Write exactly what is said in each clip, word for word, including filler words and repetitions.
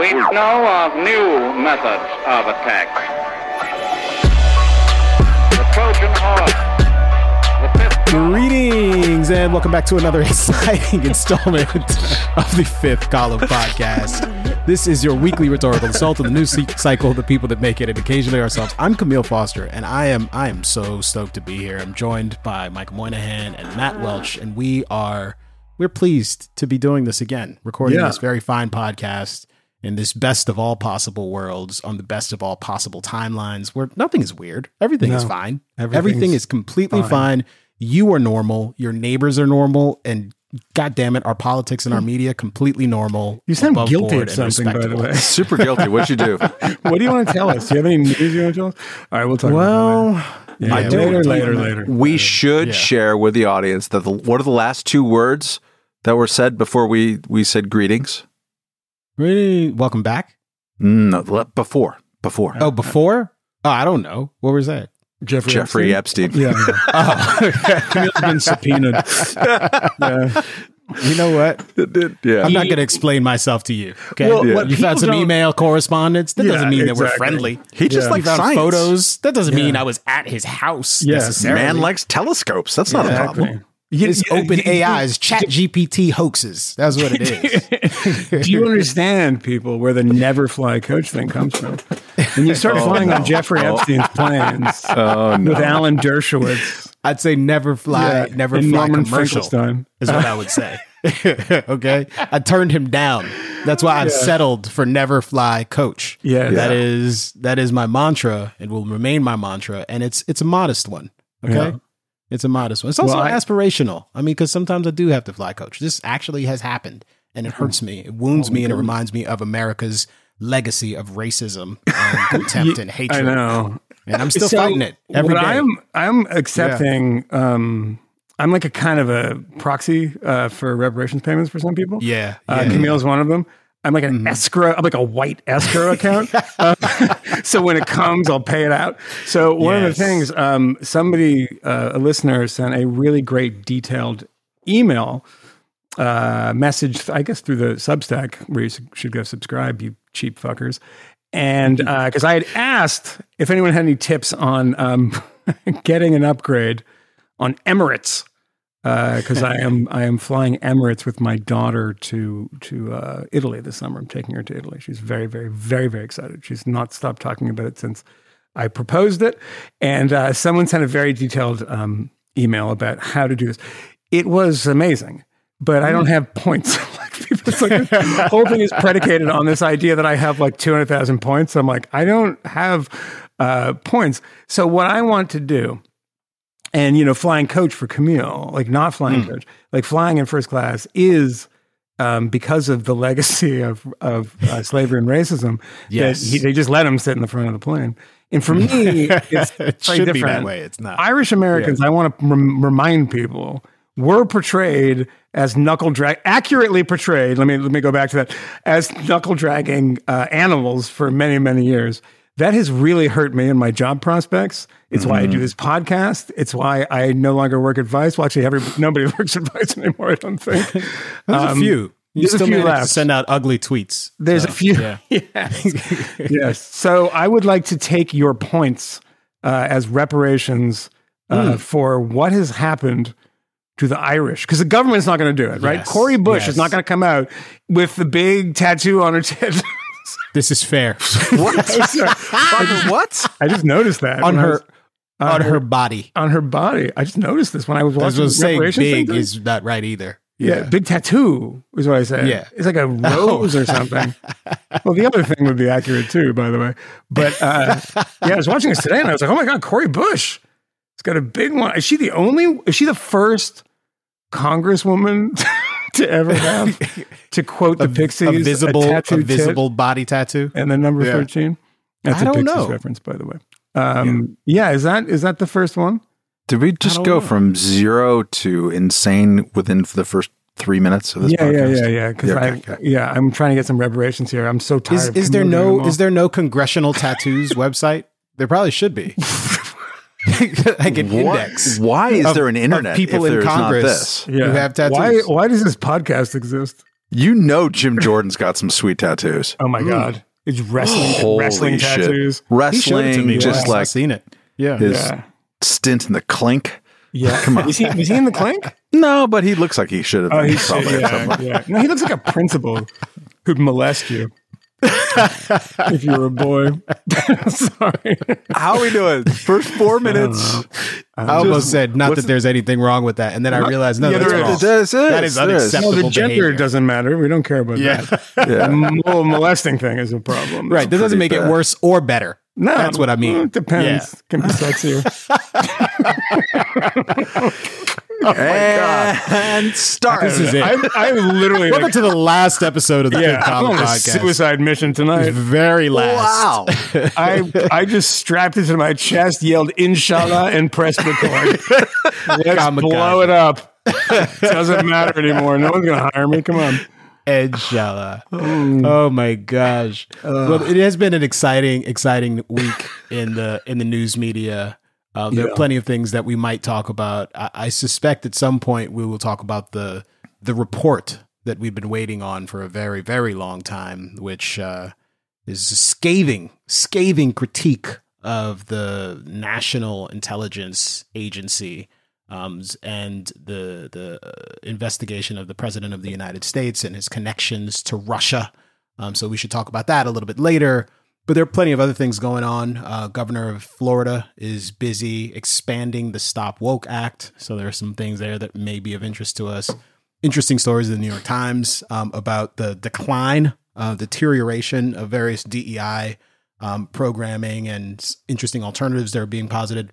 We know of new methods of attack. The Trojan horse. The Greetings and welcome back to another exciting installment of the Fifth Column Podcast. This is your weekly rhetorical assault on the news cycle, the people that make it, and occasionally ourselves. I'm Camille Foster, and I am I am so stoked to be here. I'm joined by Mike Moynihan and Matt Welch, and we are we're pleased to be doing this again, recording yeah. this very fine podcast in this best of all possible worlds on the best of all possible timelines, where nothing is weird. Everything no, is fine. Everything is completely fine. fine. You are normal. Your neighbors are normal. And God damn it, our politics and our media completely normal. You sound guilty of something, by the way. Super guilty. What'd you do? What do you want to tell us? Do you have any news you want to tell us? All right, we'll talk well, about that. Well, yeah, I do. Later, later, later. We later. should yeah. share with the audience that the, what are the last two words that were said before we, we said greetings? Really? Welcome back? No, before. Before. Oh, before? Oh, I don't know. What was that? Jeffrey, Jeffrey Epstein. Epstein. Yeah. Oh. Camille's been subpoenaed. Yeah. You know what? Yeah. I'm not going to explain myself to you. Okay. Well, yeah. You found some email correspondence. That yeah, doesn't mean exactly. that we're friendly. He just yeah. likes found photos. That doesn't yeah. mean I was at his house yeah. necessarily. Man likes telescopes. That's not exactly. a problem. It's yeah, open yeah, A Is, chat G P T hoaxes. That's what it is. Do you understand, people, where the never fly coach thing comes from? When you start oh, flying no. on Jeffrey oh. Epstein's planes oh, no. with Alan Dershowitz. I'd say never fly, yeah, never fly Norman commercial is what I would say. Okay? I turned him down. That's why I've yeah. settled for never fly coach. Yeah, that yeah. is that is my mantra. It will remain my mantra. And it's it's a modest one. Okay? Yeah. It's a modest one. It's also well, I, aspirational. I mean, because sometimes I do have to fly coach. This actually has happened, and it hurts me. It wounds oh me, and God. It reminds me of America's legacy of racism and contempt and hatred. I know. And I'm still so fighting it every day. I'm, I'm accepting... Yeah. Um, I'm like a kind of a proxy uh, for reparations payments for some people. Yeah. yeah. Uh, Camille's one of them. I'm like an mm. escrow. I'm like a white escrow account. uh, so when it comes, I'll pay it out. So one yes. of the things, um, somebody, uh, a listener sent a really great detailed email uh, message, I guess through the Substack, where you should go subscribe, you cheap fuckers. And because uh, I had asked if anyone had any tips on um, getting an upgrade on Emirates. Because uh, I am I am flying Emirates with my daughter to to uh, Italy this summer. I'm taking her to Italy. She's very, very, very, very excited. She's not stopped talking about it since I proposed it. And uh, someone sent a very detailed um, email about how to do this. It was amazing, but I don't have points. It's like the whole thing is predicated on this idea that I have like two hundred thousand points. I'm like, I don't have uh, points. So what I want to do, and, you know, flying coach for Camille, like not flying mm. coach, like flying in first class is um, because of the legacy of, of uh, slavery and racism. Yes. That he, they just let him sit in the front of the plane. And for me, it's it should different. Be that way. It's not. Irish Americans, yeah. I want to rem- remind people, were portrayed as knuckle drag, accurately portrayed. Let me, let me go back to that, as knuckle dragging uh, animals for many, many years. That has really hurt me and my job prospects. It's mm-hmm. why I do this podcast. It's why I no longer work at Vice. Well, actually, every, nobody works at Vice anymore, I don't think. There's um, a few. You still manage to send out ugly tweets. There's so, a few. Yeah. yes. yes. So I would like to take your points uh, as reparations uh, mm. for what has happened to the Irish, because the government's not going to do it, right? Yes. Cori Bush yes. is not going to come out with the big tattoo on her tit. This is fair. What? I, what? I just noticed that on her, was, on, on her, her body, on her body. I just noticed this when I was watching. I was saying big thing. Is not right either. Yeah. yeah, big tattoo is what I said. Yeah, it's like a rose oh. or something. Well, the other thing would be accurate too, by the way. But uh, yeah, I was watching this today, and I was like, oh my God, Cori Bush. It's got a big one. Is she the only? Is she the first Congresswoman? To ever have, to quote the a, Pixies, a visible, a a visible body tattoo, and the number yeah. thirteen. That's I a don't Pixies know. Reference, by the way. Um, yeah. yeah, is that is that the first one? Did we just go know. from zero to insane within the first three minutes of this? Yeah, podcast? yeah, yeah, yeah. Because yeah, I, okay, okay. yeah, I'm trying to get some reparations here. I'm so tired. Is, of is there no is there no congressional tattoos website? There probably should be. Like an what? Index. Why is of, there an internet? People if in Congress not this? Yeah. Who have tattoos. Why, why does this podcast exist? You know Jim Jordan's got some sweet tattoos. Oh my mm. God. It's wrestling Holy wrestling shit. tattoos. Wrestling, to me just last. like I've seen it. Yeah. His yeah. stint in the Clink. Yeah. Come on. Is he, is he in the Clink? No, but he looks like he should have been. Oh, he probably should, yeah, yeah. No, he looks like a principal who'd molest you if you were a boy. Sorry. How are we doing? First four minutes. I, I almost just, said, not that the, there's anything wrong with that. And then I realized, no, yeah, that's there, wrong. Is, that is unacceptable is. No, the gender behavior. Doesn't matter. We don't care about yeah. that. Yeah. The whole molesting thing is a problem. Right. That's this doesn't make bad. it worse or better. No, that's what I mean. It depends. Yeah. Can be sexier. Oh my God. And start. This is it. I'm, I'm literally. Welcome like, to the last episode of the yeah, Fifth Column I'm on Podcast. A suicide mission tonight. Very last. Wow. I I just strapped it to my chest, yelled "Inshallah" and pressed record. Let's I'm blow it up. It doesn't matter anymore. No one's gonna hire me. Come on. Inshallah. Mm. Oh my gosh. Uh, well, it has been an exciting, exciting week in the in the news media. Uh, there yeah. are plenty of things that we might talk about. I, I suspect at some point we will talk about the the report that we've been waiting on for a very, very long time, which uh, is a scathing, scathing critique of the National Intelligence Agency um, and the the investigation of the President of the United States and his connections to Russia. Um, so we should talk about that a little bit later. But there are plenty of other things going on. Uh, Governor of Florida is busy expanding the Stop Woke Act. So there are some things there that may be of interest to us. Interesting stories in the New York Times um, about the decline, uh, deterioration of various D E I um, programming and interesting alternatives that are being posited.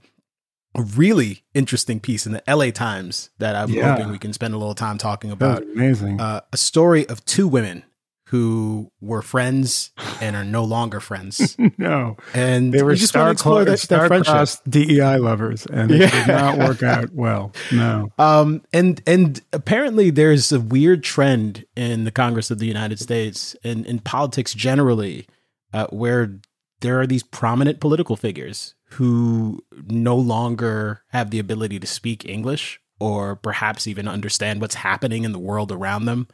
A really interesting piece in the L A Times that I'm yeah. hoping we can spend a little time talking about. That was amazing. Uh, a story of two women who were friends and are no longer friends. no. And they were we just star, cl- that, star that crossed D E I lovers and yeah. it did not work out well. No. Um, and and apparently there's a weird trend in the Congress of the United States and in politics generally uh, where there are these prominent political figures who no longer have the ability to speak English or perhaps even understand what's happening in the world around them.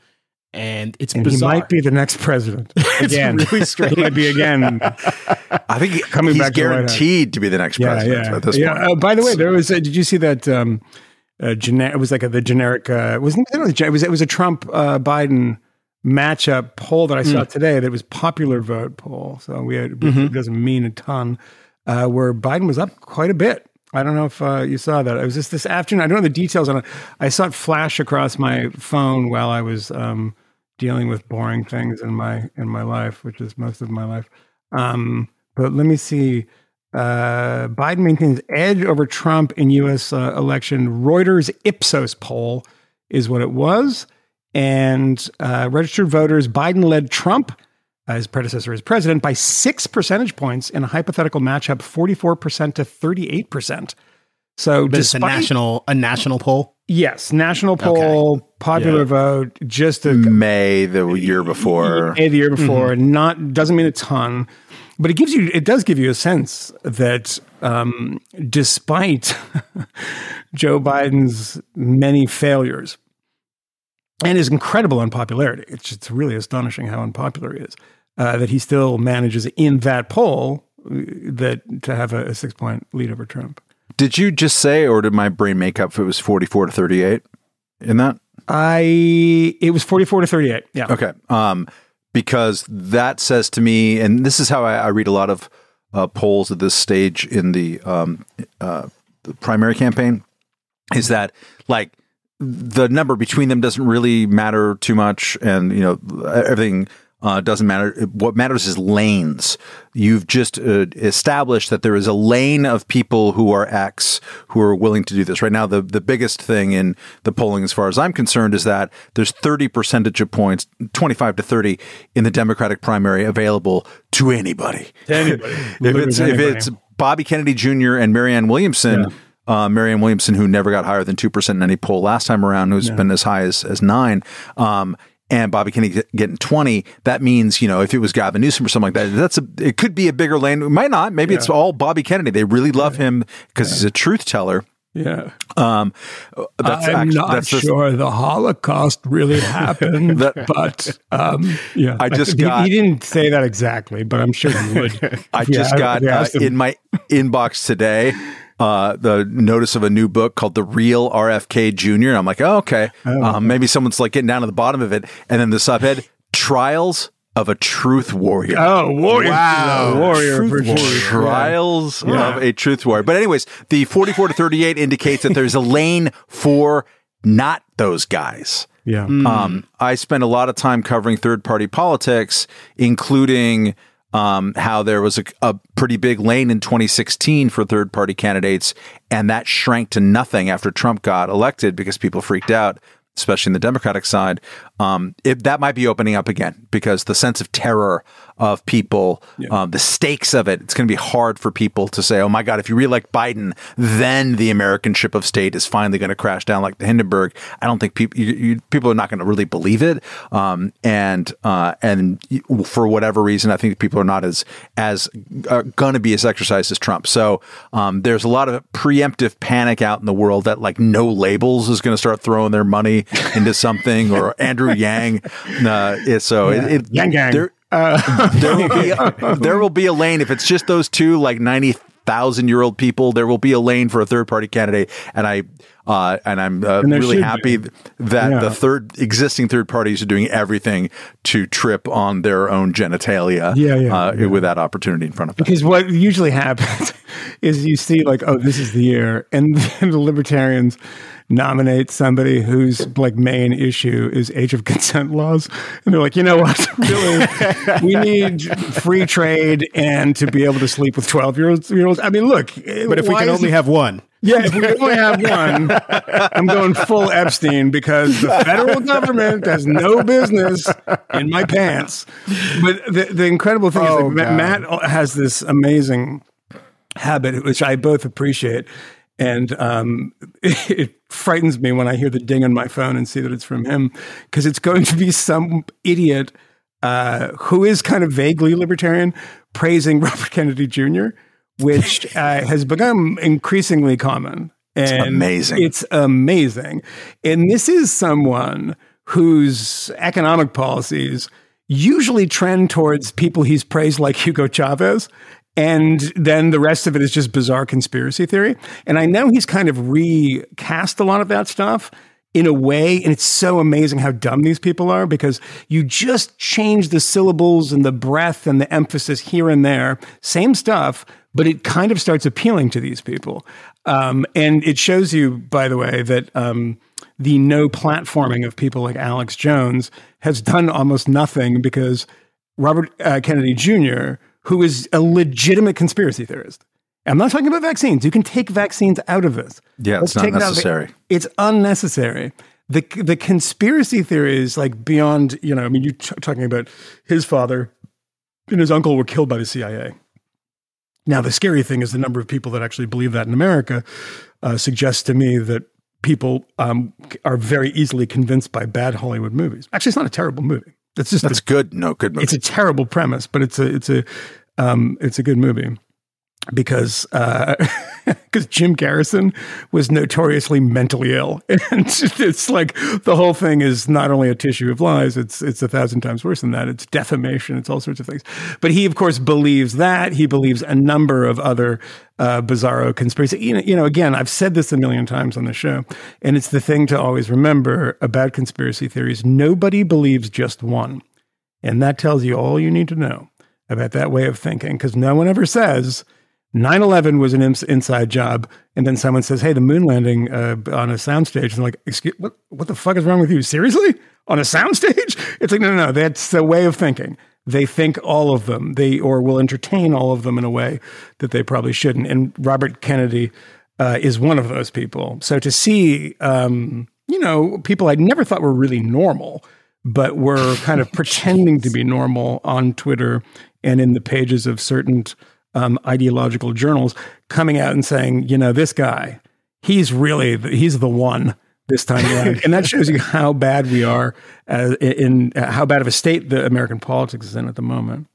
And it's and bizarre. He might be the next president. Again, it's really strange. He might be again. I think he, coming he's back guaranteed to, to be the next president yeah, yeah. at this yeah. point. Uh, by the way, there was. A, did you see that? Um, uh, gener- it was like a, the generic. Uh, it wasn't it was it was a Trump uh, Biden matchup poll that I saw mm. today. That was popular vote poll. So we had, mm-hmm. it doesn't mean a ton. Uh, where Biden was up quite a bit. I don't know if uh, you saw that. It was just this afternoon. I don't know the details on it. I saw it flash across my phone while I was um, dealing with boring things in my in my life, which is most of my life. Um, but let me see. Uh, Biden maintains edge over Trump in U S uh, election. Reuters Ipsos poll is what it was. And uh, registered voters, Biden led Trump, Uh, his predecessor as president, by six percentage points in a hypothetical matchup, forty-four percent to thirty-eight percent. So despite, it's a national, a national poll? Yes, national poll, okay. popular yeah. vote, just a... May the year before. May the year before, mm-hmm. not doesn't mean a ton, but it gives you, it does give you a sense that um, despite Joe Biden's many failures and his incredible unpopularity, it's, it's really astonishing how unpopular he is. Uh, that he still manages in that poll that to have a, a six-point lead over Trump. Did you just say, or did my brain make up if it was forty-four to thirty-eight in that? I it was forty-four to thirty-eight, yeah. Okay, um, because that says to me, and this is how I, I read a lot of uh, polls at this stage in the, um, uh, the primary campaign, is that, like, the number between them doesn't really matter too much, and, you know, everything... Uh, doesn't matter. What matters is lanes. You've just uh, established that there is a lane of people who are X who are willing to do this. Right now, the, the biggest thing in the polling, as far as I'm concerned, is that there's thirty percentage points, twenty-five to thirty, in the Democratic primary available to anybody. To anybody. if it's anybody. If it's Bobby Kennedy Junior and Marianne Williamson, yeah. Uh, Marianne Williamson, who never got higher than two percent in any poll last time around, who's yeah. been as high as, as nine, um, and Bobby Kennedy getting twenty, that means, you know, if it was Gavin Newsom or something like that, that's a, it could be a bigger lane. It might not. Maybe yeah. it's all Bobby Kennedy. They really love yeah. him because yeah. he's a truth teller. Yeah, um, that's I'm actually, not that's sure just, the Holocaust really happened, that, but um, yeah, I just I th- got. He, he didn't say that exactly, but I'm sure he would. I just yeah, got I, uh, in my inbox today uh, the notice of a new book called "The Real R F K Junior" And I'm like, oh, okay, oh, um, maybe someone's like getting down to the bottom of it, and then the subhead: Trials of a Truth Warrior. Oh, warrior. Wow. No, warrior. Truth warrior. Trials yeah. of a Truth Warrior. But anyways, the forty-four to thirty-eight indicates that there's a lane for not those guys. Yeah. Mm. Um, I spent a lot of time covering third-party politics, including um, how there was a, a pretty big lane in twenty sixteen for third-party candidates, and that shrank to nothing after Trump got elected because people freaked out, especially in the Democratic side. Um, it, that might be opening up again because the sense of terror of people, yeah. um, the stakes of it, it's going to be hard for people to say, oh my God, if you reelect Biden, then the American ship of state is finally going to crash down like the Hindenburg. I don't think people, you, you, people are not going to really believe it. Um, and, uh, and for whatever reason, I think people are not as, as uh, going to be as exercised as Trump. So um, there's a lot of preemptive panic out in the world that like No Labels is going to start throwing their money into something or Andrew Yang. Uh, so yeah. it, it, Yang Yang. There, uh, there, will be a, there will be a lane. If it's just those two, like ninety thousand year old people, there will be a lane for a third party candidate. And I, uh, and I'm uh, and really happy be. that yeah. the third existing third parties are doing everything to trip on their own genitalia yeah, yeah, uh, yeah. with that opportunity in front of them. Because what usually happens is you see like, oh, this is the year. And then the libertarians nominate somebody whose like main issue is age of consent laws, and they're like, you know what, really, we need free trade and to be able to sleep with twelve year olds. I mean, look, but if we can only it- have one. Yeah, if we only have one, I'm going full Epstein because the federal government has no business in my pants. But the, the incredible thing oh, is that God. Matt has this amazing habit, which I both appreciate. And um, it, it frightens me when I hear the ding on my phone and see that it's from him, because it's going to be some idiot uh, who is kind of vaguely libertarian praising Robert Kennedy Junior, which uh, has become increasingly common. And it's amazing. It's amazing. And this is someone whose economic policies usually trend towards people he's praised like Hugo Chavez. And then the rest of it is just bizarre conspiracy theory. And I know he's kind of recast a lot of that stuff in a way. And it's so amazing how dumb these people are, because you just change the syllables and the breath and the emphasis here and there. Same stuff, but it kind of starts appealing to these people. Um, and it shows you, by the way, that um, the no platforming of people like Alex Jones has done almost nothing, because Robert uh, Kennedy Junior, who is a legitimate conspiracy theorist. I'm not talking about vaccines. You can take vaccines out of this. Yeah, Let's it's not necessary. It it's unnecessary. The the conspiracy theories, like beyond, you know, I mean, you're t- talking about his father and his uncle were killed by the C I A. Now, the scary thing is the number of people that actually believe that in America uh, suggests to me that people um, are very easily convinced by bad Hollywood movies. Actually, it's not a terrible movie. It's just That's a, good. No, good movie. It's a terrible premise, but it's a it's a um, it's a good movie because uh, because Jim Garrison was notoriously mentally ill, and it's like the whole thing is not only a tissue of lies; it's it's a thousand times worse than that. It's defamation. It's all sorts of things. But he, of course, believes that. He believes a number of other uh, bizarro conspiracy. You know, you know, again, I've said this a million times on the show, and it's the thing to always remember about conspiracy theories: nobody believes just one, and that tells you all you need to know about that way of thinking, because no one ever says nine eleven was an ins- inside job, and then someone says, hey, the moon landing uh, on a soundstage, and like, excuse what what the fuck is wrong with you? Seriously? On a soundstage? It's like, no, no, no, that's the way of thinking. They think all of them, they or will entertain all of them in a way that they probably shouldn't. And Robert Kennedy uh, is one of those people. So to see, um, you know, people I never thought were really normal, but were kind of pretending to be normal on Twitter and in the pages of certain um, ideological journals coming out and saying, you know, this guy, he's really, the, he's the one this time around. And that shows you how bad we are uh, in, uh, how bad of a state the American politics is in at the moment.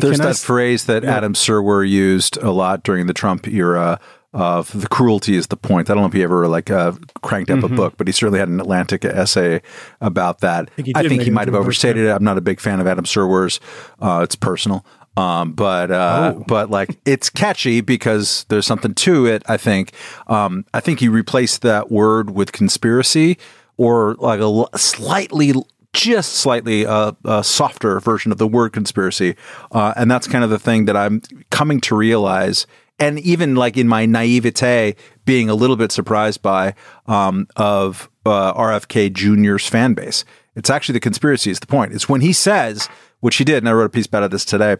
There's Can that I, phrase that yeah. Adam Serwer used a lot during the Trump era of the cruelty is the point. I don't know if he ever like uh, cranked up mm-hmm. a book, but he certainly had an Atlantic essay about that. I think he, I think he might have overstated it. I'm not a big fan of Adam Serwer's. Uh, it's personal. Um, but, uh, oh. but like it's catchy because there's something to it. I think, um, I think he replaced that word with conspiracy, or like a slightly, just slightly, uh, a softer version of the word conspiracy. Uh, and that's kind of the thing that I'm coming to realize. And even like in my naivete, being a little bit surprised by, um, of, uh, R F K Junior's fan base. It's actually the conspiracy is the point. It's when he says, which he did. And I wrote a piece about this today.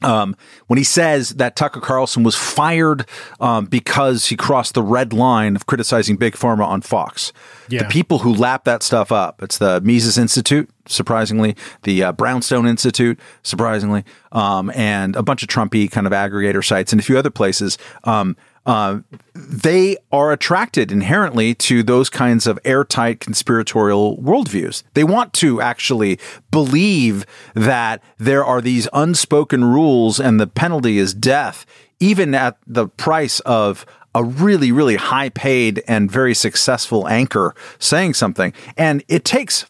Um, when he says that Tucker Carlson was fired um, because he crossed the red line of criticizing Big Pharma on Fox, yeah. the people who lap that stuff up, it's the Mises Institute, surprisingly, the uh, Brownstone Institute, surprisingly, um, and a bunch of Trumpy kind of aggregator sites and a few other places. Um, uh, they are attracted inherently to those kinds of airtight conspiratorial worldviews. They want to actually believe that there are these unspoken rules and the penalty is death, even at the price of a really, really high paid and very successful anchor saying something. And it takes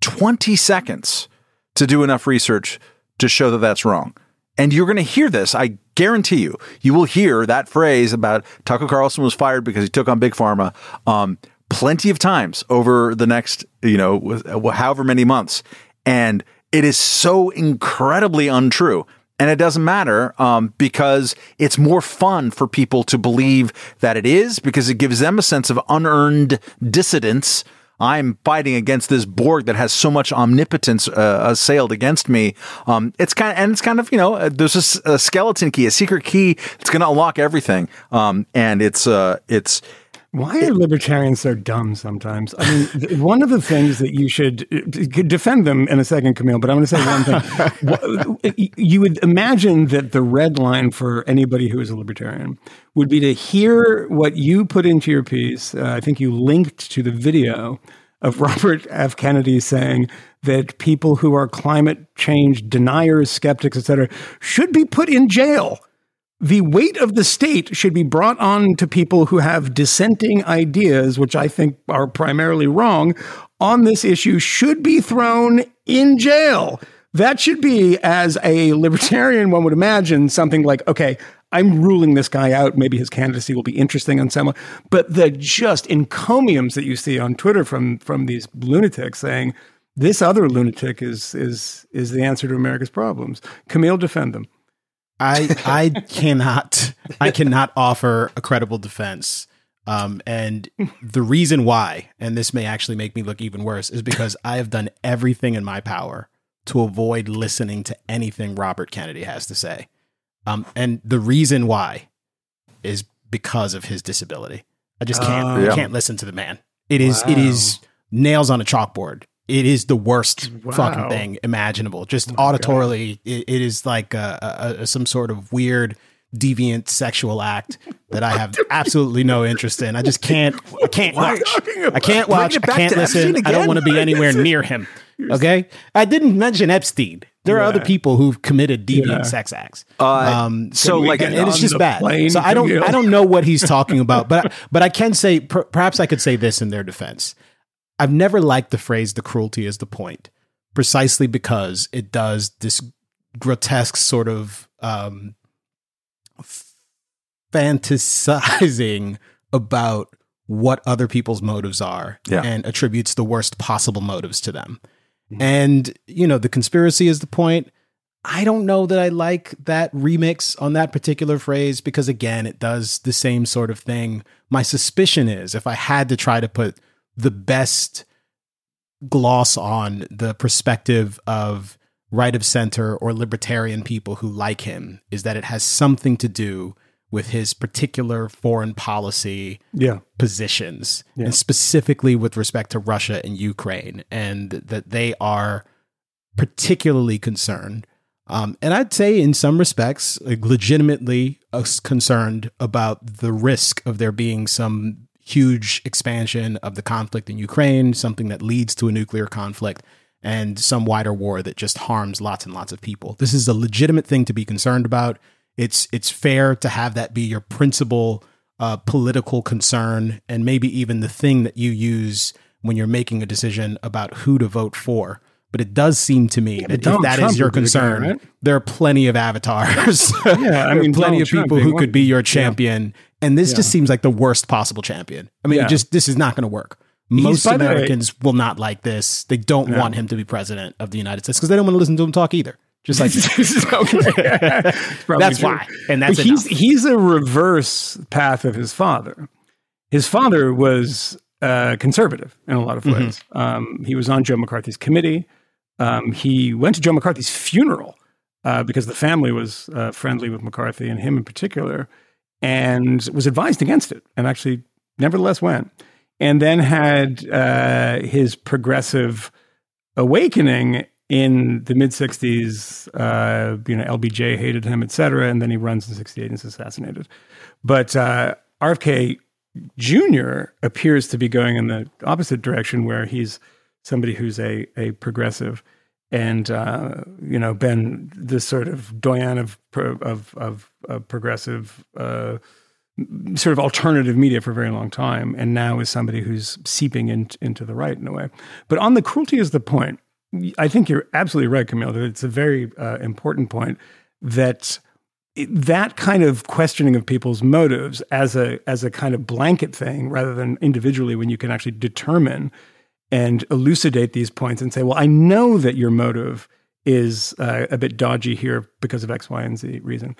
twenty seconds to do enough research to show that that's wrong. And you're going to hear this. I guarantee you, you will hear that phrase about Tucker Carlson was fired because he took on Big Pharma um, plenty of times over the next, you know, however many months. And it is so incredibly untrue. And it doesn't matter um, because it's more fun for people to believe that it is, because it gives them a sense of unearned dissidence. I'm fighting against this Borg that has so much omnipotence uh, assailed against me. Um, it's kind of, and it's kind of, you know, there's a, a skeleton key, a secret key that's going to unlock everything. Um, and it's, uh, it's. Why are libertarians so dumb sometimes? I mean, one of the things that you should defend them in a second, Camille, but I'm going to say one thing. You would imagine that the red line for anybody who is a libertarian would be to hear what you put into your piece. Uh, I think you linked to the video of Robert F. Kennedy saying that people who are climate change deniers, skeptics, et cetera, should be put in jail. The weight of the state should be brought on to people who have dissenting ideas, which I think are primarily wrong, on this issue should be thrown in jail. That should be, as a libertarian, one would imagine, something like, okay, I'm ruling this guy out. Maybe his candidacy will be interesting on someone. But the just encomiums that you see on Twitter from from these lunatics saying, this other lunatic is is is the answer to America's problems. Camille, defend them. I I cannot I cannot offer a credible defense, um, and the reason why, and this may actually make me look even worse, is because I have done everything in my power to avoid listening to anything Robert Kennedy has to say, um, and the reason why is because of his disability. I just can't uh, yeah. can't listen to the man. It is wow. it is nails on a chalkboard. It is the worst wow. fucking thing imaginable. Just oh auditorily, it, it is like a, a, a, some sort of weird, deviant sexual act that I have absolutely no interest in. I just can't. I can't watch. I can't watch. I can't listen. I don't want to be anywhere near him. Okay. I didn't mention Epstein. There are yeah. other people who've committed deviant yeah. sex acts. Uh, um, so like, and it's just bad. Plane, so I don't, I don't know what he's talking about, but, but I can say, per, perhaps I could say this in their defense. I've never liked the phrase, the cruelty is the point, precisely because it does this grotesque sort of um, fantasizing about what other people's motives are yeah. and attributes the worst possible motives to them. Mm-hmm. And, you know, the conspiracy is the point. I don't know that I like that remix on that particular phrase because, again, it does the same sort of thing. My suspicion is if I had to try to put the best gloss on the perspective of right of center or libertarian people who like him is that it has something to do with his particular foreign policy yeah. positions yeah. and specifically with respect to Russia and Ukraine, and that they are particularly concerned. Um, and I'd say in some respects, like legitimately uh, concerned about the risk of there being some huge expansion of the conflict in Ukraine, something that leads to a nuclear conflict and some wider war that just harms lots and lots of people. This is a legitimate thing to be concerned about. it's it's fair to have that be your principal uh, political concern, and maybe even the thing that you use when you're making a decision about who to vote for. But it does seem to me yeah, that Donald if that Trump is your concern, the guy, right? There are plenty of avatars. yeah, I mean, plenty Donald of people Trump, who could be your champion. Yeah. And this yeah. just seems like the worst possible champion. I mean, yeah. it just this is not going to work. Most He's, Americans will not like this. They don't yeah. want him to be president of the United States because they don't want to listen to him talk either. Just like that's true. why, and that's he's enough. he's a reverse path of his father. His father was uh, conservative in a lot of ways. Mm-hmm. Um, he was on Joe McCarthy's committee. Um, he went to Joe McCarthy's funeral uh, because the family was uh, friendly with McCarthy and him in particular, and was advised against it, and actually nevertheless went. And then had uh, his progressive awakening in the mid sixties, uh, you know, L B J hated him, et cetera. And then he runs in sixty-eight and is assassinated. But uh, R F K Junior appears to be going in the opposite direction, where he's somebody who's a, a progressive and, uh, you know, been the sort of doyen of, of, of, of progressive, uh, sort of alternative media for a very long time. And now is somebody who's seeping in, into the right in a way. But on the cruelty is the point. I think you're absolutely right, Camille, that it's a very uh, important point that it, that kind of questioning of people's motives as a as a kind of blanket thing rather than individually, when you can actually determine and elucidate these points and say, well, I know that your motive is uh, a bit dodgy here because of X, Y, and Z reason.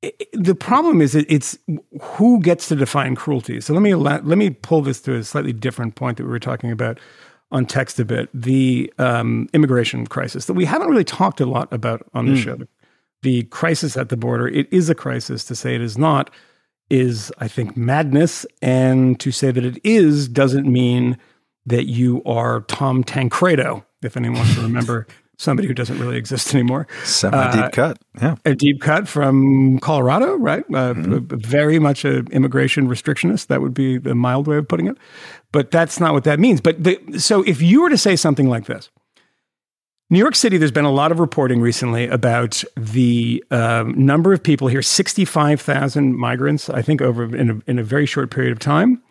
It, it, the problem is it, it's who gets to define cruelty. So let me let me pull this to a slightly different point that we were talking about on text a bit, the um, immigration crisis that we haven't really talked a lot about on this mm. show. The crisis at the border, it is a crisis. To say it is not is, I think, madness. And to say that it is doesn't mean that you are Tom Tancredo, if anyone wants to remember somebody who doesn't really exist anymore. Semi-deep uh, cut, yeah. A deep cut from Colorado, right? Uh, mm-hmm. b- very much an immigration restrictionist. That would be the mild way of putting it. But that's not what that means. But the, so if you were to say something like this, New York City, there's been a lot of reporting recently about the um, number of people here, sixty-five thousand migrants, I think, over in a, in a very short period of time.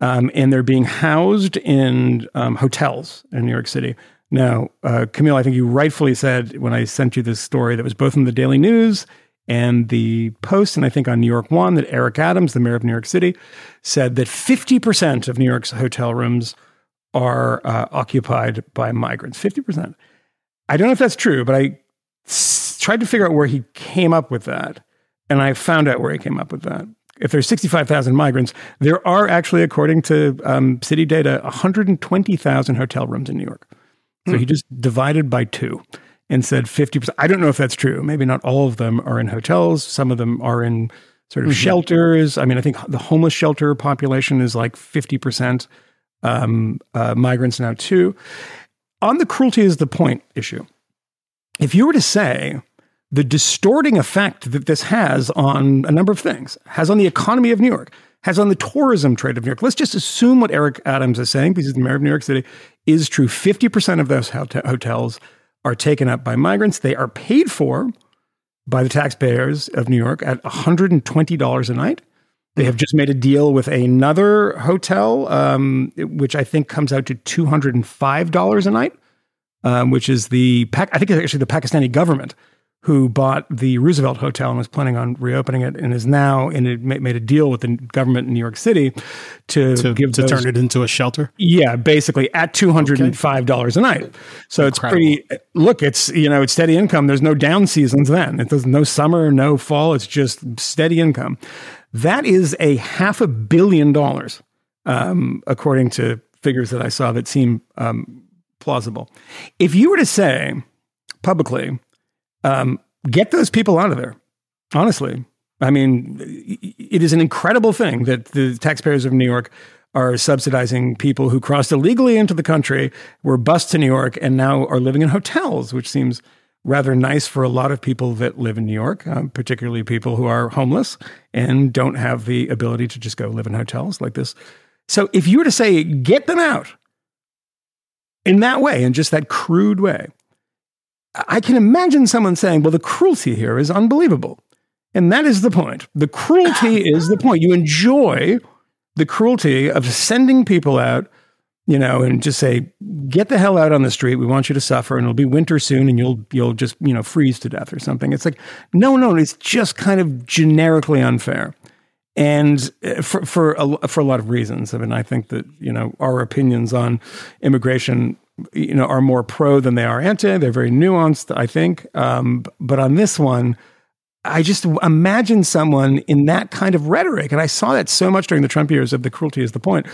Um, and they're being housed in um, hotels in New York City. Now, uh, Camille, I think you rightfully said when I sent you this story that was both in the Daily News and the Post, and I think on New York One, that Eric Adams, the mayor of New York City, said that fifty percent of New York's hotel rooms are uh, occupied by migrants. fifty percent. I don't know if that's true, but I s- tried to figure out where he came up with that, and I found out where he came up with that. If there's sixty-five thousand migrants, there are actually, according to um, city data, one hundred twenty thousand hotel rooms in New York. So he just divided by two and said fifty percent. I don't know if that's true. Maybe not all of them are in hotels. Some of them are in sort of mm-hmm. shelters. I mean, I think the homeless shelter population is like fifty percent um, uh, migrants now too. On the cruelty is the point issue. If you were to say the distorting effect that this has on a number of things, has on the economy of New York, has on the tourism trade of New York. Let's just assume what Eric Adams is saying, because he's the mayor of New York City, is true. fifty percent of those hot- hotels are taken up by migrants. They are paid for by the taxpayers of New York at one hundred twenty dollars a night. They have just made a deal with another hotel, um, which I think comes out to two hundred five dollars a night, um, which is the, pa- I think it's actually the Pakistani government who bought the Roosevelt Hotel and was planning on reopening it, and is now and it made a deal with the government in New York City to to, give to those, turn it into a shelter. Yeah, basically at two hundred and five dollars okay. a night. So Incredible. It's pretty. Look, it's you know it's steady income. There's no down seasons then. It doesn't no summer, no fall. It's just steady income. That is a half a billion dollars, um, according to figures that I saw that seem um, plausible. If you were to say publicly. Um, get those people out of there. Honestly, I mean, it is an incredible thing that the taxpayers of New York are subsidizing people who crossed illegally into the country, were bused to New York, and now are living in hotels, which seems rather nice for a lot of people that live in New York, uh, particularly people who are homeless and don't have the ability to just go live in hotels like this. So if you were to say, get them out in that way, in just that crude way, I can imagine someone saying, well, the cruelty here is unbelievable. And that is the point. The cruelty is the point. You enjoy the cruelty of sending people out, you know, and just say, get the hell out on the street. We want you to suffer, and it'll be winter soon, and you'll you'll just, you know, freeze to death or something. It's like, no, no, it's just kind of generically unfair. And for for a, for a lot of reasons. I mean, I think that, you know, our opinions on immigration, you know, are more pro than they are anti. They're very nuanced, I think. Um, but on this one, I just imagine someone in that kind of rhetoric. And I saw that so much during the Trump years of the cruelty is the point.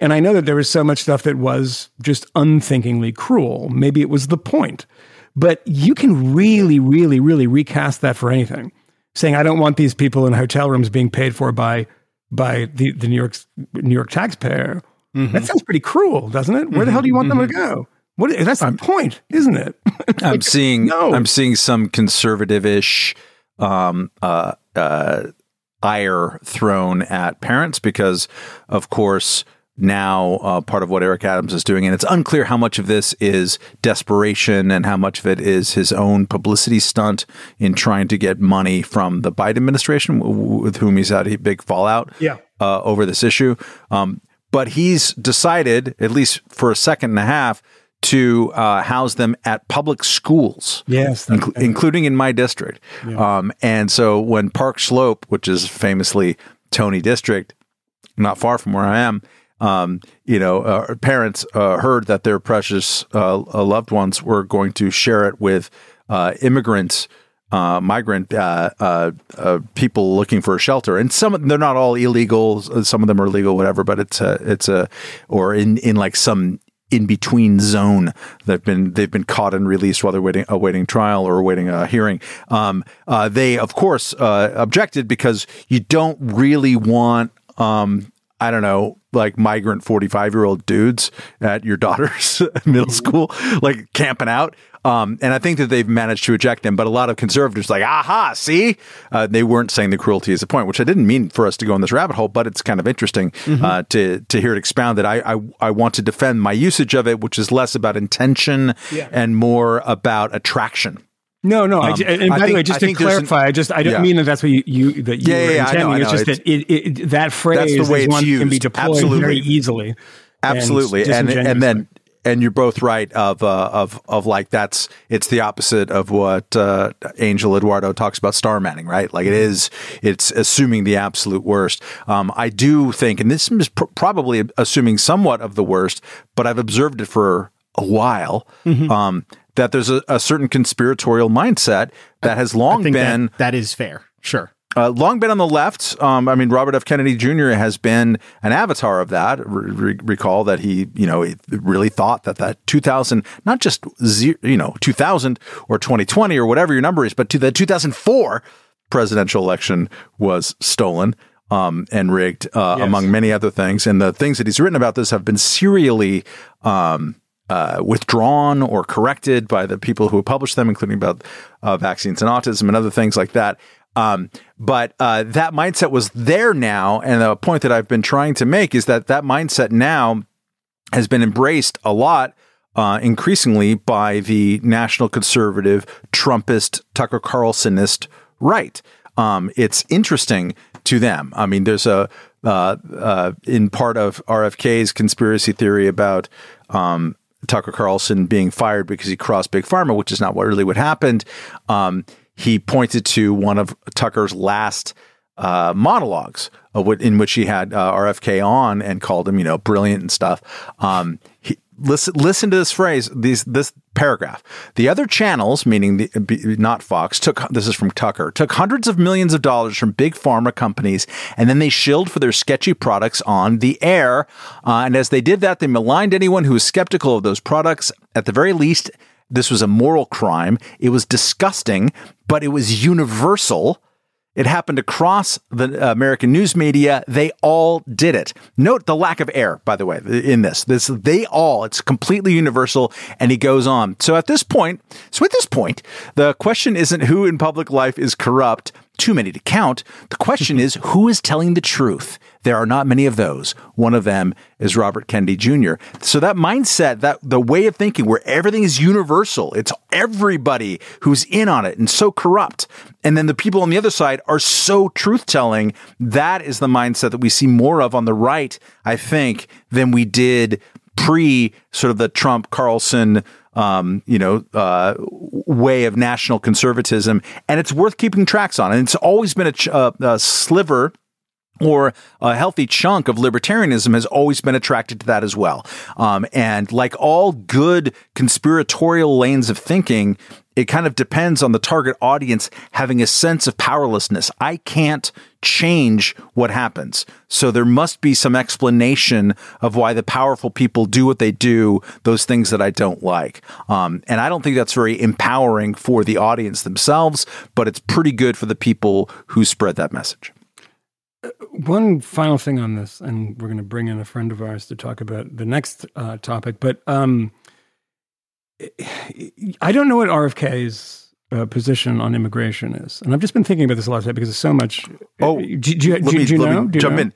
And I know that there was so much stuff that was just unthinkingly cruel. Maybe it was the point. But you can really, really, really recast that for anything. Saying, I don't want these people in hotel rooms being paid for by by the, the New York New York taxpayer. Mm-hmm. That sounds pretty cruel, doesn't it? Where mm-hmm. the hell do you want mm-hmm. them to go? What that's I'm, the point, isn't it? like, I'm seeing no. I'm seeing some conservative-ish um, uh, uh, ire thrown at parents because, of course, now uh, part of what Eric Adams is doing, and it's unclear how much of this is desperation and how much of it is his own publicity stunt in trying to get money from the Biden administration, w- with whom he's had a big fallout yeah. uh, over this issue. Um, but he's decided, at least for a second and a half, to uh, house them at public schools, yes, inc- including in my district. Yeah. Um, and so when Park Slope, which is famously Tony District, not far from where I am, Um, you know, uh, parents uh, heard that their precious uh, loved ones were going to share it with uh, immigrants, uh, migrant uh, uh, uh, people looking for a shelter. And some, they're not all illegal. Some of them are legal, whatever. But it's a, it's a, or in, in like some in between zone that been they've been caught and released while they're waiting awaiting trial or awaiting a hearing. Um, uh, they of course uh, objected because you don't really want. Um, I don't know, like migrant forty-five-year-old dudes at your daughter's middle school, like camping out. Um, and I think that they've managed to eject them. But a lot of conservatives like, aha, see, uh, they weren't saying the cruelty is the point, which I didn't mean for us to go in this rabbit hole, but it's kind of interesting mm-hmm. uh, to to hear it expounded. I, I I want to defend my usage of it, which is less about intention yeah. and more about attraction. No, no. Um, I, and by I the think, way, just I to clarify, an, I just I don't yeah. mean that that's what you, you that you yeah, were yeah, intending. I know, I know. It's just it's, that it, it, that phrase that's the way is one used. Can be deployed Absolutely. Very easily. Absolutely, and and, and then and you're both right of uh, of of like that's it's the opposite of what uh, Angel Eduardo talks about star manning, right? Like it is, it's assuming the absolute worst. Um, I do think, and this is pr- probably assuming somewhat of the worst, but I've observed it for a while. Mm-hmm. Um, that there's a, a certain conspiratorial mindset that has long been... That, that is fair. Sure. Uh, long been on the left. Um, I mean, Robert F. Kennedy Junior has been an avatar of that. Re- recall that he, you know, he really thought that that two thousand, not just, zero, you know, two thousand or twenty twenty or whatever your number is, but to the two thousand four presidential election was stolen um, and rigged, uh, yes. among many other things. And the things that he's written about this have been serially... Um, Uh, withdrawn or corrected by the people who published them, including about uh, vaccines and autism and other things like that. Um, but uh, that mindset was there now. And the point that I've been trying to make is that that mindset now has been embraced a lot uh, increasingly by the national conservative, Trumpist, Tucker Carlsonist right. Um, it's interesting to them. I mean, there's a uh, uh, in part of R F K's conspiracy theory about um, Tucker Carlson being fired because he crossed Big Pharma, which is not what really what happened. Um, he pointed to one of Tucker's last uh, monologues uh, in which he had uh, R F K on and called him, you know, brilliant and stuff. Um, he, listen, listen to this phrase, these, this paragraph. The other channels, meaning the, not Fox, took, this is from Tucker, took hundreds of millions of dollars from big pharma companies, and then they shilled for their sketchy products on the air. Uh, and as they did that, they maligned anyone who was skeptical of those products. At the very least, this was a moral crime. It was disgusting, but it was universal. It happened across the American news media. They all did it. Note the lack of air, by the way, in this. This they all, it's completely universal. And he goes on. So at this point, so at this point, the question isn't who in public life is corrupt. too many to count. The question is, who is telling the truth? There are not many of those. One of them is Robert Kennedy Junior So that mindset, that the way of thinking where everything is universal, it's everybody who's in on it and so corrupt. And then the people on the other side are so truth-telling. That is the mindset that we see more of on the right, I think, than we did pre sort of the Trump Carlson Um, you know, uh, way of national conservatism, and it's worth keeping tracks on. And it's always been a, ch- uh, a sliver or a healthy chunk of libertarianism has always been attracted to that as well. Um, and like all good conspiratorial lanes of thinking, it kind of depends on the target audience having a sense of powerlessness. I can't change what happens. So there must be some explanation of why the powerful people do what they do, those things that I don't like. Um, and I don't think that's very empowering for the audience themselves, but it's pretty good for the people who spread that message. One final thing on this, and we're going to bring in a friend of ours to talk about the next uh, topic, but um, I don't know what R F K's uh, position on immigration is. And I've just been thinking about this a lot today because there's so much. Oh, do, do, do, let do, me, do you let know? Me jump know? in.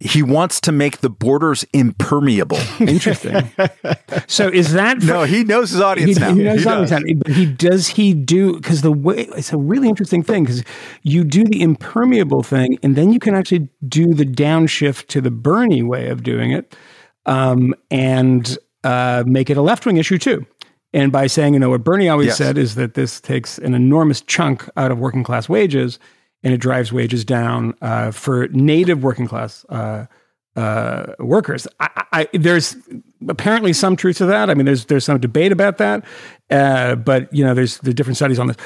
He wants to make the borders impermeable. Interesting. So is that... For, no, he knows his audience he, now. He knows his audience now. But he, does he do... Because the way... It's a really interesting thing because you do the impermeable thing and then you can actually do the downshift to the Bernie way of doing it um, and uh, make it a left-wing issue too. And by saying, you know, what Bernie always yes. said is that this takes an enormous chunk out of working class wages and it drives wages down uh, for native working class uh, uh, workers. I, I, there's apparently some truth to that. I mean, there's there's some debate about that, uh, but you know, there's there's different studies on this.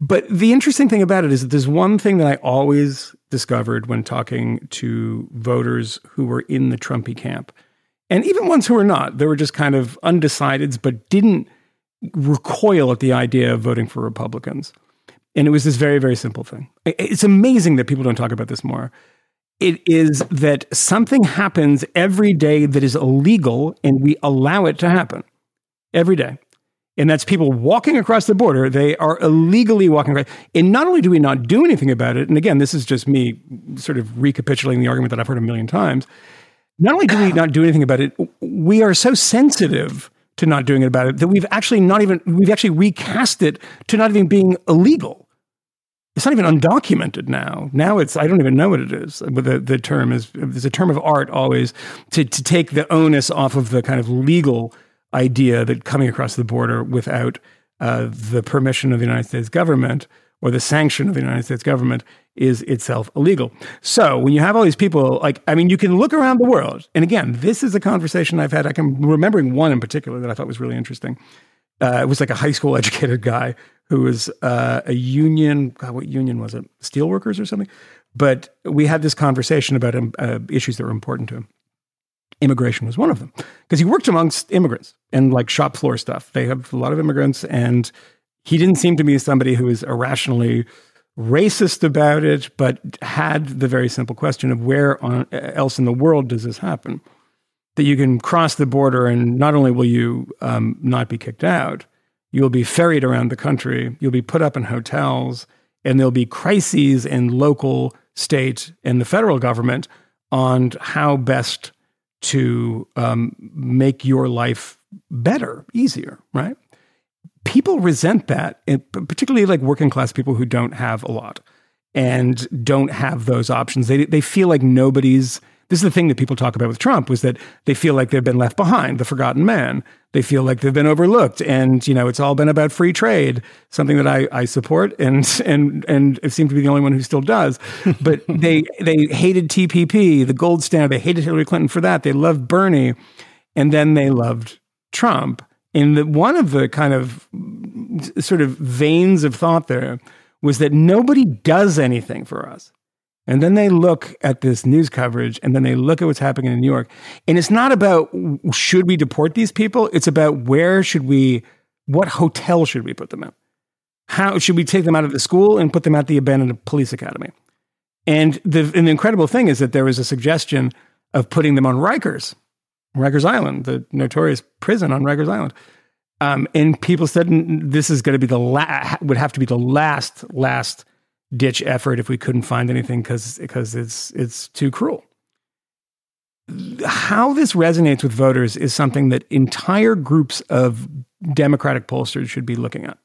But the interesting thing about it is that there's one thing that I always discovered when talking to voters who were in the Trumpy camp, and even ones who were not. They were just kind of undecideds, but didn't recoil at the idea of voting for Republicans. And it was this very, very simple thing. It's amazing that people don't talk about this more. It is that something happens every day that is illegal, and we allow it to happen every day. And that's people walking across the border. They are illegally walking across. And not only do we not do anything about it, and again, this is just me sort of recapitulating the argument that I've heard a million times. Not only do we not do anything about it, we are so sensitive to not doing it about it that we've actually not even, we've actually recast it to not even being illegal. It's not even undocumented now. Now it's, I don't even know what it is. But the, the term is, there's a term of art always to, to take the onus off of the kind of legal idea that coming across the border without uh, the permission of the United States government or the sanction of the United States government is itself illegal. So when you have all these people, like, I mean, you can look around the world. And again, this is a conversation I've had. I can remembering one in particular that I thought was really interesting. Uh, it was like a high school educated guy who was uh, a union, God, what union was it? Steelworkers or something? But we had this conversation about um, uh, issues that were important to him. Immigration was one of them. Because he worked amongst immigrants and like shop floor stuff. They have a lot of immigrants and he didn't seem to be somebody who was irrationally racist about it, but had the very simple question of where on, else in the world does this happen? That you can cross the border and not only will you um, not be kicked out, you'll be ferried around the country, you'll be put up in hotels, and there'll be crises in local, state, and the federal government on how best to um, make your life better, easier, right? People resent that, and particularly like working class people who don't have a lot and don't have those options. They they feel like nobody's... This is the thing that people talk about with Trump, was that they feel like they've been left behind, the forgotten man. They feel like they've been overlooked. And, you know, it's all been about free trade, something that I, I support and and and seem to be the only one who still does. But they they hated T P P, the gold standard. They hated Hillary Clinton for that. They loved Bernie. And then they loved Trump. And the, one of the kind of sort of veins of thought there was that nobody does anything for us. And then they look at this news coverage and then they look at what's happening in New York. And it's not about should we deport these people? It's about where should we, what hotel should we put them in? How should we take them out of the school and put them at the abandoned police academy? And the, and the incredible thing is that there was a suggestion of putting them on Rikers, Rikers Island, the notorious prison on Rikers Island. Um, and people said, this is going to be the last, would have to be the last, last ditch effort if we couldn't find anything because because it's it's too cruel. How this resonates with voters is something that entire groups of Democratic pollsters should be looking at.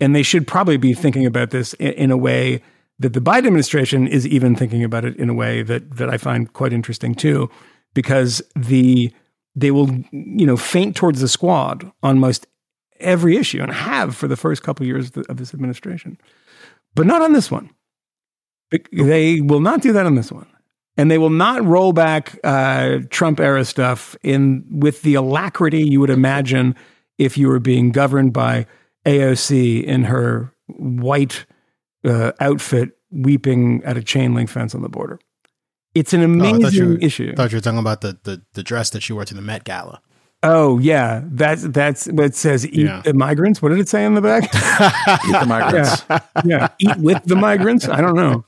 And they should probably be thinking about this in, in a way that the Biden administration is even thinking about it in a way that that I find quite interesting too, because the they will, you know, faint towards the squad on most every issue and have for the first couple of years of this administration. But not on this one. They will not do that on this one. And they will not roll back uh, Trump-era stuff in with the alacrity you would imagine if you were being governed by A O C in her white uh, outfit weeping at a chain link fence on the border. It's an amazing oh, I thought you were, issue. I thought you were talking about the, the, the dress that she wore to the Met Gala. Oh, yeah. That's that's what it says. Eat yeah. the migrants. What did it say on the back? Eat the migrants. Yeah. yeah. Eat with the migrants. I don't know.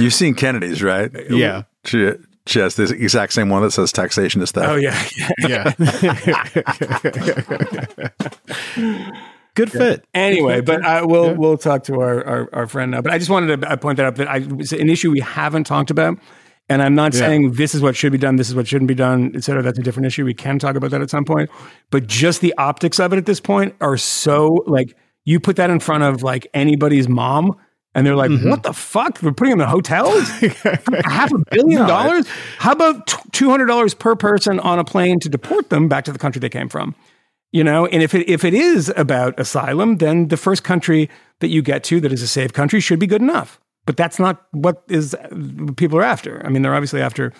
You've seen Kennedy's, right? Yeah. She, she has this exact same one that says taxation is theft. Oh, yeah. Yeah. Good fit. Yeah. Anyway, but I, we'll, yeah. we'll talk to our, our, our friend now. But I just wanted to point that out. That I, it's an issue we haven't talked about. And I'm not yeah. saying this is what should be done, this is what shouldn't be done, et cetera. That's a different issue. We can talk about that at some point. But just the optics of it at this point are so, like, you put that in front of, like, anybody's mom, and they're like, mm-hmm. what the fuck? We're putting them in hotels? Half a billion no, dollars? It, How about two hundred dollars per person on a plane to deport them back to the country they came from? You know, and if it, if it is about asylum, then the first country that you get to that is a safe country should be good enough. But that's not what is people are after. I mean, they're obviously after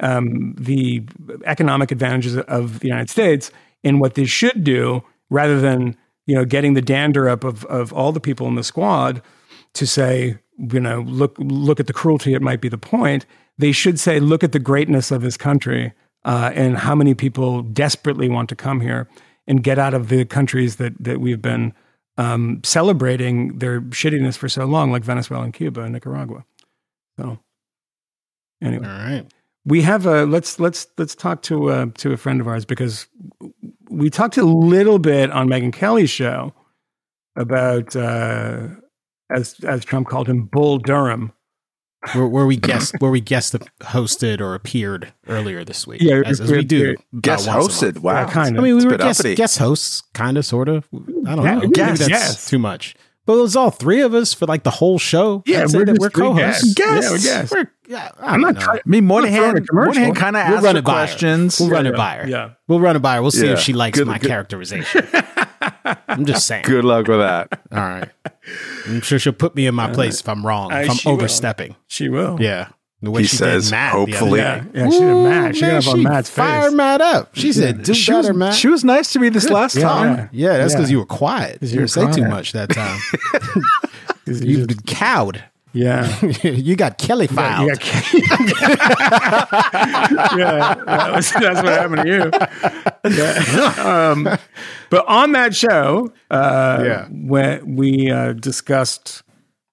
um, the economic advantages of the United States and what they should do, rather than, you know, getting the dander up of, of all the people in the squad to say, you know, look look at the cruelty. It might be the point. They should say, look at the greatness of this country uh, and how many people desperately want to come here and get out of the countries that that we've been. Um, celebrating their shittiness for so long, like Venezuela and Cuba and Nicaragua. So, anyway, all right, we have a let's let's let's talk to uh, to a friend of ours, because we talked a little bit on Megyn Kelly's show about uh, as as Trump called him, Bull Durham, where, where we guessed where we guessed the hosted or appeared earlier this week. Yeah, as, as we do. Guest hosted. Wow, yeah, kind of. I mean, we were guest, guest hosts, kind of, sort of. I don't yeah, know. Guess, Maybe that's yes. too much. But it was all three of us for like the whole show. Yeah, we're, that we're co-hosts. Guests. Yeah, we're, we're, yeah, I I'm not. Know. Trying, I mean, Moynihan. Moynihan kind of asks the questions. We'll run it by her. Yeah, we'll run it by her. We'll see yeah. if she likes good, my good. characterization. I'm just saying. Good luck with that. All right. I'm sure she'll put me in my place if I'm wrong. I, if I'm overstepping. Will. She will. Yeah. The way he she says, did Matt hopefully. Yeah, yeah, she did Matt. She got up on Matt's face. Fire Matt up. She said, do she better, was, Matt. She was nice to me this Good. last yeah, time. Yeah, yeah that's because yeah. you were quiet. You didn't say too much that time. You've been cowed. Yeah. You got Kelly filed. Got, got Kelly. yeah, that was, that's what happened to you. Yeah. Um, but on that show, uh, yeah. when we uh, discussed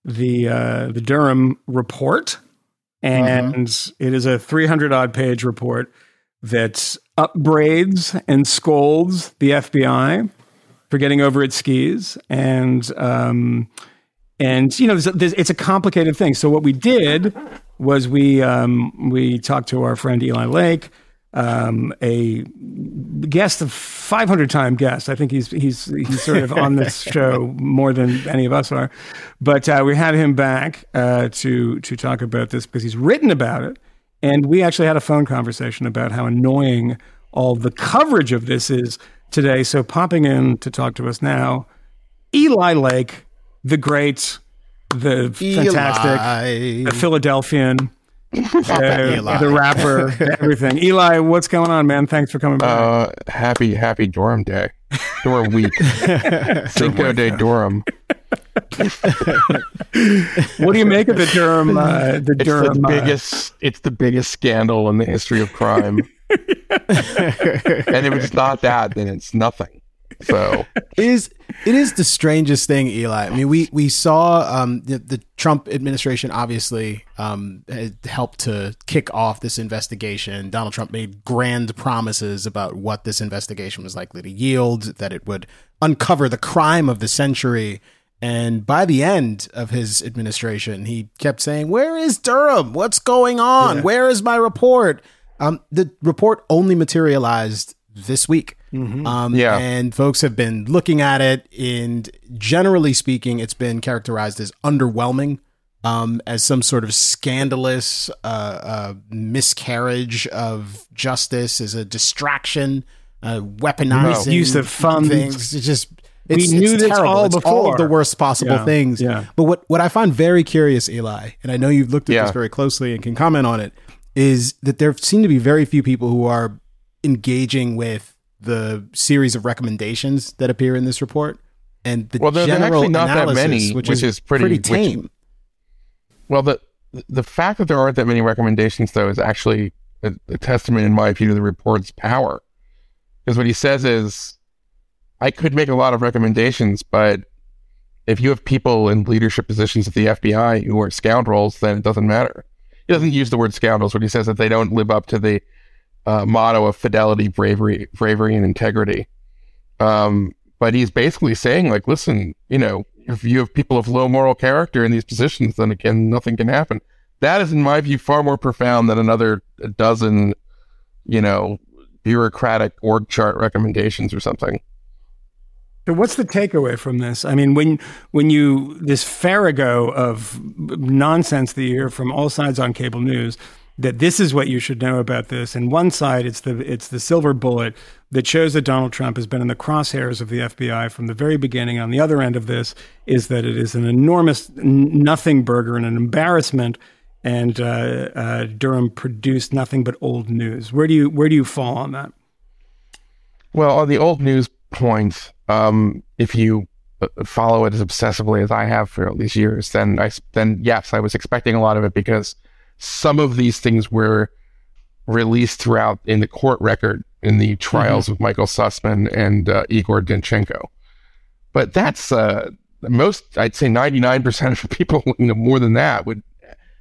the uh, the Durham report. And uh-huh. it is a three hundred odd page report that upbraids and scolds the F B I for getting over its skis. And, um, and you know, there's, there's, it's a complicated thing. So what we did was we um, we talked to our friend Eli Lake, um, a guest, a five hundred time guest. I think he's, he's, he's sort of on this show more than any of us are, but, uh, we had him back, uh, to, to talk about this because he's written about it. And we actually had a phone conversation about how annoying all the coverage of this is today. So popping in to talk to us now, Eli Lake, the great, the Eli. fantastic, the Philadelphian, Uh, the rapper, everything. Eli, what's going on, man? Thanks for coming by. Uh, happy, happy Durham Day. Durham Week. Cinco de Durham. What do you make of the Durham? Uh, the it's Durham. The biggest, uh, it's the biggest scandal in the history of crime. And if it's not that, then it's nothing. So it is it is the strangest thing, Eli. I mean, we we saw um, the, the Trump administration obviously um, helped to kick off this investigation. Donald Trump made grand promises about what this investigation was likely to yield, that it would uncover the crime of the century. And by the end of his administration, he kept saying, where is Durham? What's going on? Yeah. Where is my report? Um, the report only materialized this week. Mm-hmm. Um, yeah. And folks have been looking at it, and generally speaking, it's been characterized as underwhelming, um, as some sort of scandalous uh, uh, miscarriage of justice, as a distraction, uh, weaponizing no. use of fun things. It's just it's, we knew it's this terrible. All it's before. All of the worst possible yeah. things. Yeah. But what what I find very curious, Eli, and I know you've looked at yeah. this very closely and can comment on it, is that there seem to be very few people who are engaging with the series of recommendations that appear in this report, and the well, there, general actually not analysis, that many, which, which is, is pretty, pretty tame. Which, well, the the fact that there aren't that many recommendations, though, is actually a, a testament, in my opinion, to the report's power. Because what he says is, I could make a lot of recommendations, but if you have people in leadership positions at the F B I who are scoundrels, then it doesn't matter. He doesn't use the word scoundrels when he says that they don't live up to the Uh, motto of fidelity, bravery, bravery, and integrity. Um, but he's basically saying, like, listen, you know, if you have people of low moral character in these positions, then again, nothing can happen. That is, in my view, far more profound than another dozen, you know, bureaucratic org chart recommendations or something. So what's the takeaway from this? I mean, when when you, this farrago of nonsense that you hear from all sides on cable news, that this is what you should know about this. And one side, it's the it's the silver bullet that shows that Donald Trump has been in the crosshairs of the F B I from the very beginning. On the other end of this is that it is an enormous nothing burger and an embarrassment. And uh, uh, Durham produced nothing but old news. Where do you where do you fall on that? Well, on the old news point, um, if you follow it as obsessively as I have for all these years, then I then yes, I was expecting a lot of it, because some of these things were released throughout in the court record in the trials mm-hmm. of Michael Sussman and uh, Igor Danchenko. But that's uh, most, I'd say ninety-nine percent of people, you know, more than that, would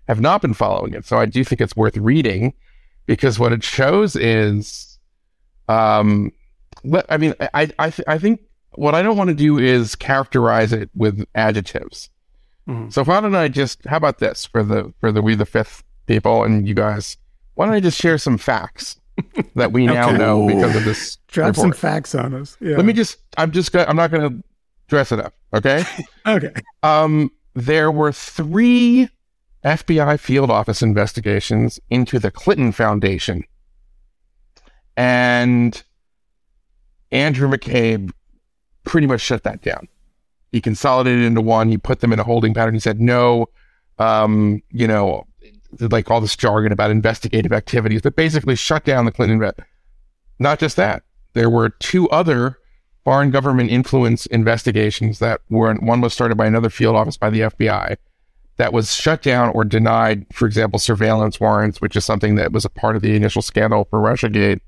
have not been following it. So I do think it's worth reading, because what it shows is, um, I mean, I, I, th- I think what I don't want to do is characterize it with adjectives. Mm-hmm. So why don't I just, how about this for the for the We the Fifth people and you guys, why don't I just share some facts that we okay. now know because of this drop report. Some facts on us. Yeah. Let me just, I'm just gonna, I'm not going to dress it up, okay? okay. Um, there were three F B I field office investigations into the Clinton Foundation. And Andrew McCabe pretty much shut that down. He consolidated into one. He put them in a holding pattern. He said, no, um, you know, like all this jargon about investigative activities, but basically shut down the Clinton vet. Not just that. There were two other foreign government influence investigations that were, one was started by another field office by the F B I that was shut down or denied, for example, surveillance warrants, which is something that was a part of the initial scandal for Russiagate,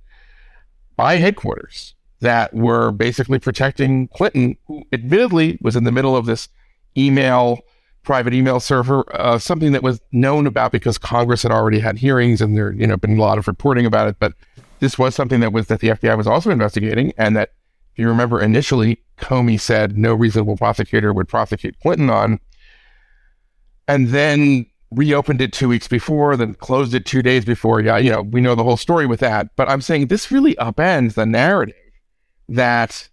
by headquarters that were basically protecting Clinton, who admittedly was in the middle of this email, private email server, uh, something that was known about because Congress had already had hearings and there, you know, been a lot of reporting about it. But this was something that was that the F B I was also investigating, and that, if you remember, initially Comey said no reasonable prosecutor would prosecute Clinton on, and then reopened it two weeks before, then closed it two days before. Yeah, you know, we know the whole story with that. But I'm saying this really upends the narrative that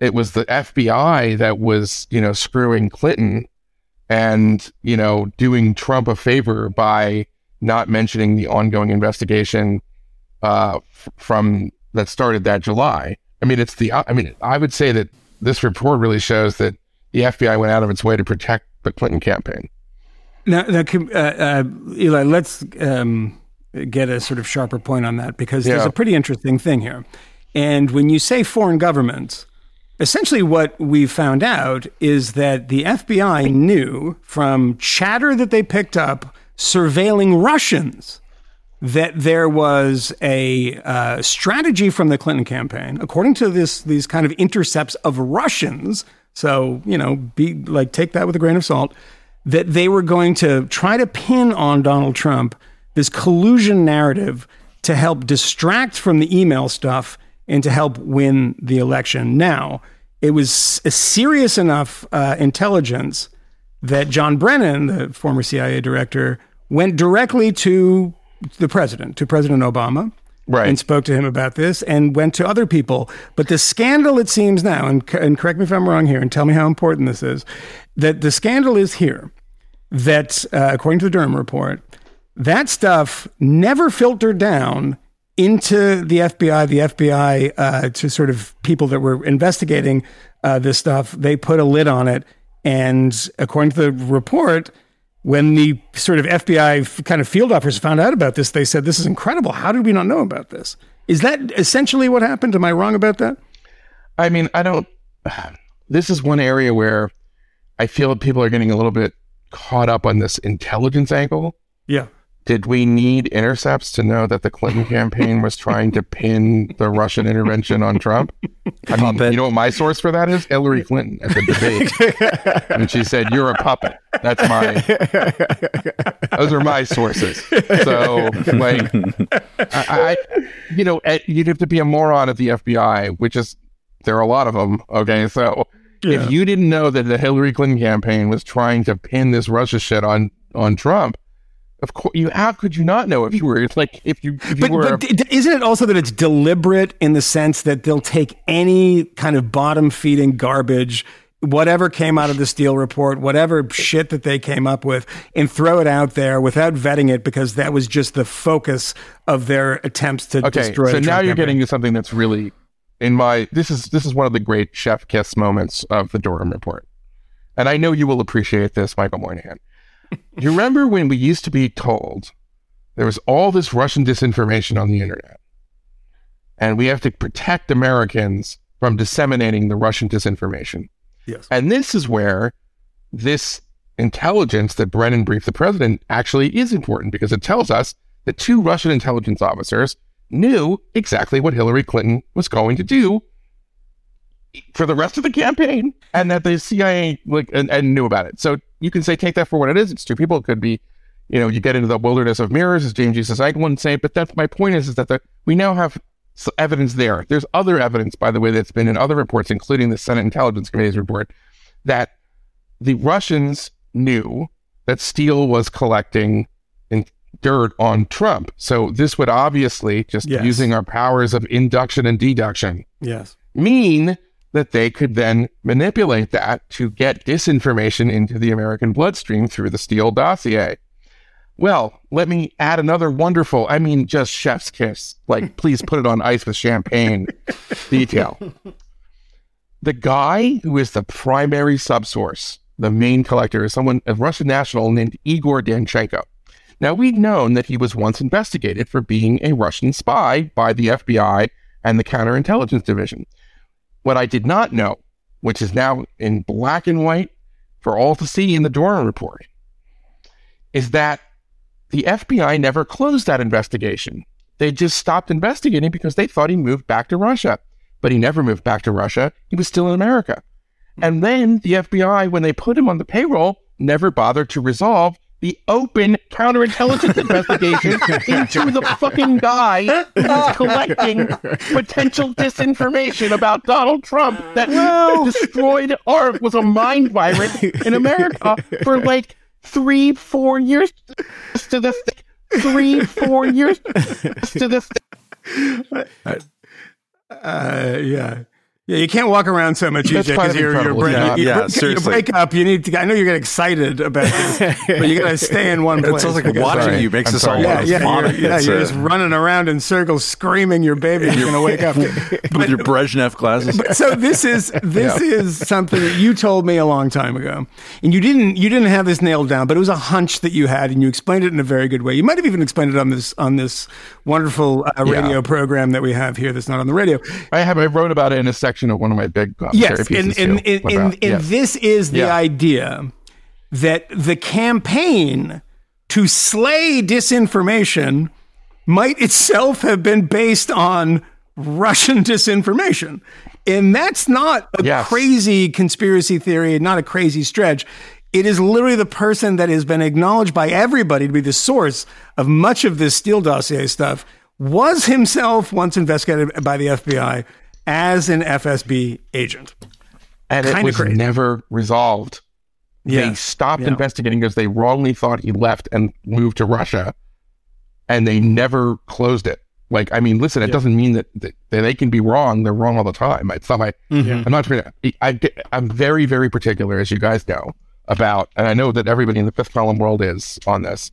it was the F B I that was, you know, screwing Clinton and, you know, doing Trump a favor by not mentioning the ongoing investigation uh, f- from that started that July. I mean, it's the, I mean, I would say that this report really shows that the F B I went out of its way to protect the Clinton campaign. Now, now uh, uh, Eli, let's um, get a sort of sharper point on that, because yeah. there's a pretty interesting thing here. And when you say foreign governments, essentially what we found out is that the F B I knew from chatter that they picked up surveilling Russians that there was a uh, strategy from the Clinton campaign, according to this these kind of intercepts of Russians. So, you know, be like, take that with a grain of salt, that they were going to try to pin on Donald Trump this collusion narrative to help distract from the email stuff and to help win the election. Now, it was a serious enough uh, intelligence that John Brennan, the former C I A director, went directly to the president, to President Obama, right, and spoke to him about this and went to other people. But the scandal, it seems now, and, and correct me if I'm wrong here and tell me how important this is, that the scandal is here that, uh, according to the Durham report, that stuff never filtered down into the F B I, the F B I, uh, to sort of people that were investigating uh, this stuff. They put a lid on it. And according to the report, when the sort of F B I kind of field officers found out about this, they said, this is incredible. How did we not know about this? Is that essentially what happened? Am I wrong about that? I mean, I don't... This is one area where I feel people are getting a little bit caught up on this intelligence angle. Yeah. Did we need intercepts to know that the Clinton campaign was trying to pin the Russian intervention on Trump? I mean, puppet. You know what my source for that is? Hillary Clinton at the debate. And she said, you're a puppet. That's my, those are my sources. So like, I, I you know, you'd have to be a moron at the F B I, which is, there are a lot of them. Okay. So yeah. If you didn't know that the Hillary Clinton campaign was trying to pin this Russia shit on, on Trump, of course, you. How could you not know if you were like if you? If you but, were, but isn't it also that it's deliberate in the sense that they'll take any kind of bottom feeding garbage, whatever came out of the Steele report, whatever shit that they came up with, and throw it out there without vetting it because that was just the focus of their attempts to okay, destroy. Okay, so the now Trump you're campaign. Getting to something that's really in my. This is this is one of the great chef kiss moments of the Durham report, and I know you will appreciate this, Michael Moynihan. You remember when we used to be told there was all this Russian disinformation on the internet and we have to protect Americans from disseminating the Russian disinformation? Yes. And this is where this intelligence that Brennan briefed the president actually is important because it tells us that two Russian intelligence officers knew exactly what Hillary Clinton was going to do for the rest of the campaign and that the C I A like and, and knew about it. So you can say, take that for what it is. It's two people. It could be, you know, you get into the wilderness of mirrors, as James G. Sessions wouldn't say, but that's my point is, is that the, we now have evidence there. There's other evidence, by the way, that's been in other reports, including the Senate Intelligence Committee's report, that the Russians knew that Steele was collecting in, dirt on Trump. So this would obviously, just yes. using our powers of induction and deduction, yes, mean that they could then manipulate that to get disinformation into the American bloodstream through the Steele dossier. Well, let me add another wonderful, I mean, just chef's kiss, like please put it on ice with champagne detail. The guy who is the primary subsource, the main collector, is someone, a Russian national named Igor Danchenko. Now, we've known that he was once investigated for being a Russian spy by the F B I and the Counterintelligence Division. What I did not know, which is now in black and white for all to see in the Durham report, is that the F B I never closed that investigation. They just stopped investigating because they thought he moved back to Russia, but he never moved back to Russia. He was still in America. And then the F B I, when they put him on the payroll, never bothered to resolve the open counterintelligence investigation into the fucking guy who's collecting potential disinformation about Donald Trump that well, destroyed or was a mind virus in America for like three, four years to this thing. Three, four years to this thing. Uh, yeah. Yeah, you can't walk around so much, E J, because your your brain, yeah, you, you, yeah, you, seriously. You break up. You need to. I know you get excited about this, but you got to stay in one place. It sounds like watching sorry. you makes I'm us sorry. all yeah, yeah, vomit. You're, yeah, you're uh, just running around in circles, screaming your baby is going to wake up with but, your Brezhnev glasses. But, so this is this yeah. is something that you told me a long time ago, and you didn't you didn't have this nailed down, but it was a hunch that you had, and you explained it in a very good way. You might have even explained it on this on this wonderful uh, radio yeah. program that we have here that's not on the radio. I have I wrote about it in a section of one of my big yes, and, and, and, and, and yes. this is the yeah. idea that the campaign to slay disinformation might itself have been based on Russian disinformation. And that's not a yes. crazy conspiracy theory, not a crazy stretch. It is literally the person that has been acknowledged by everybody to be the source of much of this Steele dossier stuff was himself once investigated by the F B I as an F S B agent. And Kinda it was crazy. Never resolved. Yeah. They stopped yeah. investigating because they wrongly thought he left and moved to Russia, and they never closed it. Like, I mean, listen, it yeah. doesn't mean that, that, that they can be wrong. They're wrong all the time. It's not like, mm-hmm. I'm not trying to, I, I'm very, very particular, as you guys know, about, and I know that everybody in the Fifth Column world is on this,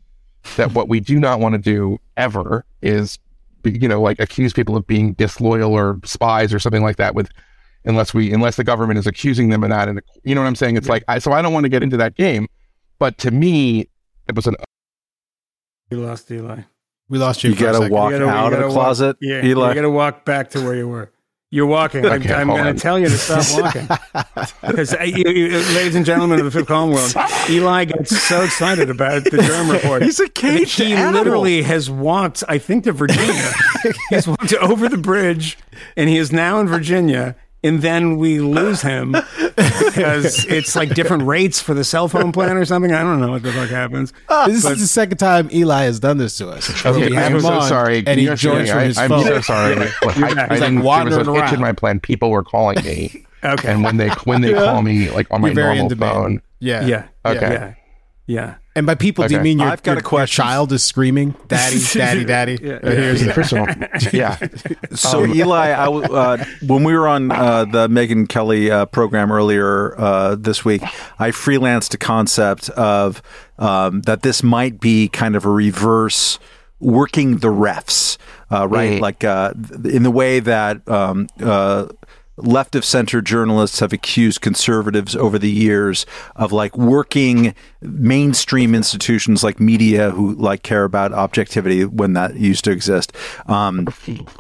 that what we do not want to do ever is, you know, like accuse people of being disloyal or spies or something like that with, unless we, unless the government is accusing them and not in a, you know what I'm saying? It's yeah. like, I, so I don't want to get into that game, but to me, it was an. We lost Eli. We lost you. You gotta walk you gotta, out gotta of the closet, walk, yeah, Eli. You gotta walk back to where you were. You're walking. I'm, okay, I'm gonna tell you to stop walking. Because, ladies and gentlemen of the Fifth Column world, Eli gets so excited about the Durham report. He's a caged He animal. Literally has walked, I think, to Virginia. He's walked over the bridge, and he is now in Virginia. And then we lose him because it's like different rates for the cell phone plan or something. I don't know what the fuck happens. Uh, this is the second time Eli has done this to us. Okay, I'm so sorry. And he joins from his phone. I'm so sorry. I didn't, there was an itch in my plan. People were calling me. Okay. And when they when they call me, like on my normal phone. Yeah. Yeah. Okay. Yeah. Yeah. And by people, okay. do you mean your, I've got your, a question. Your child is screaming, daddy, daddy, daddy? yeah. Yeah. Here's yeah. First of all, yeah. So, um, Eli, I, uh, when we were on uh, the Megyn Kelly uh, program earlier uh, this week, I freelanced a concept of um, that this might be kind of a reverse working the refs, uh, right? Mm. Like uh, in the way that um, uh, left of center journalists have accused conservatives over the years of like working mainstream institutions like media who like care about objectivity when that used to exist, um,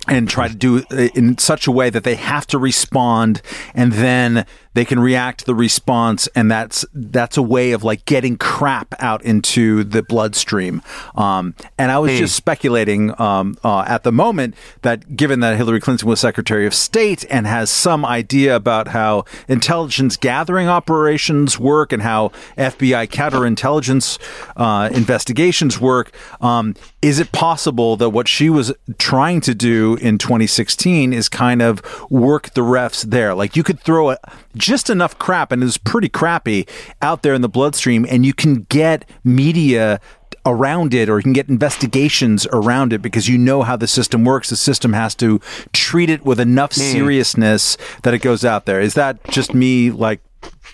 and try to do it in such a way that they have to respond and then they can react to the response. And that's, that's a way of like getting crap out into the bloodstream. Um, and I was hey. just speculating um, uh, at the moment that given that Hillary Clinton was Secretary of State and has some idea about how intelligence gathering operations work and how F B I counterintelligence uh, investigations work. Um, is it possible that what she was trying to do in twenty sixteen is kind of work the refs there? Like you could throw a, just enough crap, and it's pretty crappy out there in the bloodstream, and you can get media around it, or you can get investigations around it because you know how the system works. The system has to treat it with enough seriousness mm. that it goes out there. Is that just me like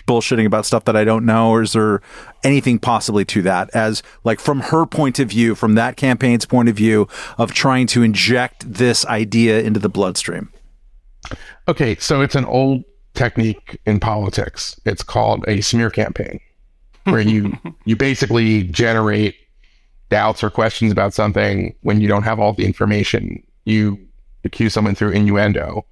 bullshitting about stuff that I don't know, or is there anything possibly to that as like from her point of view, from that campaign's point of view of trying to inject this idea into the bloodstream? Okay, so it's an old technique in politics. It's called a smear campaign, where you you basically generate doubts or questions about something when you don't have all the information. You accuse someone through innuendo.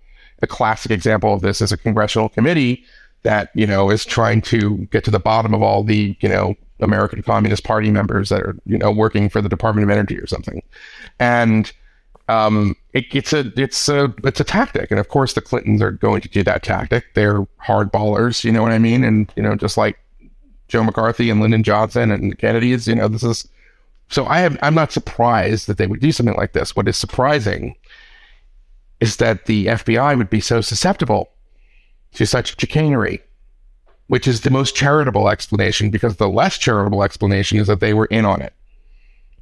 A classic example of this is a congressional committee that, you know, is trying to get to the bottom of all the, you know, American Communist Party members that are, you know, working for the Department of Energy or something. And um, it, it's a it's a it's a tactic. And of course the Clintons are going to do that tactic. They're hardballers, you know what I mean? And, you know, just like Joe McCarthy and Lyndon Johnson and the Kennedys, you know, this is, so I have, I'm not surprised that they would do something like this. What is surprising is that the F B I would be so susceptible to such chicanery, which is the most charitable explanation, because the less charitable explanation is that they were in on it.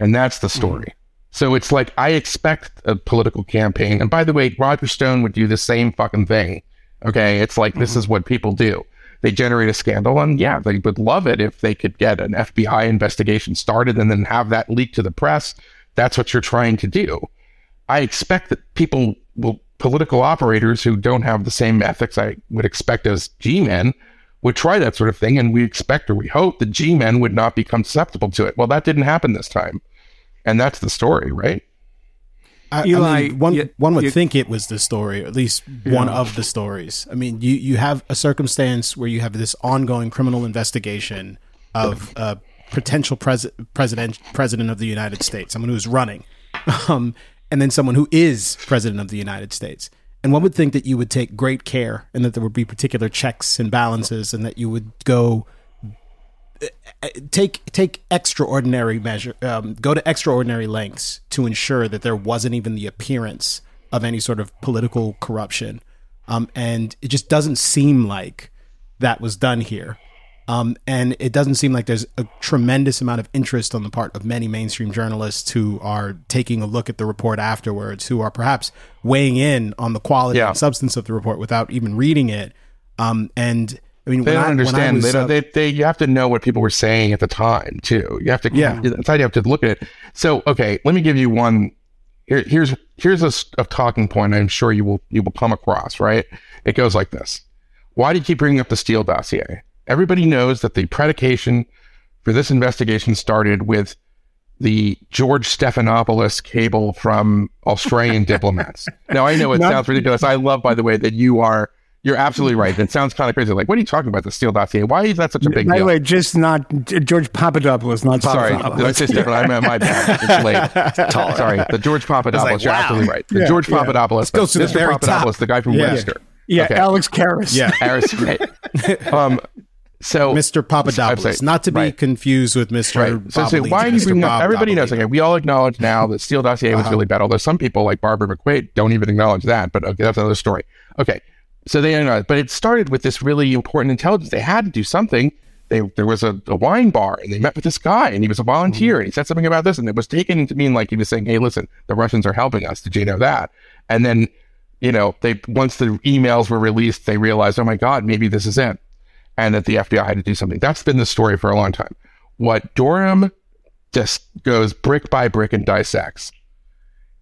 And that's the story. Mm-hmm. So it's like, I expect a political campaign. And by the way, Roger Stone would do the same fucking thing. Okay. It's like, mm-hmm. this is what people do. They generate a scandal, and yeah, they would love it if they could get an F B I investigation started and then have that leak to the press. That's what you're trying to do. I expect that people will, political operators who don't have the same ethics I would expect as G-men would try that sort of thing, and we expect or we hope that G-men would not become susceptible to it. Well, that didn't happen this time, and that's the story, right? I, Eli, I mean, one you, one would you, think it was the story, or at least yeah. one of the stories. I mean, you, you have a circumstance where you have this ongoing criminal investigation of a potential pres- president president of the United States, someone who's running, um, and then someone who is president of the United States. And one would think that you would take great care, and that there would be particular checks and balances, and that you would go take take extraordinary measure um, go to extraordinary lengths to ensure that there wasn't even the appearance of any sort of political corruption, um, and it just doesn't seem like that was done here. Um, and it doesn't seem like there's a tremendous amount of interest on the part of many mainstream journalists who are taking a look at the report afterwards, who are perhaps weighing in on the quality yeah. and substance of the report without even reading it. Um, and I mean, they don't I, understand. Was, they, don't, they, they, you have to know what people were saying at the time too. You have to, yeah. That's how you have to look at it. So, okay, let me give you one. Here, here's here's a, a talking point. I'm sure you will you will come across. Right? It goes like this. Why do you keep bringing up the Steele dossier? Everybody knows that the predication for this investigation started with the George Stephanopoulos cable from Australian diplomats. Now, I know it Not- sounds ridiculous. I love, by the way, that you are. You're absolutely right. That sounds kind of crazy. Like, what are you talking about, the Steele dossier? Why is that such a big deal? By the way, just not George Papadopoulos, not Papadopoulos. Sorry, that's just different. I'm at my bad. It's late. Taller. Sorry, the George Papadopoulos. Like, wow. You're absolutely right. The yeah, George yeah. Papadopoulos. Let's go to Mister the very Papadopoulos, top. The guy from yeah. Webster. Yeah, okay. Alex Karras. Yeah, Karras. Right. Um, so Mister Papadopoulos, sorry, not to be right. confused with Mister Right. So, so why do you bring up? Everybody knows. Okay, we all acknowledge now that Steele dossier uh-huh. was really bad. Although some people, like Barbara McQuaid, don't even acknowledge that. But okay, that's another story. Okay. So they don't know, but it started with this really important intelligence. They had to do something. They, there was a, a wine bar, and they met with this guy, and he was a volunteer, mm-hmm. and he said something about this, and it was taken to mean like he was saying, hey, listen, the Russians are helping us. Did you know that? And then, you know, they once the emails were released, they realized, oh, my God, maybe this is it, and that the F B I had to do something. That's been the story for a long time. What Durham just goes brick by brick and dissects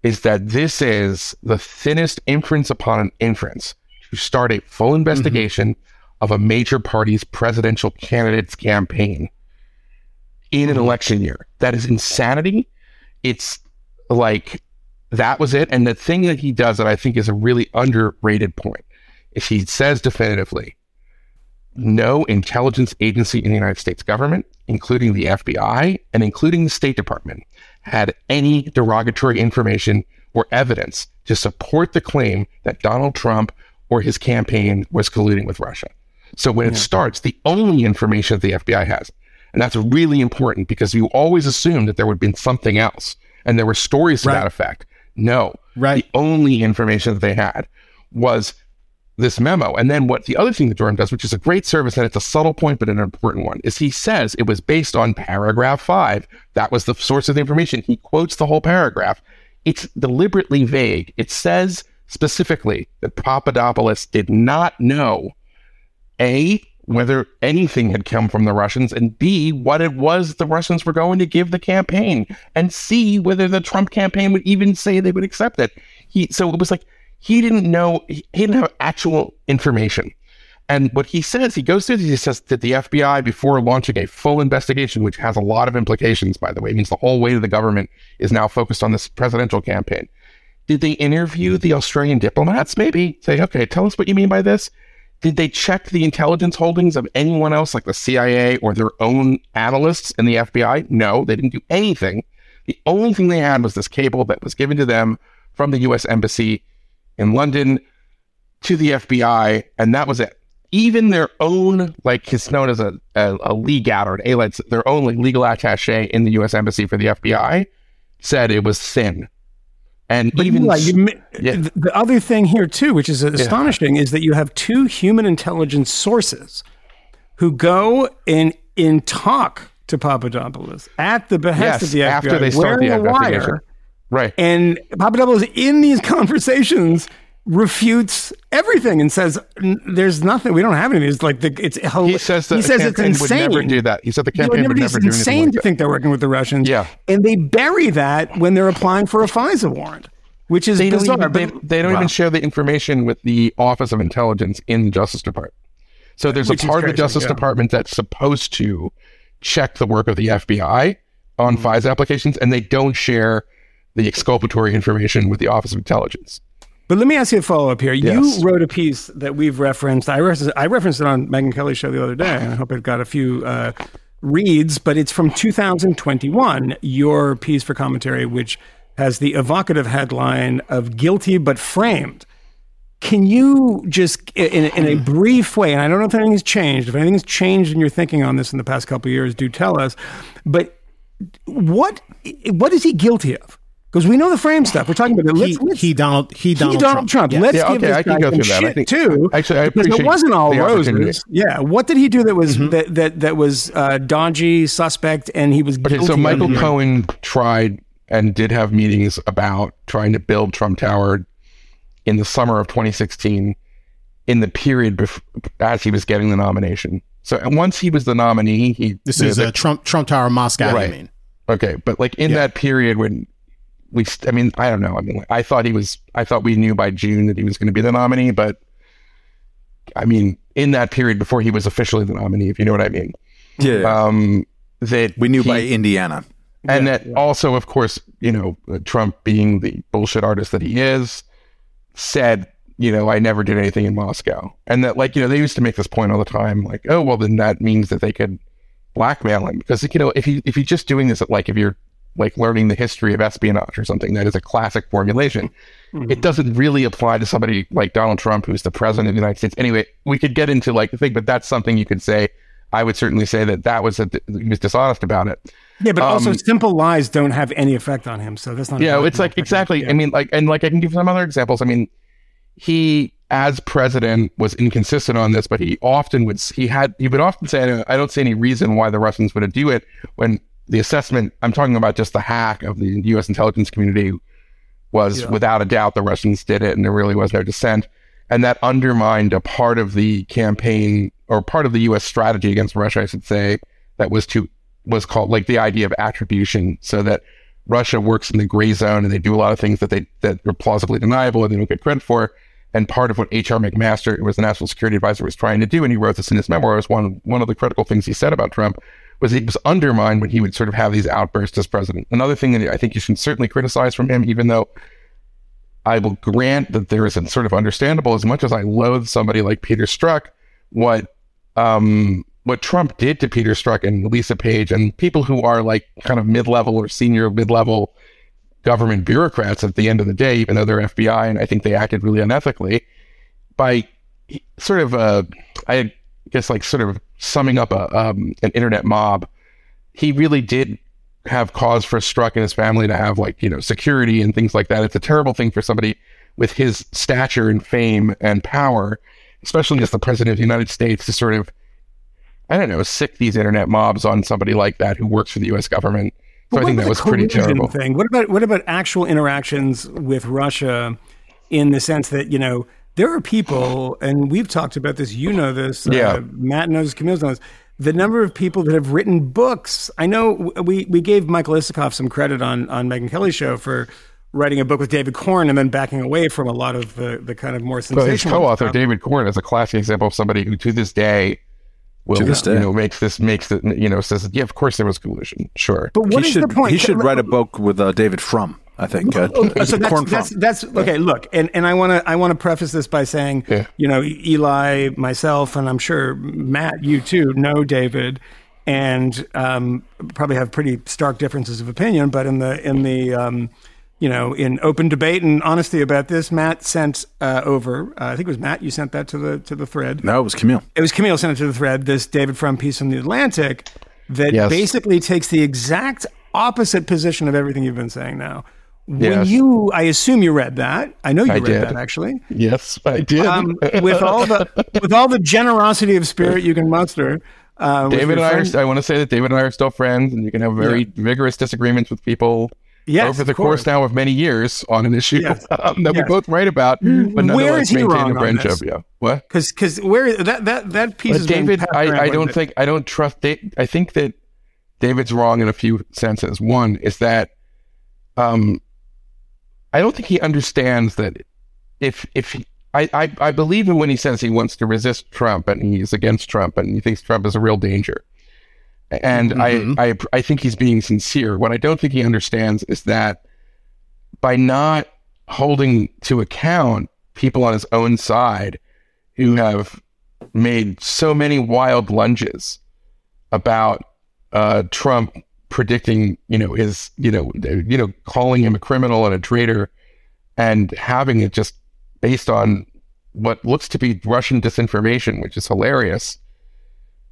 is that this is the thinnest inference upon an inference. Start a full investigation mm-hmm. of a major party's presidential candidate's campaign in an election year. That is insanity. It's like, that was it. And the thing that he does that I think is a really underrated point is he says definitively, no intelligence agency in the United States government, including the F B I and including the State Department, had any derogatory information or evidence to support the claim that Donald Trump or his campaign was colluding with Russia. So when it yeah. starts, the only information that the F B I has, and that's really important because you always assume that there would have been something else and there were stories to right. that effect. No, right. the only information that they had was this memo. And then what the other thing that Durham does, which is a great service and it's a subtle point, but an important one, is he says it was based on paragraph five. That was the source of the information. He quotes the whole paragraph. It's deliberately vague. It says specifically that Papadopoulos did not know, A, whether anything had come from the Russians, and B, what it was the Russians were going to give the campaign, and C, whether the Trump campaign would even say they would accept it. He, so it was like he didn't know, he didn't have actual information. And what he says, he goes through, he says that the F B I, before launching a full investigation, which has a lot of implications, by the way, it means the whole weight of the government is now focused on this presidential campaign. Did they interview the Australian diplomats, maybe? Say, okay, tell us what you mean by this. Did they check the intelligence holdings of anyone else, like the C I A or their own analysts in the F B I? No, they didn't do anything. The only thing they had was this cable that was given to them from the U S Embassy in London to the F B I, and that was it. Even their own, like it's known as a, a, a legat or an A L E T, their own like, legal attaché in the U S Embassy for the F B I said it was thin. And but even like, you, yeah. the other thing here, too, which is astonishing, yeah. is that you have two human intelligence sources who go in in talk to Papadopoulos at the behest yes, of the F B I, after they start the investigation. Wire, right. And Papadopoulos, in these conversations, refutes everything and says, "There's nothing. We don't have anything." It's like the it's he says that he says it's insane. Would never do that. He said the campaign would never do anything. It's insane to think they're working with the Russians. Yeah, and they bury that when they're applying for a FISA warrant, which is bizarre. They don't even share the information with the Office of Intelligence in the Justice Department. So there's a part of the Justice Department that's supposed to check the work of the F B I on FISA applications, and they don't share the exculpatory information with the Office of Intelligence. But let me ask you a follow-up here. Yes. You wrote a piece that we've referenced. I referenced, I referenced it on Megyn Kelly's show the other day, and I hope it got a few uh, reads, but it's from two thousand twenty-one, your piece for Commentary, which has the evocative headline of Guilty But Framed. Can you just, in, in a brief way, and I don't know if anything's changed, if anything's changed in your thinking on this in the past couple of years, do tell us, but what what is he guilty of? Because we know the frame stuff. We're talking about it. Let's, he, let's, he Donald he Donald, he Donald Trump. Trump. Yeah. Let's yeah, give okay, this I guy can go some shit that. Think, too. Actually, I appreciate it wasn't all roses. Yeah. What did he do that was mm-hmm. that that that was uh, Donji suspect and he was guilty? Okay, so Michael mm-hmm. Cohen tried and did have meetings about trying to build Trump Tower in the summer of twenty sixteen, in the period bef- as he was getting the nomination. So and once he was the nominee, he this is a Trump Trump Tower Moscow. Right. I mean, okay, but like in yeah. that period when. We, I mean, I don't know. I mean, I thought he was, I thought we knew by June that he was going to be the nominee, but I mean, in that period before he was officially the nominee, if you know what I mean. Yeah. Um, that we knew he, by Indiana. And yeah, that yeah. also, of course, you know, Trump being the bullshit artist that he is said, you know, I never did anything in Moscow. And that, like, you know, they used to make this point all the time, like, oh, well, then that means that they could blackmail him. Because, you know, if you, if you're just doing this, at, like, if you're, like learning the history of espionage or something, that is a classic formulation. Mm-hmm. It doesn't really apply to somebody like Donald Trump, who's the president of the United States. Anyway, we could get into like the thing, but that's something you could say. I would certainly say that that was, a, he was dishonest about it. Yeah, but um, also simple lies don't have any effect on him. So that's not, yeah, it's like, exactly. Yeah. I mean, like, and like I can give some other examples. I mean, he as president was inconsistent on this, but he often would, he had, he would often say, I don't, I don't see any reason why the Russians would do it when, the assessment, I'm talking about just the hack of the U S intelligence community was yeah. without a doubt the Russians did it and there really was no dissent. And that undermined a part of the campaign or part of the U S strategy against Russia, I should say, that was to was called like the idea of attribution, so that Russia works in the gray zone and they do a lot of things that they that are plausibly deniable and they don't get credit for. And part of what H R McMaster, who was the national security advisor, was trying to do, and he wrote this in his memoirs, one one of the critical things he said about Trump was he was undermined when he would sort of have these outbursts as president. Another thing that I think you should certainly criticize from him, even though I will grant that there is a sort of understandable, as much as I loathe somebody like Peter Strzok, what um, what Trump did to Peter Strzok and Lisa Page and people who are like kind of mid-level or senior mid-level government bureaucrats at the end of the day, even though they're F B I, and I think they acted really unethically, by sort of, uh, I guess, like sort of summing up a um, an internet mob. He really did have cause for Strzok and his family to have, like, you know, security and things like that. It's a terrible thing for somebody with his stature and fame and power, especially as the president of the United States, to sort of, I don't know, sick these internet mobs on somebody like that who works for the U S government. So I think that was pretty terrible. Thing? What about what about actual interactions with Russia, in the sense that, you know, there are people, and we've talked about this, you know this, yeah. uh, Matt knows, Camille knows, the number of people that have written books. I know we we gave Michael Isikoff some credit on on Megyn Kelly's show for writing a book with David Korn and then backing away from a lot of the, the kind of more sensational. But his co-author, stuff. David Korn, is a classic example of somebody who to this day... Well, you know, makes this makes it, you know, says, yeah, of course there was collusion. Sure. But what he is should, the point? He should write a book with uh, David Frum, I think. Uh, oh, so that's, that's, that's okay. Look, and, and I want to I want to preface this by saying, yeah. you know, Eli, myself, and I'm sure Matt, you too, know David, and um, probably have pretty stark differences of opinion. But in the in the um, you know, in open debate and honesty about this, Matt sent uh, over, uh, I think it was Matt, you sent that to the to the thread. No, it was Camille. It was Camille sent it to the thread, this David Frum piece from The Atlantic that yes. basically takes the exact opposite position of everything you've been saying now. When yes. you, I assume you read that. I know you I read did. that, actually. Yes, I did. Um, with all the with all the generosity of spirit you can muster. Uh, David and I are, I want to say that David and I are still friends, and you can have very yeah. vigorous disagreements with people. Yes, over the course now of many years on an issue yes. um, that yes. we both write about, but nonetheless maintain a friendship. Yeah, what? Because because where that that that piece is David, I, I don't think I don't trust. Da- I think that David's wrong in a few senses. One is that um, I don't think he understands that if if he, I, I I believe him when he says he wants to resist Trump and he's against Trump and he thinks Trump is a real danger. And mm-hmm. I, I I think he's being sincere. What I don't think he understands is that by not holding to account people on his own side who have made so many wild lunges about uh, Trump predicting, you know, his, you know, you know, calling him a criminal and a traitor and having it just based on what looks to be Russian disinformation, which is hilarious.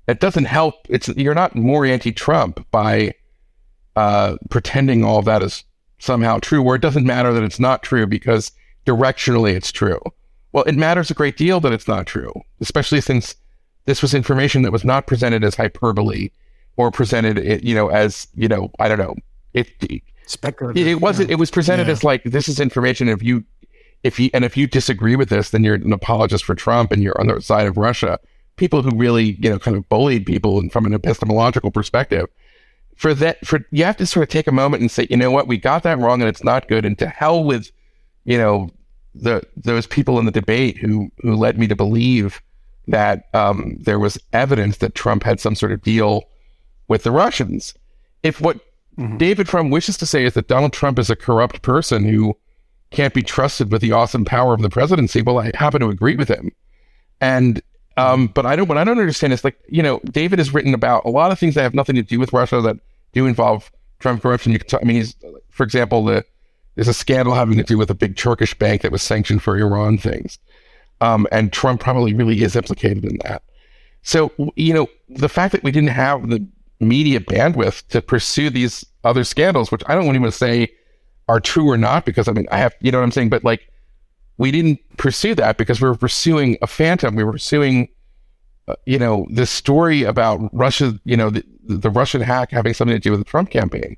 It doesn't help. It's you're not more anti-Trump by uh, pretending all that is somehow true, or it doesn't matter that it's not true because directionally it's true. Well, it matters a great deal that it's not true, especially since this was information that was not presented as hyperbole or presented, you know, as, you know, I don't know. It, Speculative, it wasn't, yeah. It was presented yeah. as like, this is information. If you, if you, and if you disagree with this, then you're an apologist for Trump and you're on the side of Russia. People who really, you know, kind of bullied people and from an epistemological perspective. For that, for you have to sort of take a moment and say, you know what, we got that wrong and it's not good. And to hell with, you know, the those people in the debate who who led me to believe that um, there was evidence that Trump had some sort of deal with the Russians. If what mm-hmm. David Frum wishes to say is that Donald Trump is a corrupt person who can't be trusted with the awesome power of the presidency, well, I happen to agree with him. And Um, but I don't, what I don't understand is, like, you know, David has written about a lot of things that have nothing to do with Russia that do involve Trump corruption. You can talk, I mean, he's, for example, the, there's a scandal having to do with a big Turkish bank that was sanctioned for Iran things. Um, and Trump probably really is implicated in that. So, you know, the fact that we didn't have the media bandwidth to pursue these other scandals, which I don't even want to say are true or not, because I mean, I have, you know what I'm saying? But like, we didn't pursue that because we were pursuing a phantom. We were pursuing, uh, you know, this story about Russia, you know, the, the Russian hack having something to do with the Trump campaign.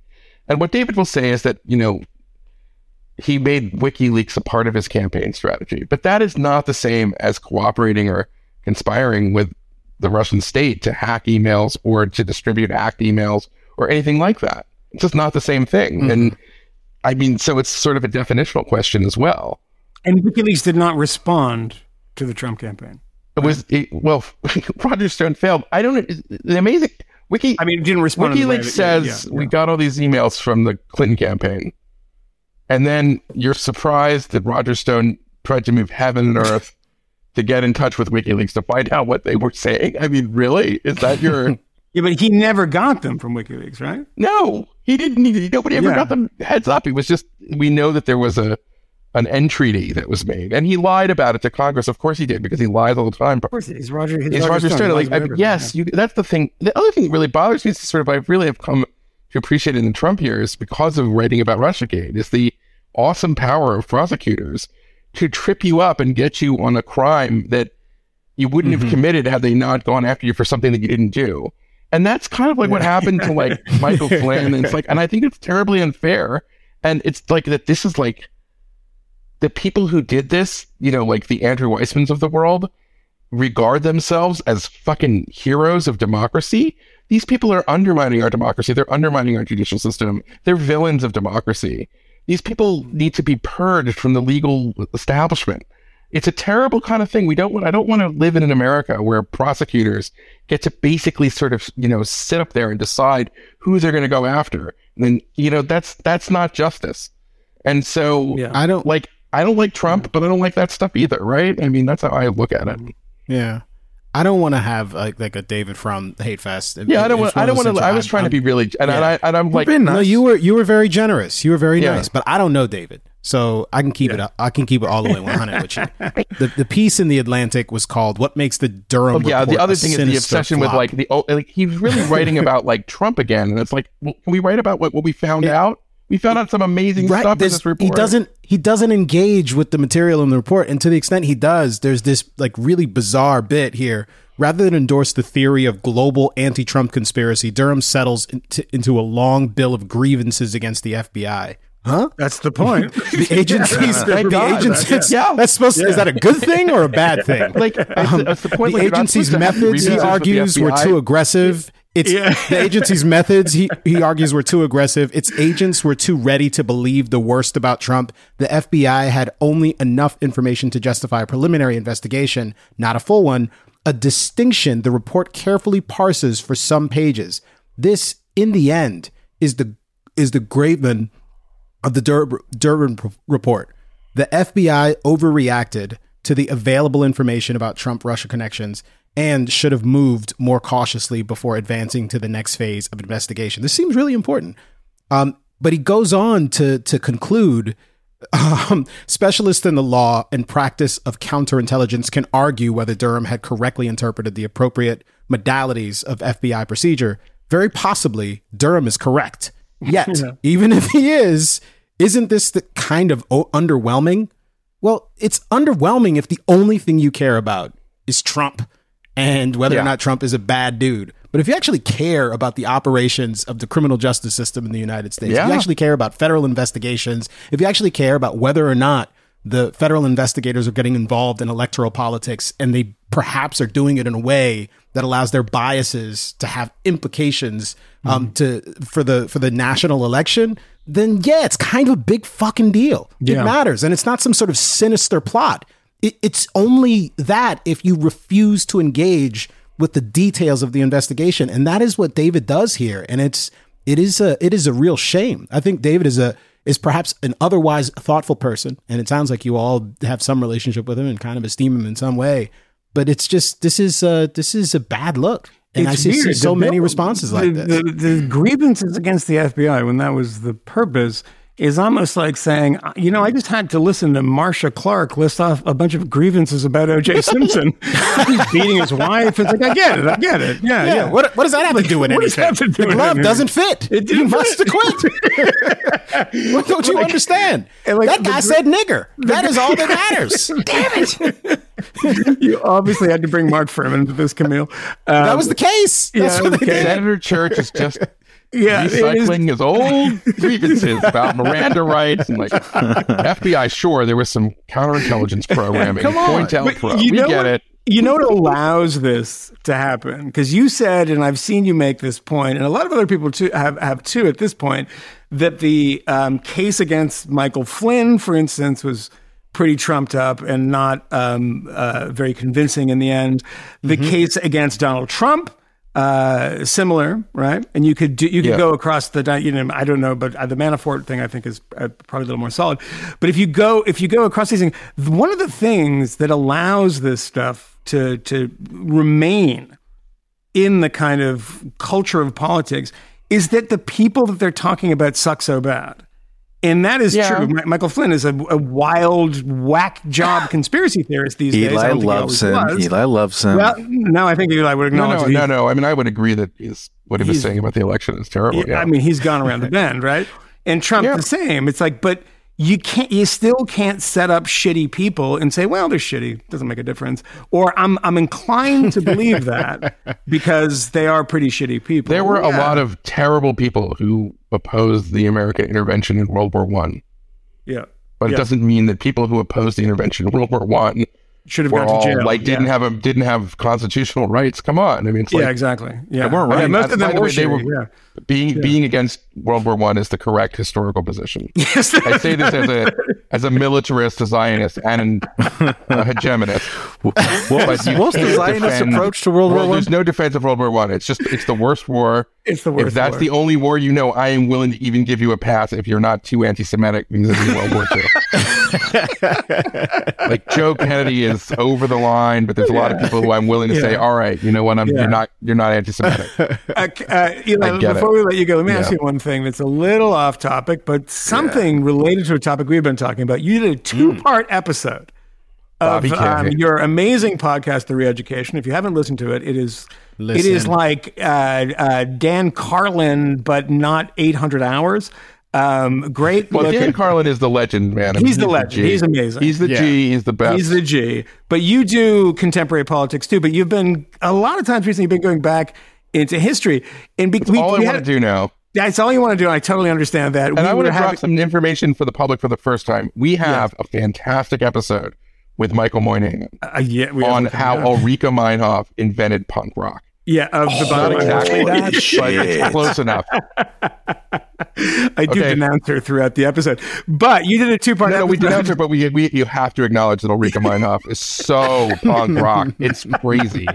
And what David will say is that, you know, he made WikiLeaks a part of his campaign strategy. But that is not the same as cooperating or conspiring with the Russian state to hack emails or to distribute hacked emails or anything like that. It's just not the same thing. Mm. And I mean, so it's sort of a definitional question as well. And WikiLeaks did not respond to the Trump campaign. It was it, well, Roger Stone failed. I don't. The amazing Wiki. I mean, it didn't respond. WikiLeaks it, says yeah, yeah. we got all these emails from the Clinton campaign, and then you're surprised that Roger Stone tried to move heaven and earth to get in touch with WikiLeaks to find out what they were saying. I mean, really? Is that your? Yeah, but he never got them from WikiLeaks, right? No, he didn't. He, nobody ever yeah. got them. Heads up, it was just we know that there was a. an entreaty that was made, and he lied about it to Congress. Of course he did, because he lies all the time. Of course, he's Roger. He's, he's Roger, Roger Stone. Stone. Like, I mean, yes, yeah. you, that's the thing. The other thing that really bothers me is sort of I really have come to appreciate in the Trump years because of writing about Russiagate is the awesome power of prosecutors to trip you up and get you on a crime that you wouldn't mm-hmm. have committed had they not gone after you for something that you didn't do. And that's kind of like yeah. what happened to like Michael Flynn. And it's like, and I think it's terribly unfair. And it's like that. This is like. The people who did this, you know, like the Andrew Weissmans of the world, regard themselves as fucking heroes of democracy. These people are undermining our democracy. They're undermining our judicial system. They're villains of democracy. These people need to be purged from the legal establishment. It's a terrible kind of thing. We don't want, I don't want to live in an America where prosecutors get to basically sort of, you know, sit up there and decide who they're going to go after. And then, you know, that's, that's not justice. And so yeah. I don't like, I don't like Trump, but I don't like that stuff either, right? I mean, that's how I look at it. Yeah, I don't want to have like like a David Frum hate fest. Yeah, I don't want. I don't want to. I was trying I'm, to be really, and, yeah. and I and I'm You've like, been nice. No, you were you were very generous. You were very yeah. nice, but I don't know David, so I can keep yeah. it. I can keep it all the way one hundred with you. The the piece in the Atlantic was called "What Makes the Durham." Oh, yeah, Report the other thing is the obsession flop. With like the old, like he was really writing about like Trump again, and it's like, well, can we write about what what we found yeah. out? We found out some amazing right, stuff in this report. He doesn't he doesn't engage with the material in the report, and to the extent he does, there's this like really bizarre bit here. Rather than endorse the theory of global anti-Trump conspiracy, Durham settles into, into a long bill of grievances against the F B I. Huh? That's the point. The agencies. Yeah, the God, agencies. That's, yeah. that's supposed. To, yeah. Is that a good thing or a bad thing? Like um, that's the point. The like, agency's methods, he argues, were too aggressive. It's yeah. the agency's methods, he, he argues, were too aggressive. Its agents were too ready to believe the worst about Trump. The F B I had only enough information to justify a preliminary investigation, not a full one, a distinction the report carefully parses for some pages. This, in the end, is the is the gravamen of the Dur- Durham report. The F B I overreacted to the available information about Trump-Russia connections and should have moved more cautiously before advancing to the next phase of investigation. This seems really important. Um, but he goes on to to conclude, um, specialists in the law and practice of counterintelligence can argue whether Durham had correctly interpreted the appropriate modalities of F B I procedure. Very possibly, Durham is correct. Yet, yeah. even if he is, Isn't this the kind of o- underwhelming? Well, it's underwhelming if the only thing you care about is Trump and whether yeah. or not Trump is a bad dude. But if you actually care about the operations of the criminal justice system in the United States, yeah. if you actually care about federal investigations, if you actually care about whether or not the federal investigators are getting involved in electoral politics and they perhaps are doing it in a way that allows their biases to have implications um, mm-hmm. to for the for the national election, then yeah, it's kind of a big fucking deal. Yeah. It matters. And it's not some sort of sinister plot. It, it's only that if you refuse to engage with the details of the investigation. And that is what David does here. And it's, it is a, it is a real shame. I think David is a, is perhaps an otherwise thoughtful person. And it sounds like you all have some relationship with him and kind of esteem him in some way, but it's just, this is a, this is a bad look. And it's I see weird. so the, many responses the, like this. The, the, the grievances against the F B I, when that was the purpose, is almost like saying, you know, I just had to listen to Marsha Clark list off a bunch of grievances about O J Simpson. He's beating his wife. It's like, I get it. I get it. Yeah, yeah. yeah. What, what does that have like, to do with anything? Do the glove doesn't fit. It didn't you must acquit. What don't you like, understand? Like, that guy the, said nigger. That is all that matters. Damn it. You obviously had to bring Mark Furman to this, Camille. Um, that was the case. That's yeah, what they okay. did. Senator Church is just... Yeah, recycling his old grievances about Miranda rights and like F B I. Sure, there was some counterintelligence programming. Come on, COINTELPRO. We get what, it. You know what allows this to happen? Because you said, and I've seen you make this point, and a lot of other people too have have too at this point, that the um, case against Michael Flynn, for instance, was pretty trumped up and not um, uh, very convincing in the end. The mm-hmm. case against Donald Trump. Uh, similar, right? And you could do, you could yeah. go across the, you know, I don't know, but the Manafort thing I think is probably a little more solid. But if you go, if you go across these things, one of the things that allows this stuff to to remain in the kind of culture of politics is that the people that they're talking about suck so bad. And that is yeah. true. M- Michael Flynn is a, a wild, whack job conspiracy theorist these Eli days. Eli loves him. Was. Eli loves him. Well, no, I think Eli would acknowledge that. No, no, no, no. I mean, I would agree that he's, what he was saying about the election is terrible. Yeah, yeah. I mean, he's gone around the bend, right? And Trump yeah. the same. It's like, but you can't. You still can't set up shitty people and say, well, they're shitty. Doesn't make a difference. Or I'm, I'm inclined to believe that because they are pretty shitty people. There were yeah. a lot of terrible people who opposed the American intervention in World War One. Yeah, but it yeah. doesn't mean that people who opposed the intervention in World War One should have gone all, to jail. Like didn't yeah. have a, didn't have constitutional rights. Come on, I mean, it's yeah, like, exactly. Yeah, they weren't right. Yeah, most of them were. They were yeah. being yeah. being against World War One is the correct historical position. Yes, I say this as a as a militarist, a Zionist, and a hegemonist. What was the Zionist approach to World War One? There's no defense of World War One. It's just it's the worst war. It's the worst. If that's war. the only war you know, I am willing to even give you a pass if you're not too anti-Semitic because of World War Two. Like Joe Kennedy is over the line, but there's a yeah. lot of people who I'm willing to yeah. say, all right, you know what? I'm yeah. you're not you're not anti-Semitic. Uh, uh, you know, before it. we let you go, let me yeah. ask you one thing that's a little off topic, but something yeah. related to a topic we've been talking about. You did a two-part mm. episode of um, your amazing podcast, The Reeducation. If you haven't listened to it, it is Listen. it is like uh, uh, Dan Carlin, but not eight hundred hours. Um, great. Well, Dan Carlin is the legend, man. I mean, he's, he's the legend. The he's amazing. He's the yeah. G. He's the best. He's the G. But you do contemporary politics too. But you've been a lot of times recently. You've been going back into history, and be- that's we, all we I had, want to do now. That's all you want to do. And I totally understand that. And we I want to drop some information for the public for the first time. We have yeah. a fantastic episode with Michael Moynihan uh, yeah, we on how out. Ulrike Meinhoff invented punk rock. Yeah, of oh, the bottom. Exactly, that shit. Close enough. I do okay. denounce her throughout the episode, but you did a two-part. No, episode. we denounce her, but we, we you have to acknowledge that Ulrike Meinhoff is so punk rock. It's crazy.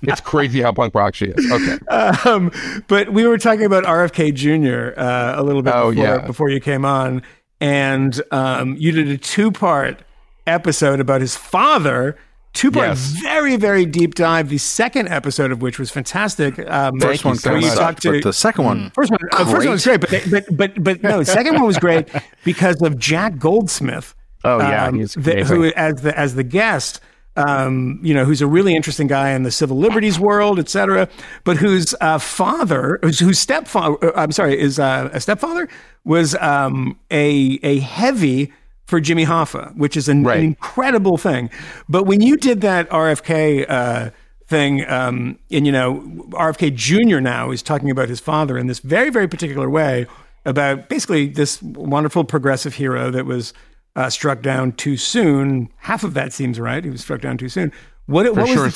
It's crazy how punk rock she is. Okay, um, but we were talking about R F K Junior Uh, a little bit oh, before, yeah. before you came on, and um, you did a two-part episode about his father. Two-part, yes. very, very deep dive. The second episode of which was fantastic. Um, first one, so you talked to the second one. First one, uh, first one was great, but they, but but but no, the second one was great because of Jack Goldsmith. Oh yeah, um, he's the, who as the as the guest um, you know, who's a really interesting guy in the civil liberties world, et cetera, but whose uh, father, whose stepfather, I'm sorry, is uh, a stepfather was um, a a heavy for Jimmy Hoffa, which is an, right. an incredible thing. But when you did that R F K uh, thing, um, and, you know, R F K Junior now is talking about his father in this very, very particular way, about basically this wonderful progressive hero that was uh, struck down too soon. Half of that seems right. He was struck down too soon. What, what, was sure the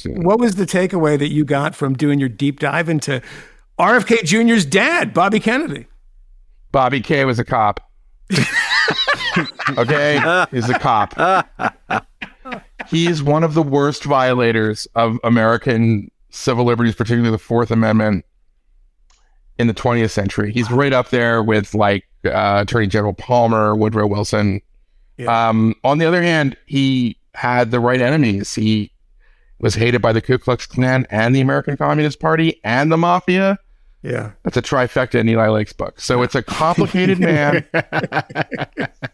take, what was the takeaway that you got from doing your deep dive into R F K Junior's dad, Bobby Kennedy? Bobby K was a cop. Okay? He's a cop. He's one of the worst violators of American civil liberties, particularly the Fourth Amendment, in the twentieth century. He's right up there with like uh, Attorney General Palmer, Woodrow Wilson. Yeah. Um, on the other hand, he had the right enemies. He was hated by the Ku Klux Klan and the American Communist Party and the mafia. Yeah. That's a trifecta in Eli Lake's book. So it's a complicated man.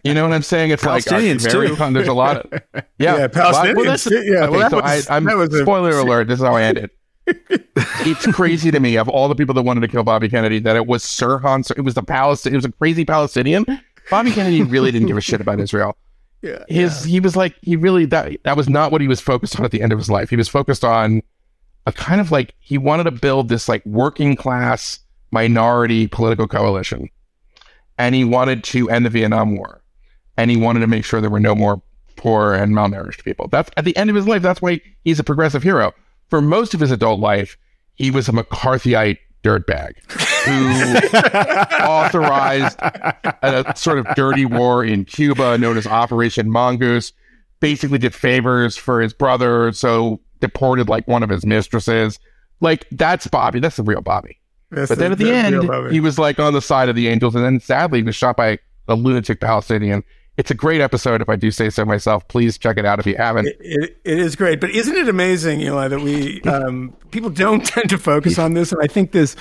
You know what I'm saying? It's Palestinians like too. Con- there's a lot of yeah. yeah Palestinians. Well, that's a, yeah. Okay, well, so was, I, I'm a, spoiler alert. This is how I ended. It's crazy to me, of all the people that wanted to kill Bobby Kennedy, that it was Sirhan. It was the Palestinian. It was a crazy Palestinian. Bobby Kennedy really didn't give a shit about Israel. Yeah, his yeah. he was like he really that that was not what he was focused on at the end of his life. He was focused on a kind of like he wanted to build this like working class minority political coalition, and he wanted to end the Vietnam War, and he wanted to make sure there were no more poor and malnourished people. That's at the end of his life. That's why he's a progressive hero. For most of his adult life, he was a McCarthyite dirtbag who authorized a, a sort of dirty war in Cuba known as Operation Mongoose, basically did favors for his brother, so deported like one of his mistresses. Like, that's Bobby. That's the real Bobby. That's but then at the end, he was like on the side of the angels, and then sadly, he was shot by a lunatic Palestinian. It's a great episode, if I do say so myself. Please check it out if you haven't. It, it, it is great. But isn't it amazing, Eli, that we um, people don't tend to focus on this? And I think this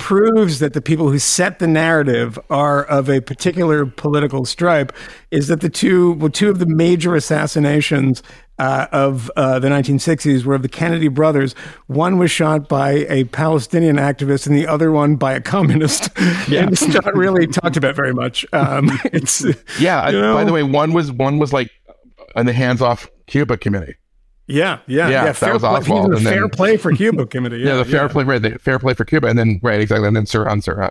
proves that the people who set the narrative are of a particular political stripe, is that the two, well, two of the major assassinations uh, of uh, the nineteen sixties were of the Kennedy brothers. One was shot by a Palestinian activist and the other one by a communist. Yeah. And it's not really talked about very much. Um, it's Yeah. You know, I, by the way, one was one was like in the Hands Off Cuba Committee. Yeah, yeah, yeah. yeah fair that was Oswald. Play, the Fair then, Play for Cuba Committee. Yeah, yeah the Fair yeah. Play, right? The Fair Play for Cuba, and then right, exactly, and then Sirhan Sirhan.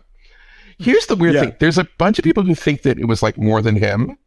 Here's the weird yeah. thing: there's a bunch of people who think that it was like more than him.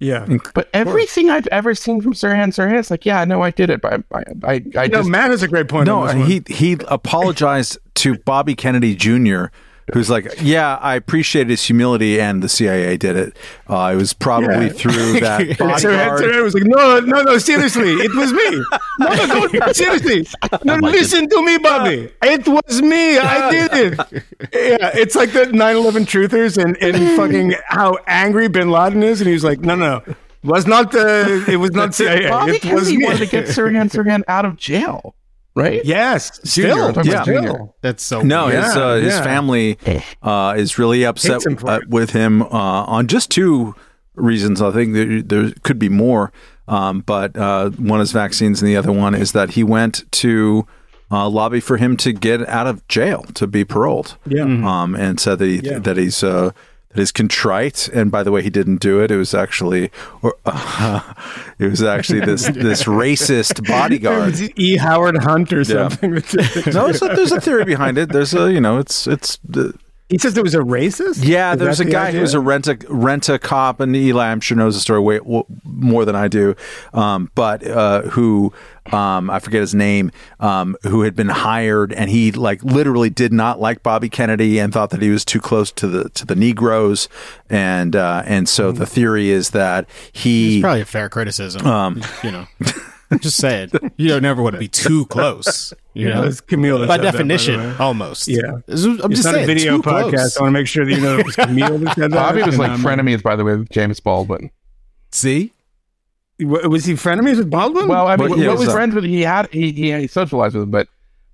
Yeah, but everything I've ever seen from Sirhan Sirhan is like, yeah, no, I did it, but I, I, I, I no, Matt is a great point. No, on this he one. he apologized to Bobby Kennedy Junior Who's like, yeah, I appreciate his humility, and the C I A did it. Uh, it was probably yeah. through that bodyguard. Sirhan Sirhan was like, no, no, no, seriously, it was me. No, no, seriously. No, like listen it. to me, Bobby. It was me. I did it. Yeah, it's like the nine eleven truthers and, and fucking how angry Bin Laden is. And he was like, no, no, no. Was not, uh, it was not C I A. Bobby it was me. wanted to get Sirhan Sirhan out of jail. Right? Yes. Still. Yeah. Still. That's so No, weird. his, uh, yeah. his family uh, is really upset him uh, with him uh, on just two reasons. I think there, there could be more, um, but uh, one is vaccines and the other one is that he went to uh, lobby for him to get out of jail, to be paroled. Yeah. Um, and said that, he, yeah. that he's... Uh, That is contrite, and by the way, he didn't do it. It was actually, or, uh, it was actually this this racist bodyguard, E. Howard Hunt or something. Yeah. No, it's a, there's a theory behind it. There's a, you know, it's it's. Uh, he says there was a racist. Yeah, there was a the guy idea? who was a rent a rent a cop, and Eli, I'm sure, knows the story way w- more than I do, um, but uh, who. Um, I forget his name, um, who had been hired, and he like literally did not like Bobby Kennedy and thought that he was too close to the to the Negroes, and uh, and so the theory is that he it's probably a fair criticism, um, you know. Just say it. You don't never want to be too close. You know, it's Camille by definition, that, by almost. Yeah, I'm it's just not saying, a video podcast. Close. I want to make sure that you know it was Camille. That Bobby was like frenemies, by the way, with James Baldwin. See. Was he frenemies with Baldwin? Well, I mean, what, yeah, what was friends with? He had he, he he socialized with him, but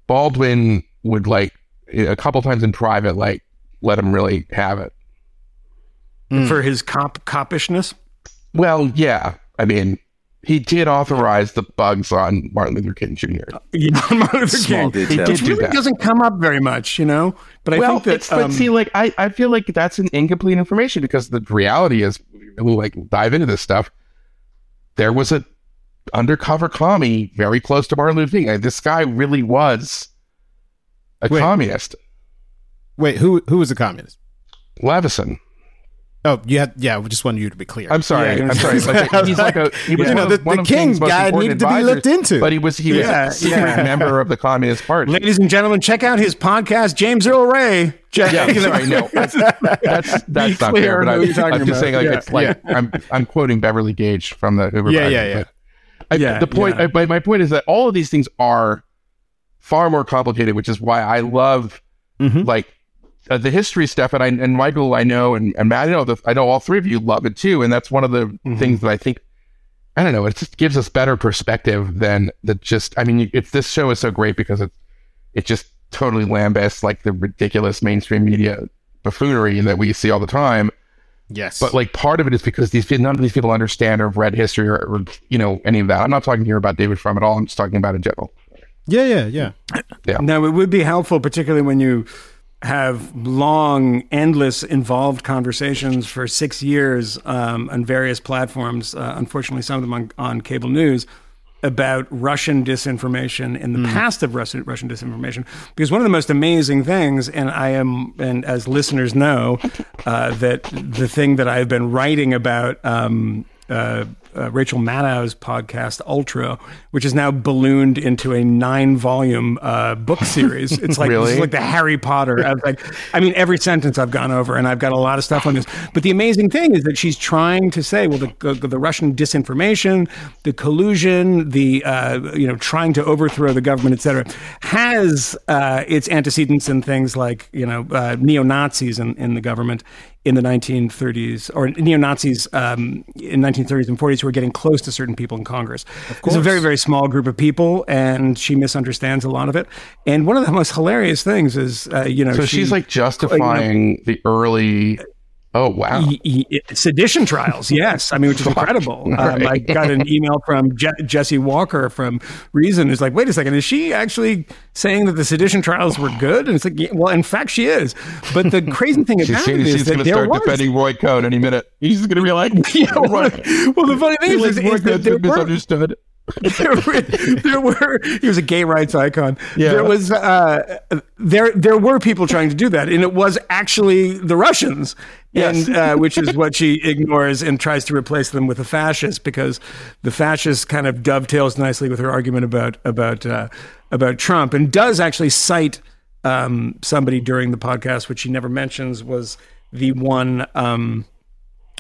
Baldwin would like a couple times in private, like let him really have it mm. for his cop copishness. Well, yeah, I mean, He did authorize the bugs on Martin Luther King Junior Yeah, on Martin Luther Small King. Detail. He did it really do that. Doesn't come up very much, you know? But I well, think that... It's, um, but see, like, I, I feel like that's an incomplete information because the reality is, we'll like dive into this stuff, there was an undercover commie very close to Martin Luther King. And this guy really was a wait, communist. Wait, who who was a communist? Leveson. Oh, yeah, yeah. We just wanted you to be clear. I'm sorry. Yeah. I'm sorry. Like, he's like a, he was yeah. one, you know, the, one the of King's guy needed to be looked into. But he was he was yeah, a secret yeah. member of the Communist Party. Ladies and gentlemen, check out his podcast, James Earl Ray. Check- yeah, I'm sorry, no, that's that's, that's not fair. But I'm, I'm just about. saying, like, yeah. it's like yeah. I'm I'm quoting Beverly Gage from the Uber. Yeah, yeah, yeah. I, yeah. The point. Yeah. I, my point is that all of these things are far more complicated, which is why I love mm-hmm. like. Uh, the history stuff, and I and Michael, I know, and, and Matt, I know, the, I know all three of you love it too, and that's one of the mm-hmm. things that I think, I don't know, it just gives us better perspective than the just, I mean, it's, this show is so great because it, it just totally lambasts like the ridiculous mainstream media buffoonery that we see all the time. Yes. But like part of it is because these none of these people understand or have read history or, or you know, any of that. I'm not talking here about David Frum at all, I'm just talking about in general. Yeah, yeah, yeah. yeah. Now, it would be helpful, particularly when you have long, endless, involved conversations for six years um, on various platforms, uh, unfortunately some of them on, on cable news, about Russian disinformation and the mm. past of Russian, Russian disinformation. Because one of the most amazing things, and I am, and as listeners know, uh, that the thing that I've been writing about um, uh, uh, Rachel Maddow's podcast, Ultra, which is now ballooned into a nine-volume uh, book series. It's like really? This is like the Harry Potter. I was like, I mean, every sentence I've gone over, and I've got a lot of stuff on this. But the amazing thing is that she's trying to say, well, the, uh, the Russian disinformation, the collusion, the uh, you know, trying to overthrow the government, et cetera, has uh, its antecedents in things like you know uh, neo-Nazis in, in the government in the nineteen thirties, or neo-Nazis um, in nineteen thirties and forties. Who are getting close to certain people in Congress. It's a very, very small group of people, and she misunderstands a lot of it. And one of the most hilarious things is, uh, you know... So she, she's like justifying like, you know, the early... Oh, wow. E- e- sedition trials, yes. I mean, which is incredible. Um, right. I got an email from Je- Jesse Walker from Reason, who's like, wait a second, is she actually saying that the sedition trials were good? And it's like, yeah, well, in fact, she is. But the crazy thing about it is that there was... She's going to start defending Roy Cohn any minute. He's going to be like... yeah, well, the funny thing is, is, is that there misunderstood. there, were, there were he was a gay rights icon. Yeah. There was uh, there there were people trying to do that, and it was actually the Russians, yes. and uh, which is what she ignores and tries to replace them with the fascists, because the fascists kind of dovetails nicely with her argument about about uh, about Trump, and does actually cite um, somebody during the podcast, which she never mentions, was the one um,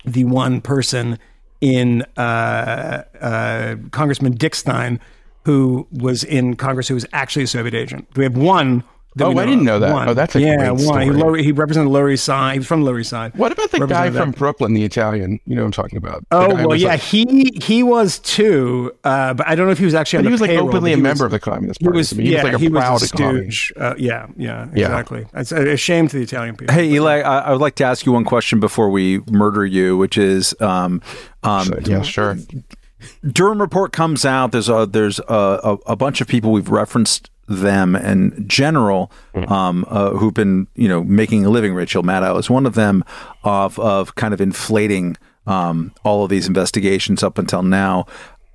the one person. in uh, uh, Congressman Dick Stein, who was in Congress, who was actually a Soviet agent. We have one. That oh, we know I didn't of. know that. One. Oh, that's a yeah, great story. He, low, he represented the Lower East Side. He was from the Lower East Side. What about the guy from that. Brooklyn, the Italian? You know what I'm talking about. Oh, well, yeah, like, he he was too, uh, but I don't know if he was actually on the He was payroll, like openly a member was, of the Communist Party. He was, I mean, he yeah, was like a he proud was a stooge. Uh, yeah, yeah, exactly. Yeah. It's a shame to the Italian people. Hey, Eli, I, I would like to ask you one question before we murder you, which is... Um, Um, so, yeah, sure. Durham Report comes out. There's a there's a, a bunch of people we've referenced them in general um, uh, who've been you know making a living. Rachel Maddow is one of them of of kind of inflating um, all of these investigations up until now.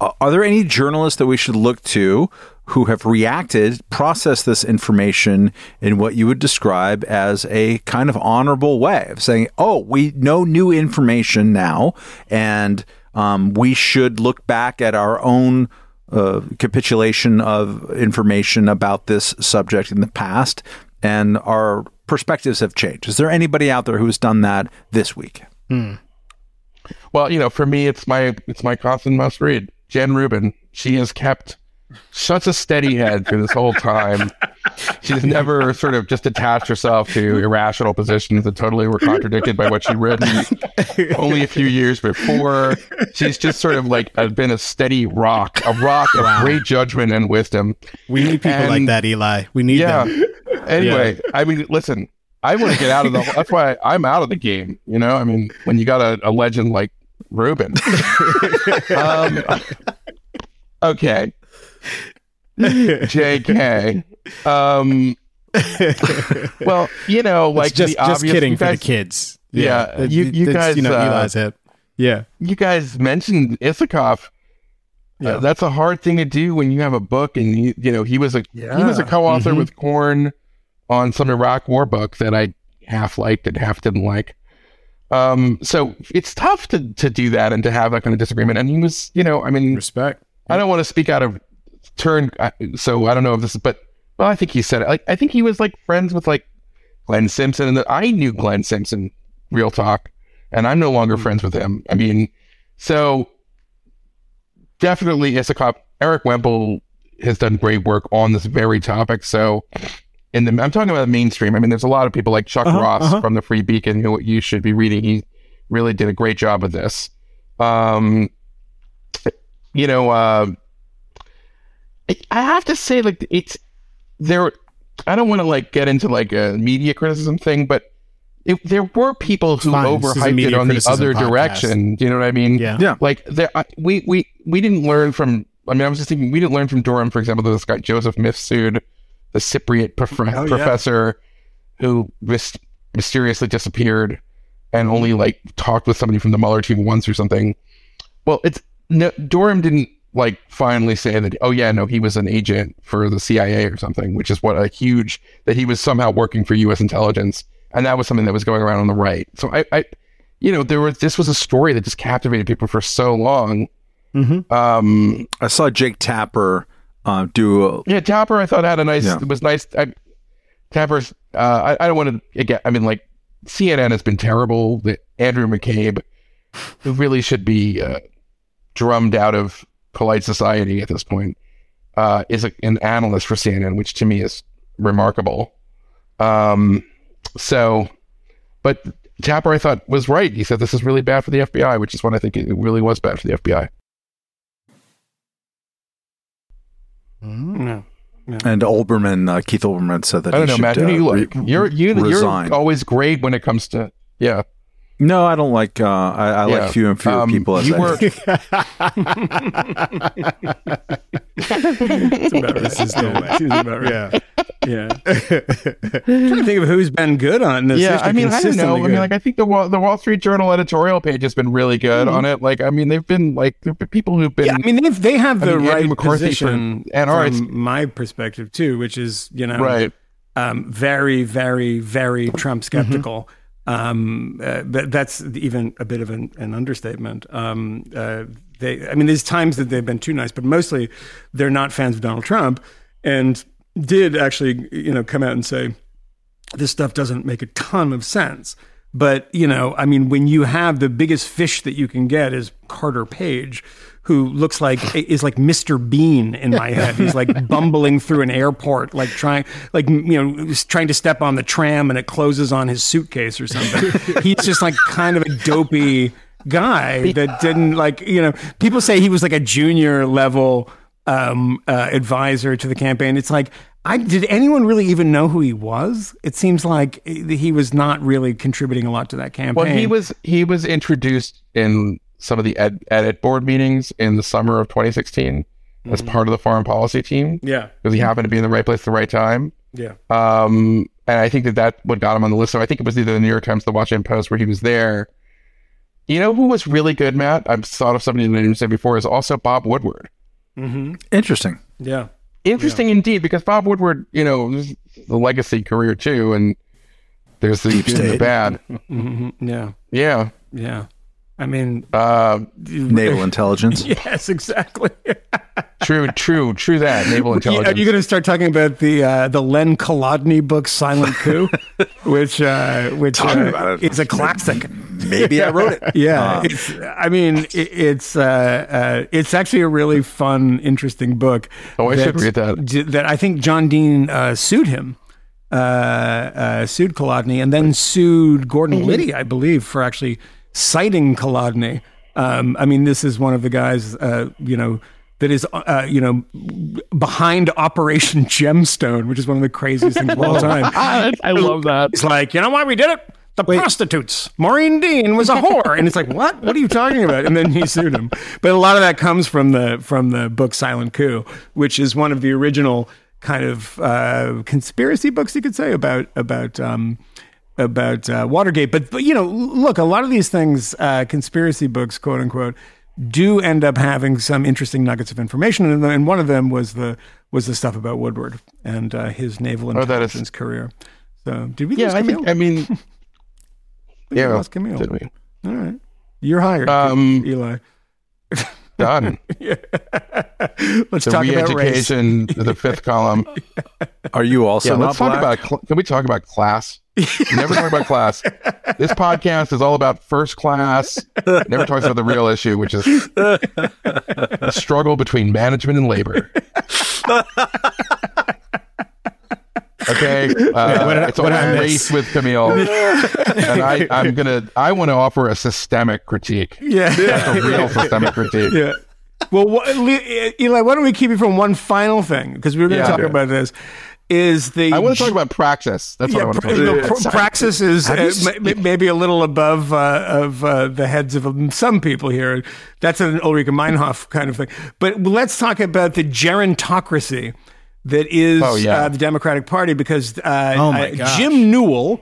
Uh, are there any journalists that we should look to who have reacted, processed this information in what you would describe as a kind of honorable way of saying, oh, we know new information now, and um, we should look back at our own uh, capitulation of information about this subject in the past, and our perspectives have changed? Is there anybody out there who has done that this week? Hmm. Well, you know, for me, it's my it's my constant must read. Jen Rubin, she has kept such a steady head through this whole time. She's never sort of just attached herself to irrational positions that totally were contradicted by what she'd written only a few years before. She's just sort of like a, been a steady rock, a rock wow. of great judgment and wisdom. We need people and, like that, Eli. We need yeah, them. Anyway, yeah. I mean, listen, I want to get out of the... That's why I'm out of the game, you know? I mean, when you got a, a legend like Ruben. um, okay. J K. Um, well, you know, like it's just, the obvious, just kidding guys, for the kids. Yeah, yeah you, you guys, you know, uh, Eli's hip. Yeah, you guys mentioned Isakoff. Yeah, uh, that's a hard thing to do when you have a book, and you, you know, he was a yeah. he was a co-author mm-hmm. with Korn on some Iraq War book that I half liked and half didn't like. Um, so it's tough to to do that and to have that kind of disagreement. And he was, you know, I mean, respect. I don't want to speak out of turn, so I don't know if this is, but. Well, I think he said it. Like, I think he was like friends with like Glenn Simpson, and the, I knew Glenn Simpson, real talk, and I'm no longer mm-hmm. friends with him. I mean, so definitely Isakoff. Eric Wemple has done great work on this very topic. So, in the I'm talking about the mainstream. I mean, there's a lot of people like Chuck uh-huh, Ross uh-huh. from the Free Beacon who you should be reading. He really did a great job with this. Um, you know, uh, I, I have to say, like it's. There, I don't want to like get into like a media criticism thing, but it, there were people who overhyped it on the other podcast. Direction. Do you know what I mean? Yeah. yeah. Like there, I, we we we didn't learn from. I mean, I was just thinking we didn't learn from Durham, for example. This guy Joseph Mifsud, the Cypriot prof- oh, professor, yeah. who mis- mysteriously disappeared and only like talked with somebody from the Mueller team once or something. Well, it's no, Durham didn't. Like finally say that, oh yeah, no, he was an agent for the C I A or something, which is what a huge, that he was somehow working for U S intelligence. And that was something that was going around on the right. So I, I you know, there was, this was a story that just captivated people for so long. Mm-hmm. Um, I saw Jake Tapper uh, do. A, yeah. Tapper, I thought had a nice, yeah. it was nice. I, Tapper's, uh, I, I don't want to, again, I mean like C N N has been terrible. The Andrew McCabe, who really should be uh, drummed out of polite society at this point, uh, is a, an analyst for C N N, which to me is remarkable. Um, so, but Tapper, I thought, was right. He said, this is really bad for the F B I, which is what I think it really was bad for the F B I. No, no. And Olbermann, uh, Keith Olbermann said that I don't know, should, Matt, who uh, do you like? Re- you're, you, you're always great when it comes to, yeah. No, I don't like, uh, I, I yeah. like fewer and fewer um, people. As you I were... It's about resistance. It seems about right. Yeah. Yeah. I'm trying to think of who's been good on this. Yeah, I mean, I don't know. Good. I mean, like, I think the Wall, the Wall Street Journal editorial page has been really good mm-hmm. on it. Like, I mean, they've been, like, there have been people who've been... Yeah, I mean, they've, they have the I mean, right McCarthy position from, and ours. From my perspective, too, which is, you know, right. um, very, very, very Trump skeptical. Mm-hmm. Um, uh, but that's even a bit of an, an understatement. Um, uh, they, I mean, there's times that they've been too nice, but mostly they're not fans of Donald Trump, and did actually, you know, come out and say this stuff doesn't make a ton of sense. But you know, I mean, when you have the biggest fish that you can get is Carter Page, who looks like is like Mister Bean in my head. He's like bumbling through an airport, like trying, like you know, trying to step on the tram, and it closes on his suitcase or something. He's just like kind of a dopey guy that didn't like, you know. People say he was like a junior level um, uh, advisor to the campaign. It's like, I did anyone really even know who he was? It seems like he was not really contributing a lot to that campaign. Well, he was he was introduced in some of the ed, edit board meetings in the summer of twenty sixteen mm-hmm. as part of the foreign policy team. Yeah. Because he happened to be in the right place at the right time. Yeah. Um, and I think that that's what got him on the list. So I think it was either the New York Times, the Washington Post, where he was there. You know who was really good, Matt? I've thought of somebody that I didn't say before is also Bob Woodward. Mm-hmm. Interesting. Yeah. Interesting yeah. indeed, because Bob Woodward, you know, there's the legacy career too, and there's the good and the bad. Mm-hmm. Yeah. Yeah. Yeah. I mean, uh, naval intelligence. Yes, exactly. true, true, true. That naval intelligence. Are you going to start talking about the uh, the Len Kolodny book, Silent Coup, which uh, which uh, is a classic? Maybe I wrote it. Yeah, uh, it's, I mean, it, it's uh, uh, it's actually a really fun, interesting book. Oh, I that, should read that. That I think John Dean uh, sued him. Uh, uh, sued Kolodny, and then sued Gordon Liddy, I believe, for actually. Citing Kolodny, um, I mean, this is one of the guys, uh, you know, that is, uh, you know, behind Operation Gemstone, which is one of the craziest things of all time. I love that. It's like, you know why we did it? The Wait. prostitutes. Maureen Dean was a whore. And it's like, what? What are you talking about? And then he sued him. But a lot of that comes from the from the book Silent Coup, which is one of the original kind of uh, conspiracy books, you could say, about about um, about uh, Watergate. But, but, you know, look, a lot of these things, uh, conspiracy books, quote unquote, do end up having some interesting nuggets of information. And, and one of them was the was the stuff about Woodward and uh, his naval intelligence oh, that is... career. So did we lose yeah, Camille? I think, I mean... Yeah, we lost Camille. Did we? All right. You're hired, um, Eli. Done. Yeah. Let's so talk about education. The fifth column. Are you also yeah, not let's black? Talk about cl- can we talk about class? Never talk about class. This podcast is all about first class. Never talks about the real issue, which is the struggle between management and labor. Okay, uh, what, it's all a race with Camille, and I, I'm gonna. I want to offer a systemic critique. Yeah, that's a real systemic critique. Yeah. Well, what, Eli, why don't we keep you from one final thing because we were going to yeah, talk yeah. about this. Is the I want to talk about Praxis. That's yeah, what I want to talk about. Pra- Praxis is uh, m- maybe a little above uh, of uh, the heads of um, some people here. That's an Ulrike Meinhoff kind of thing. But let's talk about the gerontocracy that is oh, yeah. uh, the Democratic Party, because uh, oh uh, Jim Newell,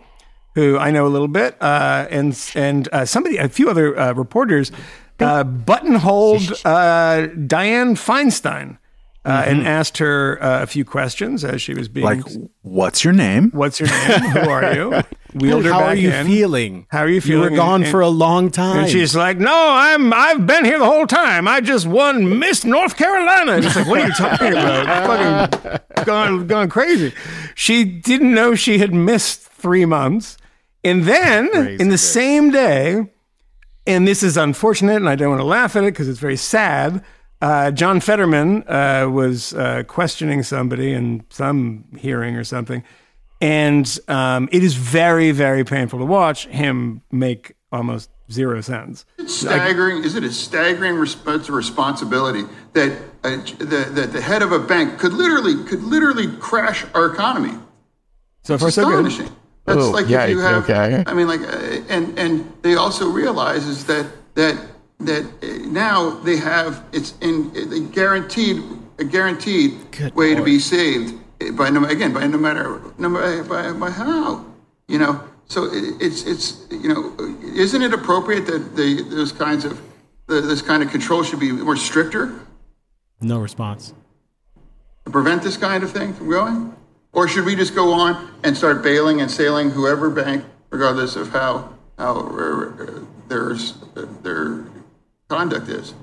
who I know a little bit, uh, and and uh, somebody, a few other uh, reporters, uh, buttonholed uh, Dianne Feinstein uh, mm-hmm. and asked her uh, a few questions as she was being like, "What's your name? What's your name? Who are you?" Wheeled her How back are you in. feeling? How are you feeling? You were gone and, for a long time. And she's like, "No, I'm. I've been here the whole time. I just won Miss North Carolina." And it's like, "What are you talking about? Fucking gone, gone crazy." She didn't know she had missed three months, and then crazy in the bitch. same day, and this is unfortunate, and I don't want to laugh at it because it's very sad. Uh, John Fetterman uh, was uh, questioning somebody in some hearing or something. And um, it is very, very painful to watch him make almost zero sense. It's staggering. Is it a staggering resp- responsibility that uh, the, that the head of a bank could literally could literally crash our economy? So far, so good. That's oh, like yeah, if you have. Okay. I mean, like, uh, and and they also realize is that that that now they have it's in they guaranteed a guaranteed good way Lord. to be saved. By no, again, by no matter, no matter by, by how, you know. So it, it's it's you know, isn't it appropriate that the those kinds of the, this kind of control should be more stricter? No response. To prevent this kind of thing from going, or should we just go on and start bailing and sailing whoever bank, regardless of how how their their conduct is?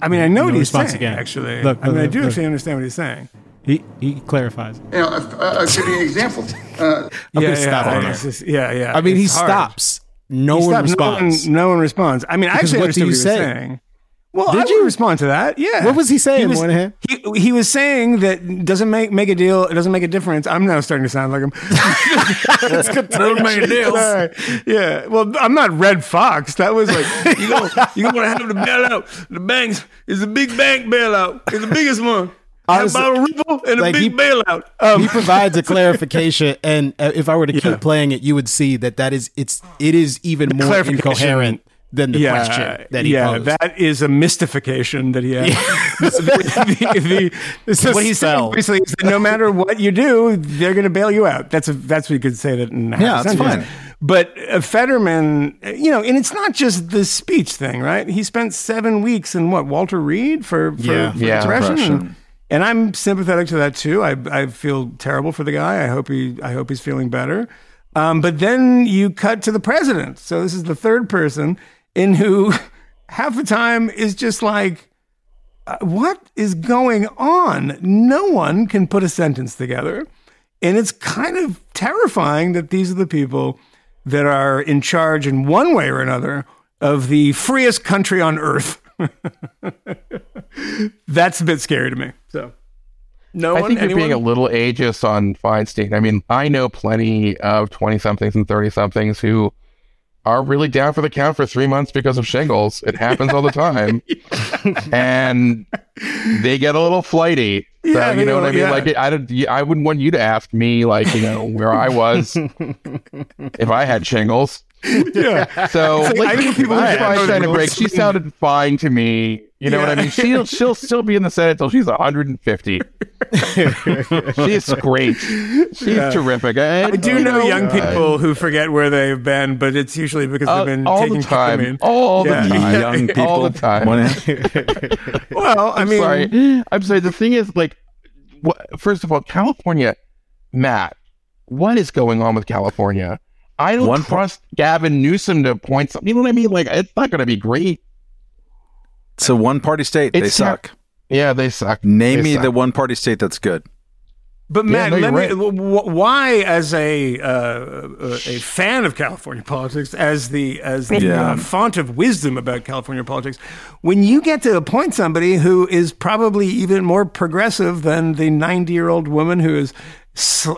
I mean, I know no what he's saying. Again. Actually, look, I mean, look, I do look, actually look. understand what he's saying. He he clarifies. You know, I'll give you an example. Uh, I'm yeah, gonna stop yeah, on I, just, yeah, yeah. I mean, he hard. stops. No he one stopped. responds. No one, no one responds. I mean, I actually understood what he was say? saying. Well, did I you respond to that? Yeah. What was he saying? He was, Moynihan? He, he was saying that doesn't make make a deal. It doesn't make a difference. I'm now starting to sound like him. It's don't make a deal. Right. Yeah. Well, I'm not Red Fox. That was like you know you want to have the bailout. The banks is the big bank bailout. It's the biggest one. Honestly, about a ripple and like a big he, bailout. Um, he provides a clarification, and uh, if I were to yeah. keep playing it, you would see that that is it's it is even the more incoherent than the yeah, question that he yeah, posed. Yeah, that is a mystification that he has. the, the, the, what he's saying basically is that no matter what you do, they're going to bail you out. That's a, that's what you could say that. In half yeah, that's fine. But uh, Fetterman, you know, and it's not just the speech thing, right? He spent seven weeks in what Walter Reed for for, yeah. for yeah, depression. And I'm sympathetic to that too. I I feel terrible for the guy. I hope he I hope he's feeling better. Um, but then you cut to the president. So this is the third person in who half the time is just like, what is going on? No one can put a sentence together, and it's kind of terrifying that these are the people that are in charge in one way or another of the freest country on earth. That's a bit scary to me. So, no I one, think you're anyone? being a little ageist on Feinstein. I mean, I know plenty of twenty-somethings and thirty-somethings who are really down for the count for three months because of shingles. It happens all the time. And they get a little flighty. Yeah, so, you know what I mean? Yeah. Like, I don't, I wouldn't want you to ask me, like, you know, where I was if I had shingles. Yeah. So like, like, I think people I I trying to break. She sounded fine to me. You know yeah. what I mean? She'll she'll still be in the Senate until she's one hundred fifty. She's great. She's yeah. terrific. I, I do know young God. people who forget where they've been, but it's usually because uh, they've been all taking the time. Ketamine. All yeah. the time. Yeah. Young people. All the time. Well, I mean, I'm sorry. I'm sorry. The thing is, like, what, first of all, California, Matt, what is going on with California? I don't One trust part- Gavin Newsom to appoint something. You know what I mean? Like, it's not going to be great. It's a one-party state. It's they suck. Not, yeah, they suck. Name they me suck. the one-party state that's good. But, Matt, yeah, no, let me, right. why, as a uh, a fan of California politics, as the as the yeah. uh, font of wisdom about California politics, when you get to appoint somebody who is probably even more progressive than the ninety-year-old woman who is,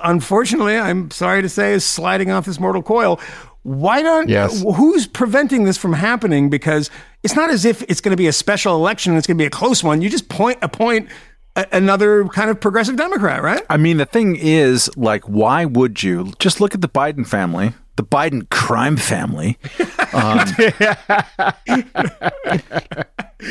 unfortunately, I'm sorry to say, is sliding off his mortal coil, why don't yes. who's preventing this from happening? Because it's not as if it's going to be a special election and it's going to be a close one. You just point appoint a, another kind of progressive Democrat, right? I mean, the thing is, like, why would you just look at the Biden family, the Biden crime family? Um,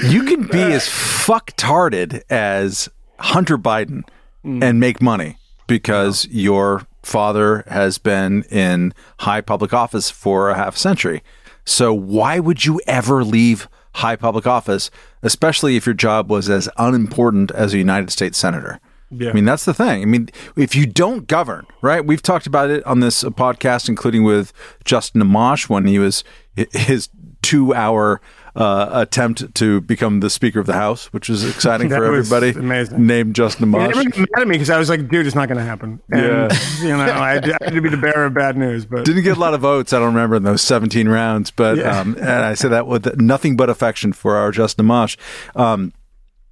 you can be as fucktarded as Hunter Biden mm. and make money because yeah. you're father has been in high public office for a half century. So why would you ever leave high public office, especially if your job was as unimportant as a United States senator? Yeah. I mean, that's the thing. I mean, if you don't govern, right? We've talked about it on this podcast, including with Justin Amash when he was his two-hour uh, attempt to become the Speaker of the House, which was exciting for everybody. Amazing. Named Justin Amash. Everyone got mad at me because I was like, "Dude, it's not going to happen." And, yeah, you know, I had, to, I had to be the bearer of bad news. But didn't get a lot of votes. I don't remember in those seventeen rounds, but yeah. um, and I say that with nothing but affection for our Justin Amash. Um,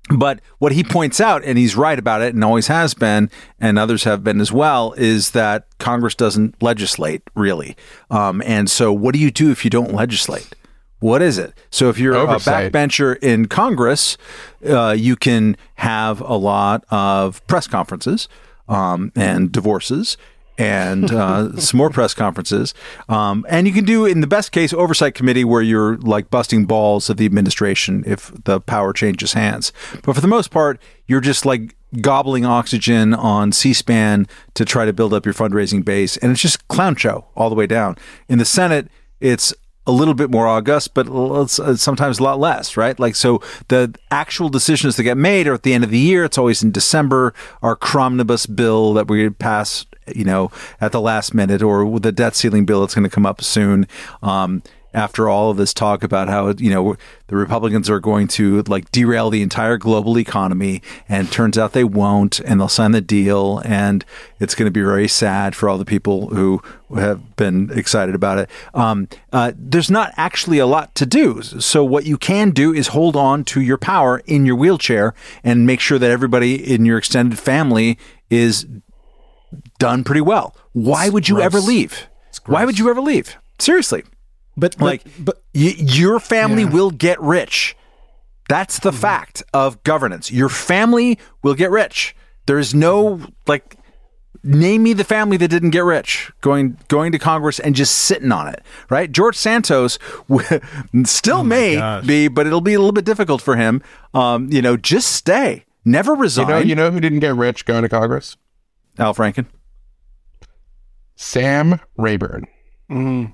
but what he points out, and he's right about it, and always has been, and others have been as well, is that Congress doesn't legislate really. Um, and so, what do you do if you don't legislate? What is it? So if you're Oversight. a backbencher in Congress, uh, you can have a lot of press conferences um, and divorces and uh, some more press conferences. Um, and you can do, in the best case, oversight committee where you're like busting balls of the administration if the power changes hands. But for the most part, you're just like gobbling oxygen on C-SPAN to try to build up your fundraising base. And it's just clown show all the way down. In the Senate, it's a little bit more august, but sometimes a lot less, right? Like, so the actual decisions that get made are at the end of the year. It's always in December, our Cromnibus bill that we pass, you know, at the last minute, or the debt ceiling bill that's going to come up soon. Um, after all of this talk about how, you know, the Republicans are going to like derail the entire global economy, and turns out they won't, and they'll sign the deal, and it's going to be very sad for all the people who have been excited about it. Um, uh, there's not actually a lot to do. So what you can do is hold on to your power in your wheelchair and make sure that everybody in your extended family is done pretty well. Why would you ever leave? Why would you ever leave? Seriously. But like, but, but y- your family yeah. will get rich. That's the mm-hmm. fact of governance. Your family will get rich. There is no like, name me the family that didn't get rich going going to Congress and just sitting on it, right? George Santos w- still oh may gosh. be, but it'll be a little bit difficult for him. Um, you know, just stay, never resign. You know, you know who didn't get rich going to Congress? Al Franken, Sam Rayburn. Mm-hmm.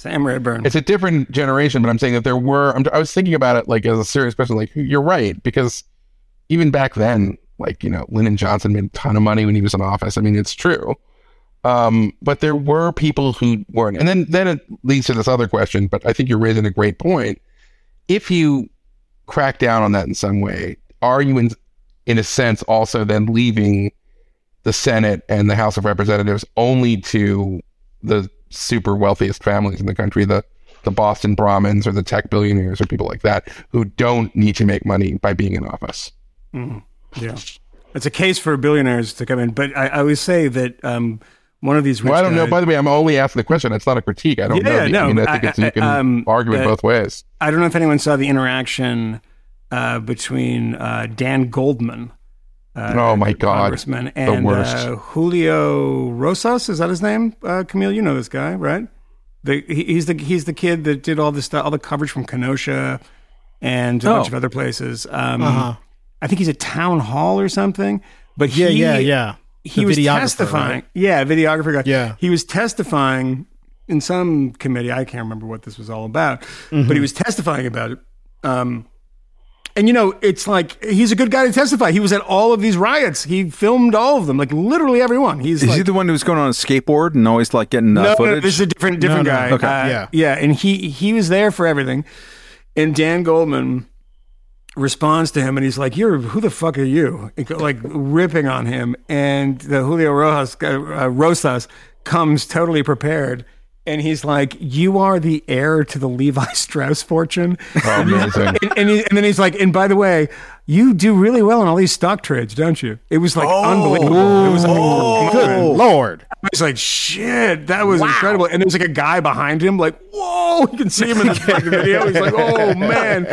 Sam Rayburn. It's a different generation, but I'm saying that there were, I'm, I was thinking about it like as a serious person, like you're right, because even back then, like, you know, Lyndon Johnson made a ton of money when he was in office. I mean, it's true. Um, but there were people who weren't. And then, then it leads to this other question, but I think you're raising a great point. If you crack down on that in some way, are you in, in a sense also then leaving the Senate and the House of Representatives only to the super wealthiest families in the country, the the Boston Brahmins or the tech billionaires or people like that who don't need to make money by being in office? Mm, yeah, it's a case for billionaires to come in. But I, I always say that um, one of these rich well, I don't guys, know. By the way, I'm only asking the question. It's not a critique. I don't yeah, know. No, I mean, I think I, it's, you can I, um, argue it uh, both ways. I don't know if anyone saw the interaction uh, between uh, Dan Goldman Uh, oh my God! Congressman and the worst. Uh, Julio Rosas, is that his name? Uh, Camille, you know this guy, right? The, he, he's the he's the kid that did all this stuff, all the coverage from Kenosha and a oh. bunch of other places. Um, uh-huh. I think he's at Town Hall or something. But he, yeah, yeah, yeah. He the was testifying. Right? Yeah, videographer guy. Yeah, he was testifying in some committee. I can't remember what this was all about, mm-hmm. but he was testifying about it. Um, And, you know, it's like, he's a good guy to testify. He was at all of these riots. He filmed all of them, like literally everyone. He's Is like, he the one who was going on a skateboard and always like getting uh, no, footage? No, this is a different different no, no. guy. Okay. Uh, yeah. Yeah, and he, he was there for everything. And Dan Goldman responds to him and he's like, "You're who the fuck are you?" Like ripping on him. And the Julio Rojas, uh, Rosas comes totally prepared. And he's like, "You are the heir to the Levi Strauss fortune." Oh, amazing. and, and, he, and then he's like, "And by the way, you do really well in all these stock trades, don't you?" It was like oh, unbelievable. It was like, oh, good Lord. I was like, shit, that was wow. incredible. And there was like a guy behind him, like, whoa, you can see him in the fucking video. He's like, oh, man.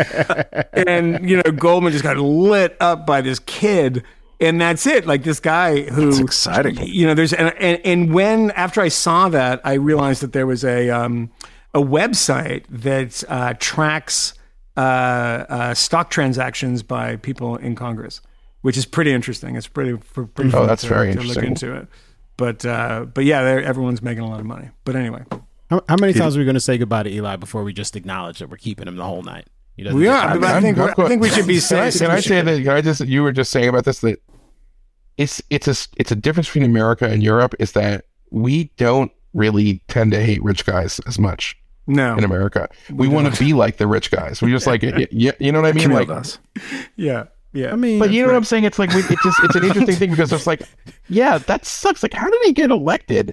And, you know, Goldman just got lit up by this kid. And that's it. Like this guy who, that's exciting. You know, there's and, and and when after I saw that, I realized that there was a um, a website that uh, tracks uh, uh, stock transactions by people in Congress, which is pretty interesting. It's pretty pretty. Oh, fun that's to, very to interesting. Look into it, but uh, but yeah, everyone's making a lot of money. But anyway, how, how many times are we going to say goodbye to Eli before we just acknowledge that we're keeping him the whole night? You know, we are. I, mean, I think I think we should be saying. Can I, can I say that? Can I just you were just saying about this that. It's it's a it's a difference between America and Europe is that we don't really tend to hate rich guys as much. No, in America, we, we want to be like the rich guys. We just like it, it, you, you know what I mean? Like us. Yeah, yeah. I mean, but you know right. what I'm saying? It's like we, it just it's an interesting thing because it's like, yeah, that sucks. Like, how did he get elected?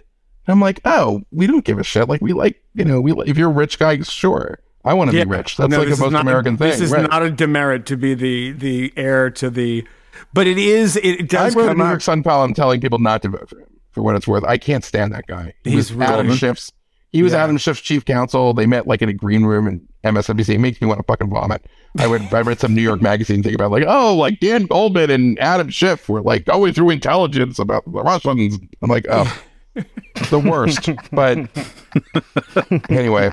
And I'm like, oh, we don't give a shit. Like, we like you know, we if you're a rich guy, sure. I want to yeah. be rich. That's no, like the most American a, thing. This is right. not a demerit to be the the heir to the. But it is, it does come out. I wrote a New York Sun column telling people not to vote for him, for what it's worth. I can't stand that guy. He He's was Adam Schiff's, He was yeah. Adam Schiff's chief counsel. They met like in a green room in M S N B C. It makes me want to fucking vomit. I would, I read some New York magazine thing about like, oh, like Dan Goldman and Adam Schiff were like going through intelligence about the Russians. I'm like, oh, the worst. But anyway.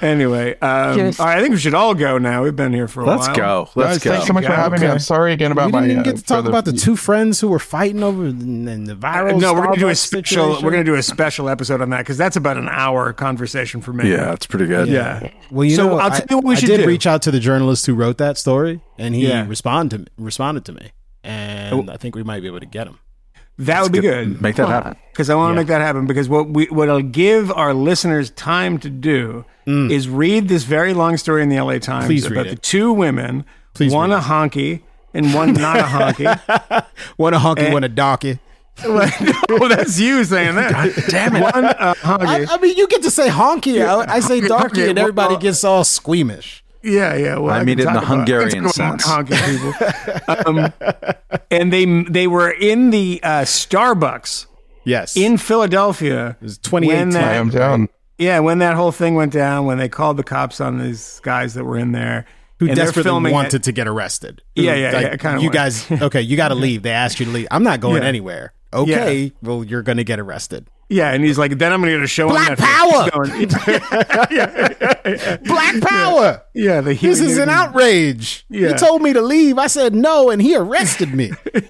Anyway, um, yes. all right, I think we should all go now. We've been here for a Let's while. Go. Let's Guys, go. Thanks so much go. for having okay. me. I'm sorry again about we my. We didn't even get to uh, talk about the two friends who were fighting over and, and the viral. Uh, no, we're gonna do a special. Situation. We're gonna do a special episode on that because that's about an hour conversation for me. Yeah, it's pretty good. Yeah. yeah. Well, you so know, I'll I, tell you what we I should did do. Reach out to the journalist who wrote that story, and he yeah. responded responded to me, and oh. I think we might be able to get him. That Let's would be get, good. Make that happen. Because I want to yeah. make that happen. Because what we what I'll give our listeners time to do mm. is read this very long story in the L A Times Please about the two women, Please one a honky and one not a honky. One a honky, and, one a donkey. No, that's you saying that. God damn it. One a honky. I, I mean, you get to say honky. Yeah. I, I say donkey honky, and everybody well, gets all squeamish. Yeah, yeah. Well, I, I mean, in the Hungarian sense. People. um, and they they were in the uh, Starbucks. Yes. In Philadelphia. It was twenty-eight. I am down. Yeah, when that whole thing went down, when they called the cops on these guys that were in there. Who and desperately wanted it. to get arrested. Yeah, yeah, like, yeah. Kind of. You guys, okay, you got to leave. They asked you to leave. I'm not going yeah. anywhere. Okay, yeah. well, you're going to get arrested. Yeah, and he's like, then I'm going to get a show Black on Netflix. Black Power! Black Power! Yeah, yeah the this is an outrage. Yeah. He told me to leave. I said no, and he arrested me. So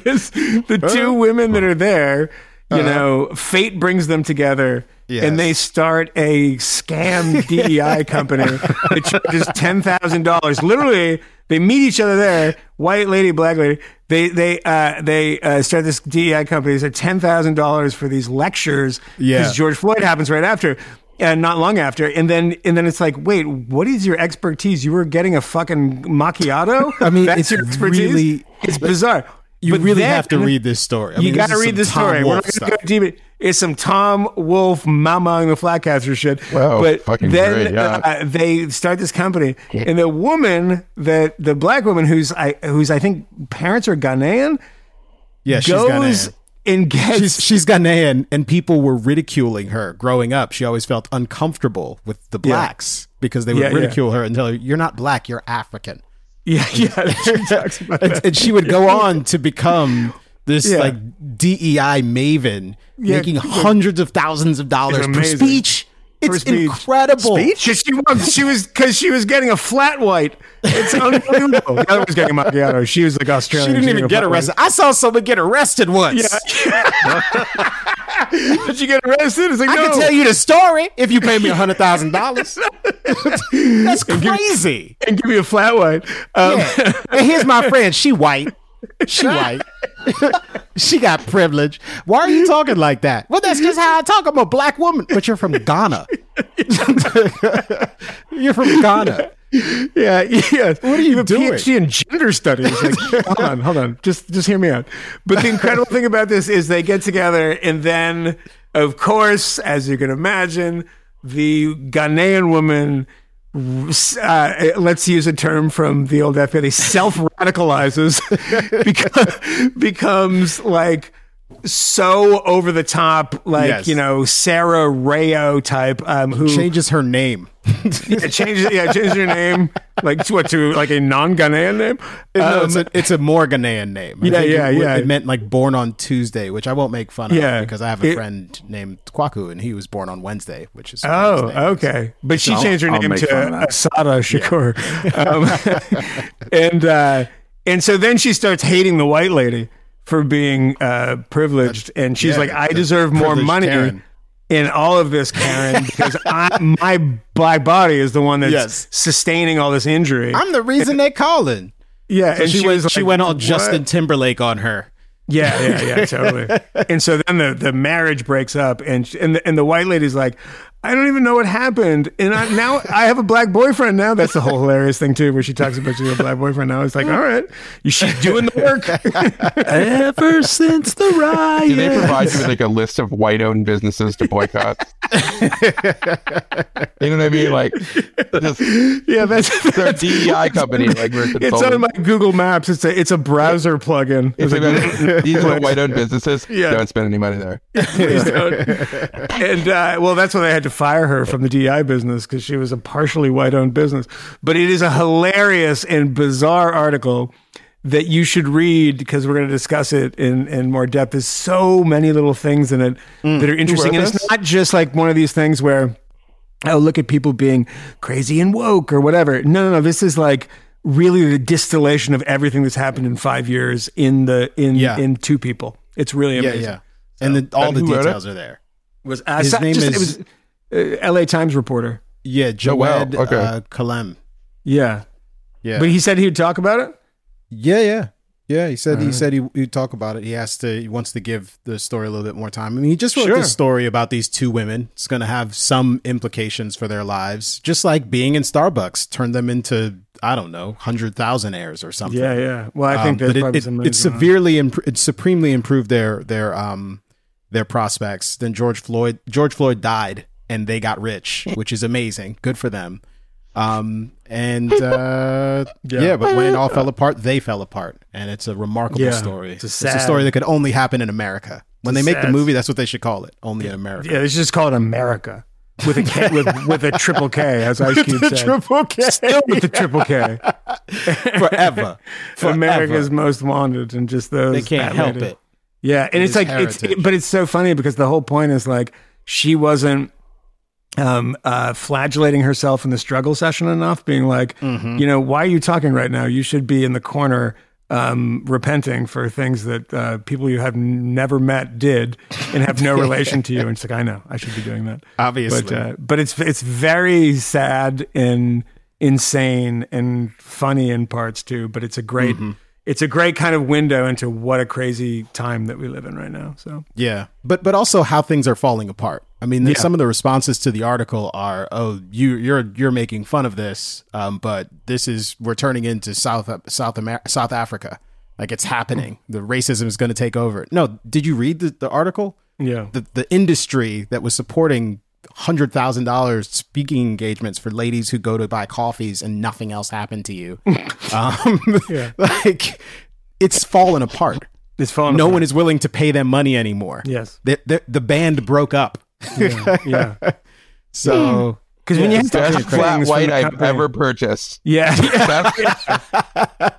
this, the two women that are there, you uh-huh. know, fate brings them together. Yes. And they start a scam D E I company that charges ten thousand dollars. Literally, they meet each other there, white lady, black lady. They they uh, they uh, start this D E I company. It's at ten thousand dollars for these lectures because yeah. George Floyd happens right after. And not long after, and then and then it's like, wait, what is your expertise? You were getting a fucking macchiato? I mean, that's it's your expertise? Really, it's bizarre. You but really then, have to read this story. I you got to read this Tom story. We're not going to go deep. It's some Tom Wolfe, Mama and the Flatcaster shit. Wow, but fucking then great, yeah. uh, they start this company, and the woman, that the black woman who's I who's I think parents are Ghanaian. Yeah, she's Ghanaian. And gets, she's, she's Ghanaian, and people were ridiculing her growing up. She always felt uncomfortable with the blacks yeah. because they would yeah, ridicule yeah. her and tell her, "You're not black, you're African." Yeah, yeah. She talks about and, that. And she would go on to become this yeah. like D E I maven, yeah, making hundreds of thousands of dollars per speech. It's speech. incredible. Speech? She was, she was, because she was getting a flat white. It's unbelievable. The other was getting a macchiato. She was like Australian. She didn't even get arrested. White. I saw someone get arrested once. Yeah. Did you get arrested? It's like, I no. can tell you the story if you pay me a hundred thousand dollars. That's crazy. And give, and give me a flat white. Um, yeah. And here's my friend. She white. She white. She got privilege. Why are you talking like that? Well, that's just how I talk. I'm a black woman. But you're from Ghana. You're from Ghana. Yeah, yeah. What are you, you have doing? A P H D in gender studies. Like, hold on, hold on. Just, just hear me out. But the incredible thing about this is they get together, and then, of course, as you can imagine, the Ghanaian woman. Uh, let's use a term from the old F B I, they self-radicalizes, becomes, becomes like so over the top, like, yes. you know, Sarah Rayo type, um, who changes her name. yeah, changes, yeah, changes her name, like to what, to like a non-Ghanaian name? Um, no, it's, a, it's a more Ghanaian name. I yeah, yeah, it, yeah. It meant like born on Tuesday, which I won't make fun of yeah. because I have a it, friend named Kwaku, and he was born on Wednesday, which is oh, okay. But so she I'll, changed her I'll name to Asada Shakur, yeah. um, and uh, and so then she starts hating the white lady for being uh, privileged, and she's yeah, like, "I deserve more money." Karen. In all of this, Karen, because I, my my body is the one that's yes. sustaining all this injury. I'm the reason they call in. Yeah, so and she, she was like, she went all what? Justin Timberlake on her. Yeah, yeah, yeah, totally. And so then the, the marriage breaks up, and and the, and the white lady's like, I don't even know what happened, and I, now I have a black boyfriend now. That's the whole hilarious thing too, where she talks about she has a black boyfriend now. It's like, all right, you should be doing the work. Ever since the riot, do they provide you with like a list of white-owned businesses to boycott? You know what I mean? Like, just, yeah, that's, that's their D E I company. Like, we're it's on my Google Maps. It's a it's a browser plugin. It's like, like, these are white-owned businesses. Yeah. Don't spend any money there. Please don't. And uh, well, that's what they had to fire her from the D E I business because she was a partially white-owned business. But it is a hilarious and bizarre article that you should read because we're going to discuss it in, in more depth. There's so many little things in it mm. that are interesting. And it's not just like one of these things where, oh, look at people being crazy and woke or whatever. No, no, no. This is like really the distillation of everything that's happened in five years in the in yeah. in two people. It's really amazing. Yeah, yeah. So, and the, all and the details are there. Was uh, His name just, is... It was, L A Times reporter. Yeah, Jawed oh, wow. okay. uh, Kalem. Yeah. Yeah. But he said he would talk about it? Yeah, yeah. Yeah, he said uh, he said he would talk about it. He has to he wants to give the story a little bit more time. I mean, he just wrote sure. this story about these two women. It's going to have some implications for their lives, just like being in Starbucks turned them into, I don't know, one hundred thousandaires or something. Yeah, yeah. Well, I think um, there's probably it, some it, it severely imp- it supremely improved their their um their prospects. Then George Floyd George Floyd died. And they got rich, which is amazing. Good for them. Um, and uh, yeah. yeah, but when it all fell apart, they fell apart. And it's a remarkable yeah, story. It's a, sad, it's a story that could only happen in America. When they make sad. the movie, that's what they should call it. Only in America. Yeah, they should just call it America. With a K, with, with a triple K, as Ice Cube said. Triple K. Still with the triple K. Forever. For America's most wanted and just those. They can't help lady. it. Yeah, and it it's like, it's, it, but it's so funny because the whole point is like, she wasn't, um uh flagellating herself in the struggle session enough, being like, mm-hmm. you know, why are you talking right now? You should be in the corner um repenting for things that uh people you have never met did and have no relation to you. And it's like, I know I should be doing that, obviously, but, uh, but it's it's very sad and insane and funny in parts too, but it's a great mm-hmm. it's a great kind of window into what a crazy time that we live in right now. So yeah, but but also how things are falling apart. I mean, yeah. some of the responses to the article are, "Oh, you you're you're making fun of this, um, but this is we're turning into South South Amer- South Africa, like it's happening. The racism is going to take over." No, did you read the, the article? Yeah, the the industry that was supporting one hundred thousand dollars speaking engagements for ladies who go to buy coffees and nothing else happened to you. um, yeah. Like, it's fallen apart. It's fallen no apart. One is willing to pay them money anymore. Yes. The, the, the band broke up. Yeah. yeah. So, Because yeah, when you have the best flat white I've ever purchased. Yeah. Best,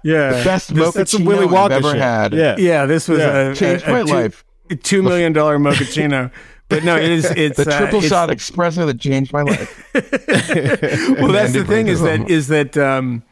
yeah. The best this, that's a Willy Wonka I've ever shit. had. Yeah. Yeah. This was yeah. a changed a, my a two, life. Two million dollar mochaccino. But no, it is. It's the triple uh, it's, shot espresso that changed my life. Well, that's the thing is that is that um,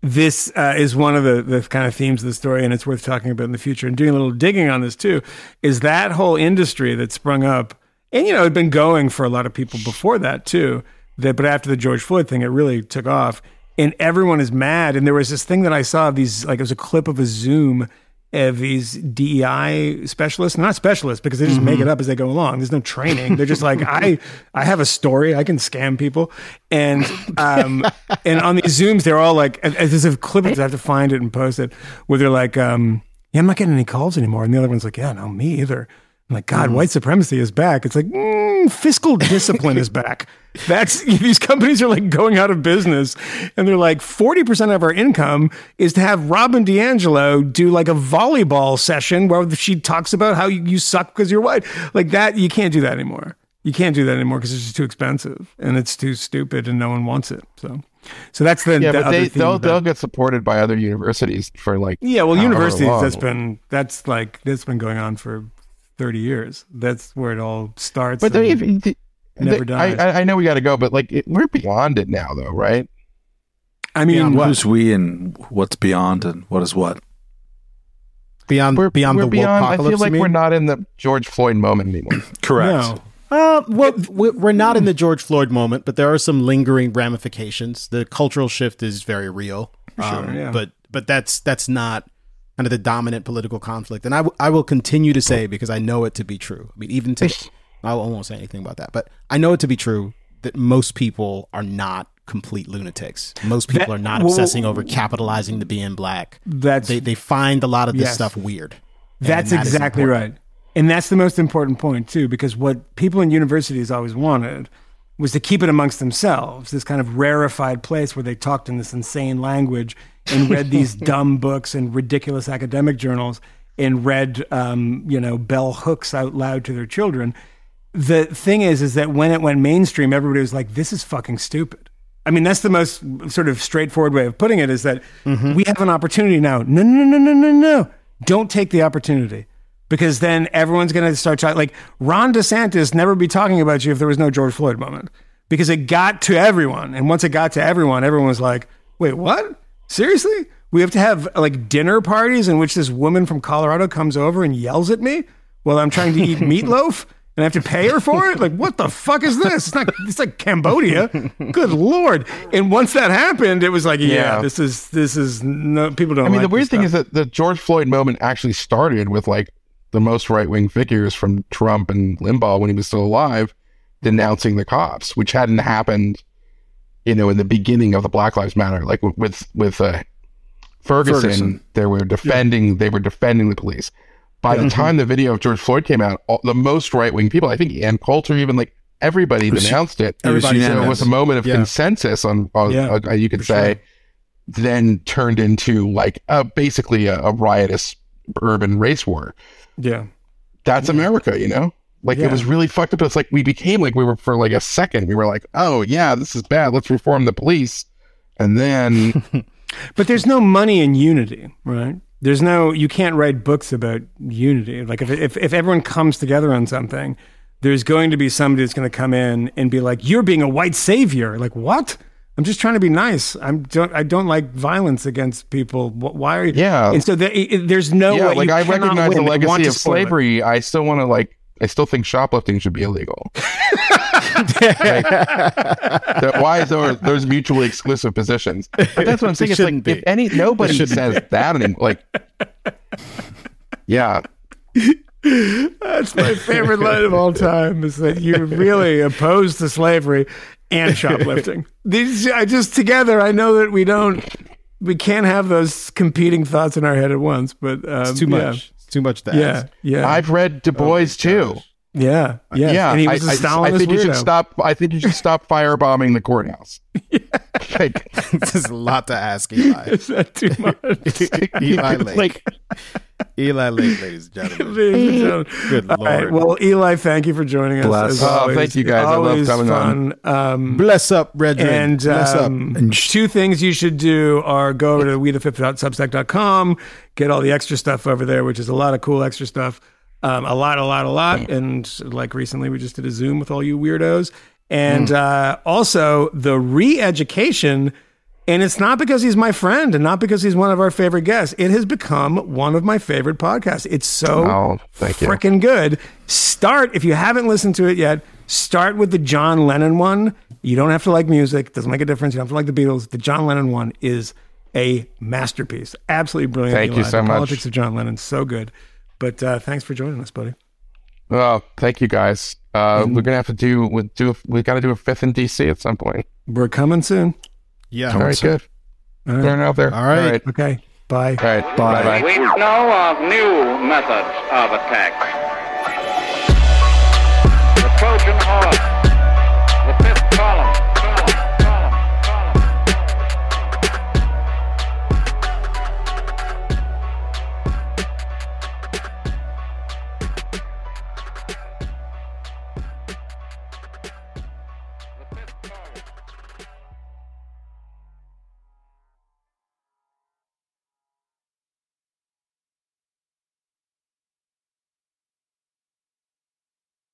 this uh, is one of the, the kind of themes of the story, and it's worth talking about in the future. And doing a little digging on this too is that whole industry that sprung up, and you know, it'd been going for a lot of people before that too. That, but after the George Floyd thing, it really took off, and everyone is mad. And there was this thing that I saw of these, like it was a clip of a Zoom. Of these D E I specialists, not specialists, because they just mm-hmm. make it up as they go along. There's no training. They're just like, I, I have a story. I can scam people. And um, and on these Zooms, they're all like, there's a clip. I have to find it and post it, where they're like, um, yeah, I'm not getting any calls anymore. And the other one's like, yeah, no, me either. I'm like, God, mm. white supremacy is back. It's like, mm, fiscal discipline is back. That's these companies are like going out of business, and they're like forty percent of our income is to have Robin DiAngelo do like a volleyball session where she talks about how you, you suck because you're white. Like that, you can't do that anymore. You can't do that anymore because it's just too expensive and it's too stupid and no one wants it. So. So that's the, yeah, the but other they, thing they'll, they'll get supported by other universities for like, yeah, well, universities that's been, that's like, that's been going on for thirty years. That's where it all starts. But they, they, never they, I, I know we got to go, but like it, we're beyond it now, though, right? I mean, beyond who's what? We and what's beyond and what is what? Beyond, we're, beyond we're the beyond, woke apocalypse. I feel like we're not in the George Floyd moment anymore. Correct. No. Uh, well, we're not in the George Floyd moment, but there are some lingering ramifications. The cultural shift is very real, sure, um, yeah. but but that's that's not. Kind of the dominant political conflict. And I, w- I will continue to say, because I know it to be true. I mean, even today, I won't say anything about that, but I know it to be true that most people are not complete lunatics. Most people that, are not obsessing well, over capitalizing the being black. That's, they, they find a lot of this yes. stuff weird. That's that exactly right. And that's the most important point, too, because what people in universities always wanted was to keep it amongst themselves, this kind of rarefied place where they talked in this insane language and read these dumb books and ridiculous academic journals and read, um, you know, bell hooks out loud to their children. The thing is, is that when it went mainstream, everybody was like, this is fucking stupid. I mean, that's the most sort of straightforward way of putting it is that mm-hmm. we have an opportunity now. No, no, no, no, no, no. Don't take the opportunity. Because then everyone's going to start talking. Like Ron DeSantis never be talking about you if there was no George Floyd moment, because it got to everyone. And once it got to everyone, everyone was like, wait, what? Seriously? We have to have like dinner parties in which this woman from Colorado comes over and yells at me while I'm trying to eat meatloaf and I have to pay her for it? Like, what the fuck is this? It's not, it's like Cambodia. Good Lord. And once that happened, it was like, yeah, yeah. this is, this is no, people don't I mean, like the weird thing stuff. Is that the George Floyd moment actually started with like, the most right-wing figures from Trump and Limbaugh when he was still alive denouncing the cops, which hadn't happened, you know, in the beginning of the Black Lives Matter. Like with with uh, Ferguson, Ferguson, they were defending yeah. they were defending the police. By yeah. the time the video of George Floyd came out, all, the most right-wing people, I think Ann Coulter, even like everybody it was, denounced it. Everybody so denounced. It was a moment of yeah. consensus on, on, yeah, on, on you could say, sure. then turned into like uh, basically a, a riotous urban race war. Yeah, that's America, you know, like yeah. it was really fucked up. It's like we became like we were for like a second we were like, oh yeah, this is bad, let's reform the police. And then but there's no money in unity, right? There's no, you can't write books about unity. Like if if, if everyone comes together on something, there's going to be somebody that's going to come in and be like, you're being a white savior. Like, what? I'm just trying to be nice. I'm don't, I don't like violence against people. Why are you? Yeah. And so there, it, there's no yeah, way like you I recognize win. The legacy of slavery. It. I still want to like, I still think shoplifting should be illegal. Like, that, why is there those mutually exclusive positions? But that's what I'm saying. It it's like, be. If any, nobody says be. That anymore. Like, yeah. That's my favorite line of all time is that you're really opposed to slavery and shoplifting. These I just together I know that we don't we can't have those competing thoughts in our head at once, but um, it's too much yeah. it's too much to yeah ask. Yeah, I've read Du Bois oh, too yeah yeah, yeah. And he was I, a Stalinist I, I think weirdo. You should stop I think you should stop firebombing the courthouse. Yeah. Like, there's a lot to ask Eli. Is that too much? Eli Lake. Like Eli Lake, ladies and gentlemen. Ladies and gentlemen. Good Lord. All right, well, Eli, thank you for joining Bless. us. Oh, thank you guys. Always I love coming fun. on. Um, Bless up, Reggie. And, um, and sh- two things you should do are go over to we the fifth dot substack dot com, get all the extra stuff over there, which is a lot of cool extra stuff. Um, a lot, a lot, a lot. And like recently, we just did a Zoom with all you weirdos. And mm. uh, also the re-education. And it's not because he's my friend and not because he's one of our favorite guests. It has become one of my favorite podcasts. It's so oh, freaking good. Start, if you haven't listened to it yet, start with the John Lennon one. You don't have to like music. It doesn't make a difference. You don't have to like the Beatles. The John Lennon one is a masterpiece. Absolutely brilliant. Thank Eli. you so the much. Politics of John Lennon. So good. But uh, thanks for joining us, buddy. Well, thank you guys. Uh, we're gonna have to do. We do. We got to do a fifth in D C at some point. We're coming soon. Yeah. Very good. All right. Fair enough there. All right. All right. Okay. Bye. All right. Bye. Bye. We know of new methods of attack. The Trojan horse.